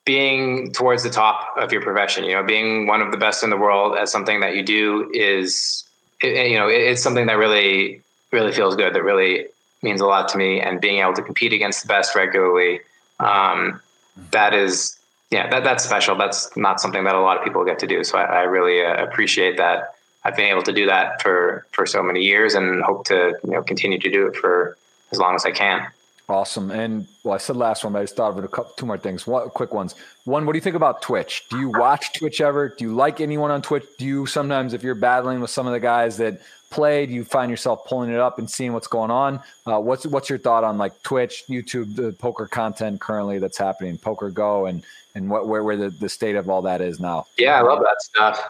being towards the top of your profession, you know, being one of the best in the world at something that you do is, you know, it's something that really, really feels good. That really means a lot to me, and being able to compete against the best regularly, that is, yeah, that's special. That's not something that a lot of people get to do. So I really appreciate that I've been able to do that for so many years, and hope to, you know, continue to do it for as long as I can. Awesome. And well, I said last one, but I just thought of it, two more things. One, quick ones. One, what do you think about Twitch? Do you watch Twitch ever? Do you like anyone on Twitch? Do you sometimes, if you're battling with some of the guys that play, do you find yourself pulling it up and seeing what's going on? What's your thought on like Twitch, YouTube, the poker content currently that's happening, Poker Go, and what where the state of all that is now? Yeah, I love that stuff.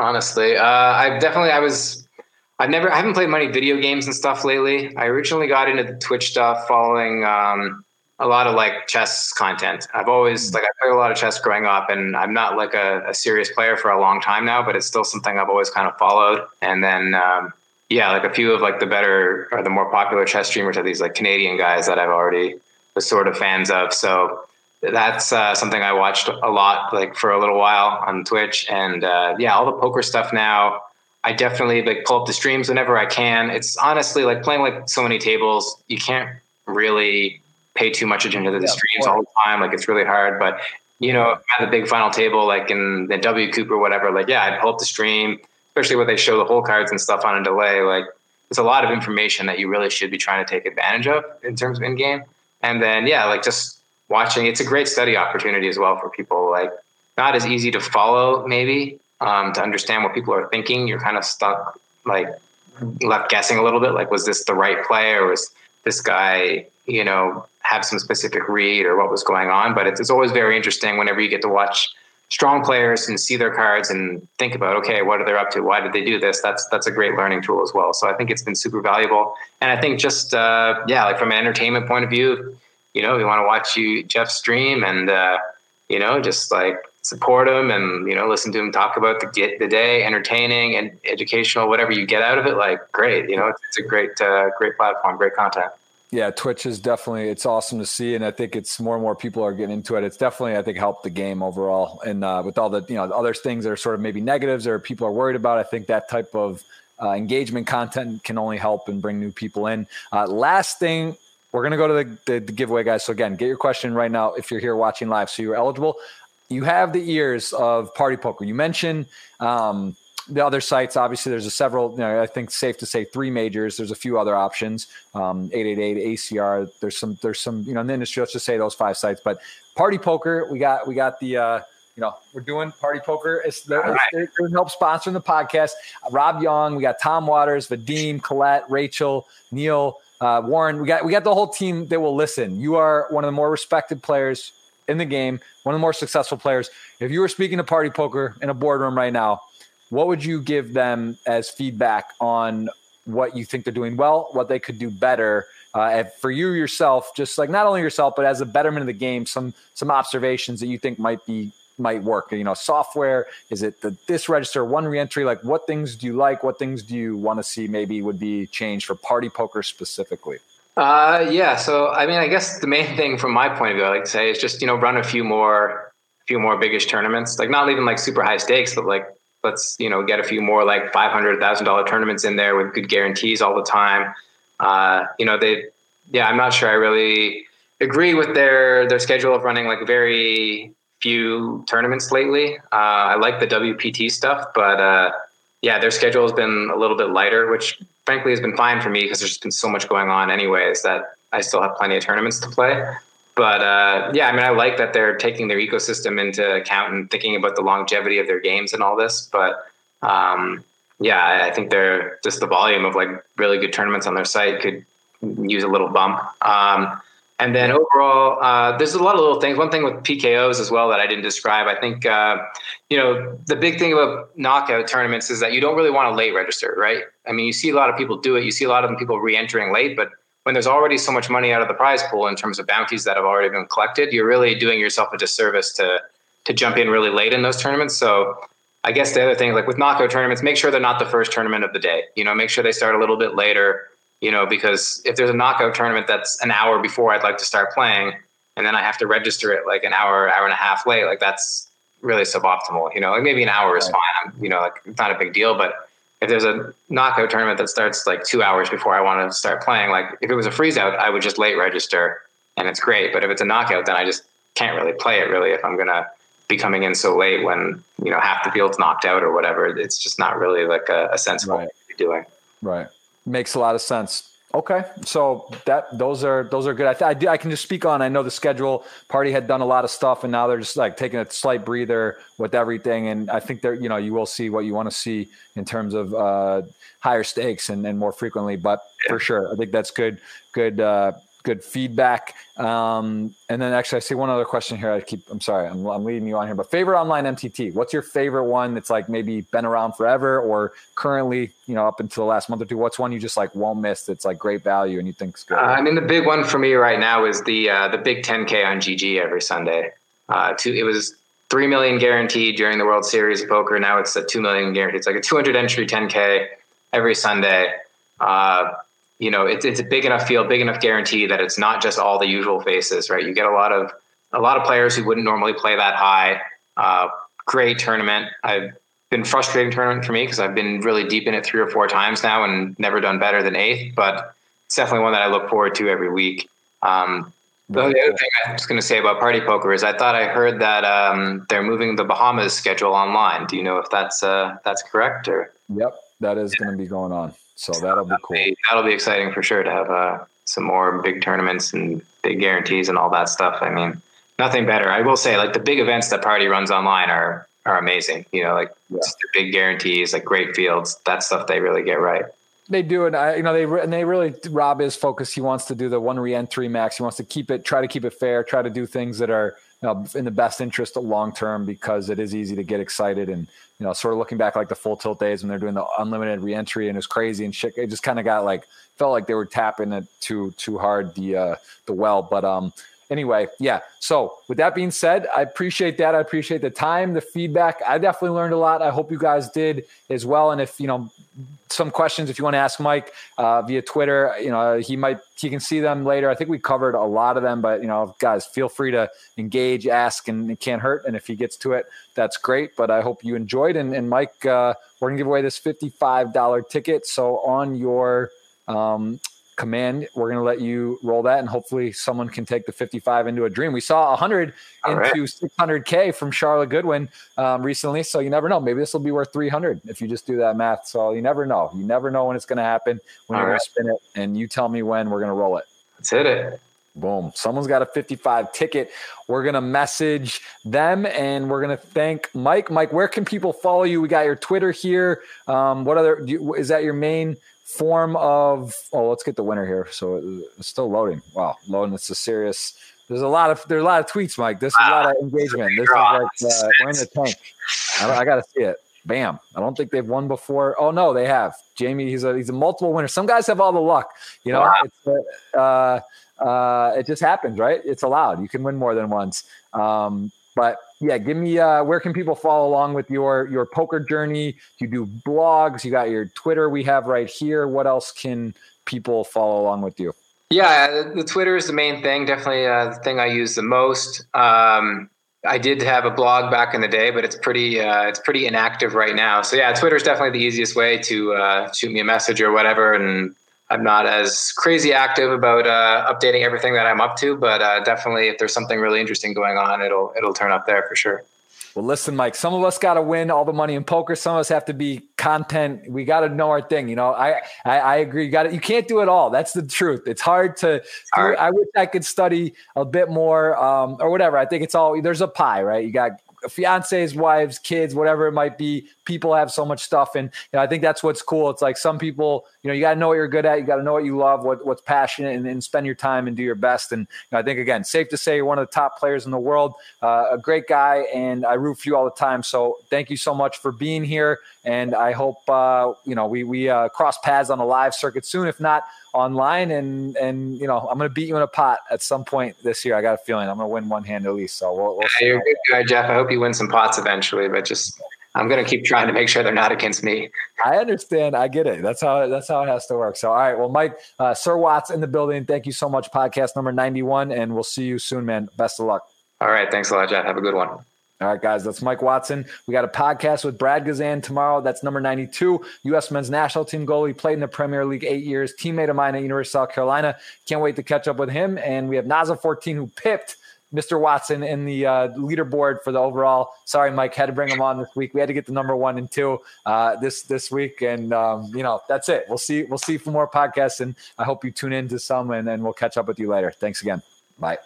Honestly, I haven't played many video games and stuff lately. I originally got into the Twitch stuff following a lot of like chess content. I've always I played a lot of chess growing up, and I'm not like a serious player for a long time now, but it's still something I've always kind of followed. And then like a few of like the better or the more popular chess streamers are these like Canadian guys that I've already was sort of fans of. So that's something I watched a lot, like for a little while on Twitch, and all the poker stuff now. I definitely like pull up the streams whenever I can. It's honestly like playing like so many tables, you can't really pay too much attention to the streams all the time. Like it's really hard, but you know, at the big final table, like in the WCOOP or whatever, like, yeah, I'd pull up the stream, especially when they show the hole cards and stuff on a delay. Like it's a lot of information that you really should be trying to take advantage of in terms of in game. And then, like just watching, it's a great study opportunity as well for people. Like not as easy to follow maybe, to understand what people are thinking. You're kind of stuck, like left guessing a little bit, like, was this the right play? Or was this guy, you know, have some specific read or what was going on? But it's always very interesting whenever you get to watch strong players and see their cards and think about, okay, what are they up to? Why did they do this? That's a great learning tool as well. So I think it's been super valuable. And I think just, like from an entertainment point of view, you know, we want to watch Jeff stream and, you know, just like, support him and, you know, listen to him talk about the day, entertaining and educational, whatever you get out of it. Like, great, you know, it's a great, great platform, great content. Yeah. Twitch is definitely, it's awesome to see. And I think it's more and more people are getting into it. It's definitely, I think, helped the game overall. And with all the, you know, other things that are sort of maybe negatives or people are worried about, I think that type of engagement content can only help and bring new people in. Last thing, we're going to go to the giveaway, guys. So again, get your question right now if you're here watching live. So you're eligible. You have the ears of Party Poker. You mentioned the other sites. Obviously, there's several, you know, I think safe to say 3 majors. There's a few other options, 888, ACR. There's some, you know, in the industry, let's just say those 5 sites. But Party Poker, we got the, you know, we're doing Party Poker. They're help sponsoring the podcast. Rob Young, we got Tom Waters, Vadim, Colette, Rachel, Neil, Warren. We got the whole team that will listen. You are one of the more respected players in the game, one of the more successful players. If you were speaking to Party Poker in a boardroom right now, what would you give them as feedback on what you think they're doing well, what they could do better? And for you yourself, just like not only yourself, but as a betterment of the game, some observations that you think might work, you know, software, is it this register, one reentry? Like what things do you like? What things do you want to see maybe would be changed for Party Poker specifically? So, I mean, I guess the main thing from my point of view, I like to say is just, you know, run a few more biggish tournaments, like not even like super high stakes, but like, let's, you know, get a few more like $500,000 tournaments in there with good guarantees all the time. I'm not sure I really agree with their schedule of running like very few tournaments lately. I like the WPT stuff, but, their schedule has been a little bit lighter, which frankly has been fine for me because there's been so much going on anyways that I still have plenty of tournaments to play. But I like that they're taking their ecosystem into account and thinking about the longevity of their games and all this. But I think they're just the volume of like really good tournaments on their site could use a little bump. And then overall, there's a lot of little things. One thing with PKOs as well that I didn't describe. I think, the big thing about knockout tournaments is that you don't really want to late register, right? I mean, you see a lot of people do it. You see a lot of people re-entering late, but when there's already so much money out of the prize pool in terms of bounties that have already been collected, you're really doing yourself a disservice to jump in really late in those tournaments. So I guess the other thing, like with knockout tournaments, make sure they're not the first tournament of the day. You know, make sure they start a little bit later. You know, because if there's a knockout tournament that's an hour before I'd like to start playing, and then I have to register it like an hour, hour and a half late, like that's really suboptimal. You know, like maybe an hour is fine. You know, like it's not a big deal. But if there's a knockout tournament that starts like 2 hours before I want to start playing, like if it was a freeze out, I would just late register and it's great. But if it's a knockout, then I just can't really play it really if I'm going to be coming in so late when, you know, half the field's knocked out or whatever. It's just not really like a sensible thing to be doing. Right. Makes a lot of sense. Okay. So those are good. I can just speak on, I know the schedule party had done a lot of stuff and now they're just like taking a slight breather with everything. And I think you will see what you want to see in terms of higher stakes and more frequently, but for sure, I think that's good feedback. And then actually I see one other question here. I'm leading you on here, but favorite online MTT, what's your favorite one? That's like maybe been around forever or currently, you know, up until the last month or two, what's one you just like won't miss? That's like great value and you think's good. I mean, the big one for me right now is the big 10K on GG every Sunday. It was 3 million guaranteed during the World Series of Poker. Now it's at 2 million guaranteed. It's like a 200 entry 10K every Sunday. You know, it's a big enough field, big enough guarantee that it's not just all the usual faces, right? You get a lot of players who wouldn't normally play that high. Great tournament. I've been frustrating tournament for me because I've been really deep in it 3 or 4 times now and never done better than 8th, but it's definitely one that I look forward to every week. The other thing I was going to say about Party Poker is I thought I heard that they're moving the Bahamas schedule online. Do you know if that's correct? Or? Yep, that is going to be going on. So that'll be cool. That'll be exciting for sure to have some more big tournaments and big guarantees and all that stuff. I mean, nothing better. I will say, like, the big events that Party runs online are amazing. You know, like the big guarantees, like great fields, that stuff they really get right. They do. And they really, Rob is focused. He wants to do the one re-entry max. He wants to try to keep it fair, try to do things that are, you know, in the best interest of long-term, because it is easy to get excited and, you know, sort of looking back like the full tilt days when they're doing the unlimited re-entry and it was crazy and shit. It just kind of got like, felt like they were tapping it too hard, the well, but, anyway, yeah. So with that being said, I appreciate that. I appreciate the time, the feedback. I definitely learned a lot. I hope you guys did as well. And if, you know, some questions, if you want to ask Mike via Twitter, you know, he can see them later. I think we covered a lot of them, but, you know, guys, feel free to engage, ask, and it can't hurt. And if he gets to it, that's great. But I hope you enjoyed. And Mike, we're going to give away this $55 ticket. So on your command, we're going to let you roll that and hopefully someone can take the 55 into a dream. We saw 100 into 600K from Charlotte Goodwin recently. So you never know. Maybe this will be worth 300 if you just do that math. So you never know. You never know when it's going to happen, when you're going to spin it, and you tell me when we're going to roll it. Let's hit it. Boom. Someone's got a 55 ticket. We're going to message them and we're going to thank Mike. Mike, where can people follow you? We got your Twitter here. Is that your main form of, let's get the winner here. So it's still loading. Wow. Loading. It's a serious, there's a lot of tweets, Mike. This is a lot of engagement. This is like, we're in the tank. I got to see it. Bam. I don't think they've won before. Oh no, they have. Jamie, he's a multiple winner. Some guys have all the luck, you know, it's, it just happens, right? It's allowed. You can win more than once. But yeah, give me where can people follow along with your poker journey? You do blogs, you got your Twitter we have right here. What else can people follow along with you? Yeah, the Twitter is the main thing, definitely the thing I use the most. I did have a blog back in the day, but it's pretty inactive right now. So yeah, Twitter is definitely the easiest way to shoot me a message or whatever, and I'm not as crazy active about updating everything that I'm up to, but definitely if there's something really interesting going on, it'll turn up there for sure. Well, listen, Mike, some of us got to win all the money in poker. Some of us have to be content. We got to know our thing. You know, I agree. You can't do it all. That's the truth. It's hard to do. I wish I could study a bit more or whatever. I think there's a pie, right? You got fiancés, wives, kids, whatever it might be. People have so much stuff. And I think that's what's cool. It's like some people, you got to know what you're good at. You got to know what you love, what's passionate, and spend your time and do your best. And I think, again, safe to say you're one of the top players in the world, a great guy, and I root for you all the time. So thank you so much for being here. And I hope, we cross paths on the live circuit soon, if not online. And I'm going to beat you in a pot at some point this year. I got a feeling I'm going to win one hand at least. So we'll see. You're a good guy, Jeff. I hope you win some pots eventually, but just I'm going to keep trying to make sure they're not against me. I understand. I get it. That's how it has to work. So, all right. Well, Mike, Sir Watts in the building. Thank you so much. Podcast number 91, and we'll see you soon, man. Best of luck. All right. Thanks a lot, Jeff. Have a good one. All right, guys, that's Mike Watson. We got a podcast with Brad Gazan tomorrow. That's number 92, U.S. men's national team goalie, played in the Premier League 8 years, teammate of mine at University of South Carolina. Can't wait to catch up with him. And we have Naza14, who pipped Mr. Watson in the leaderboard for the overall. Sorry, Mike, had to bring him on this week. We had to get the number 1 and 2 this week. And, that's it. We'll see for more podcasts. And I hope you tune in to some, and then we'll catch up with you later. Thanks again. Bye.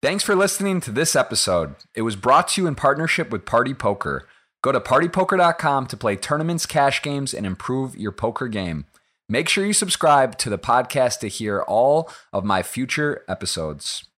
Thanks for listening to this episode. It was brought to you in partnership with Party Poker. Go to partypoker.com to play tournaments, cash games, and improve your poker game. Make sure you subscribe to the podcast to hear all of my future episodes.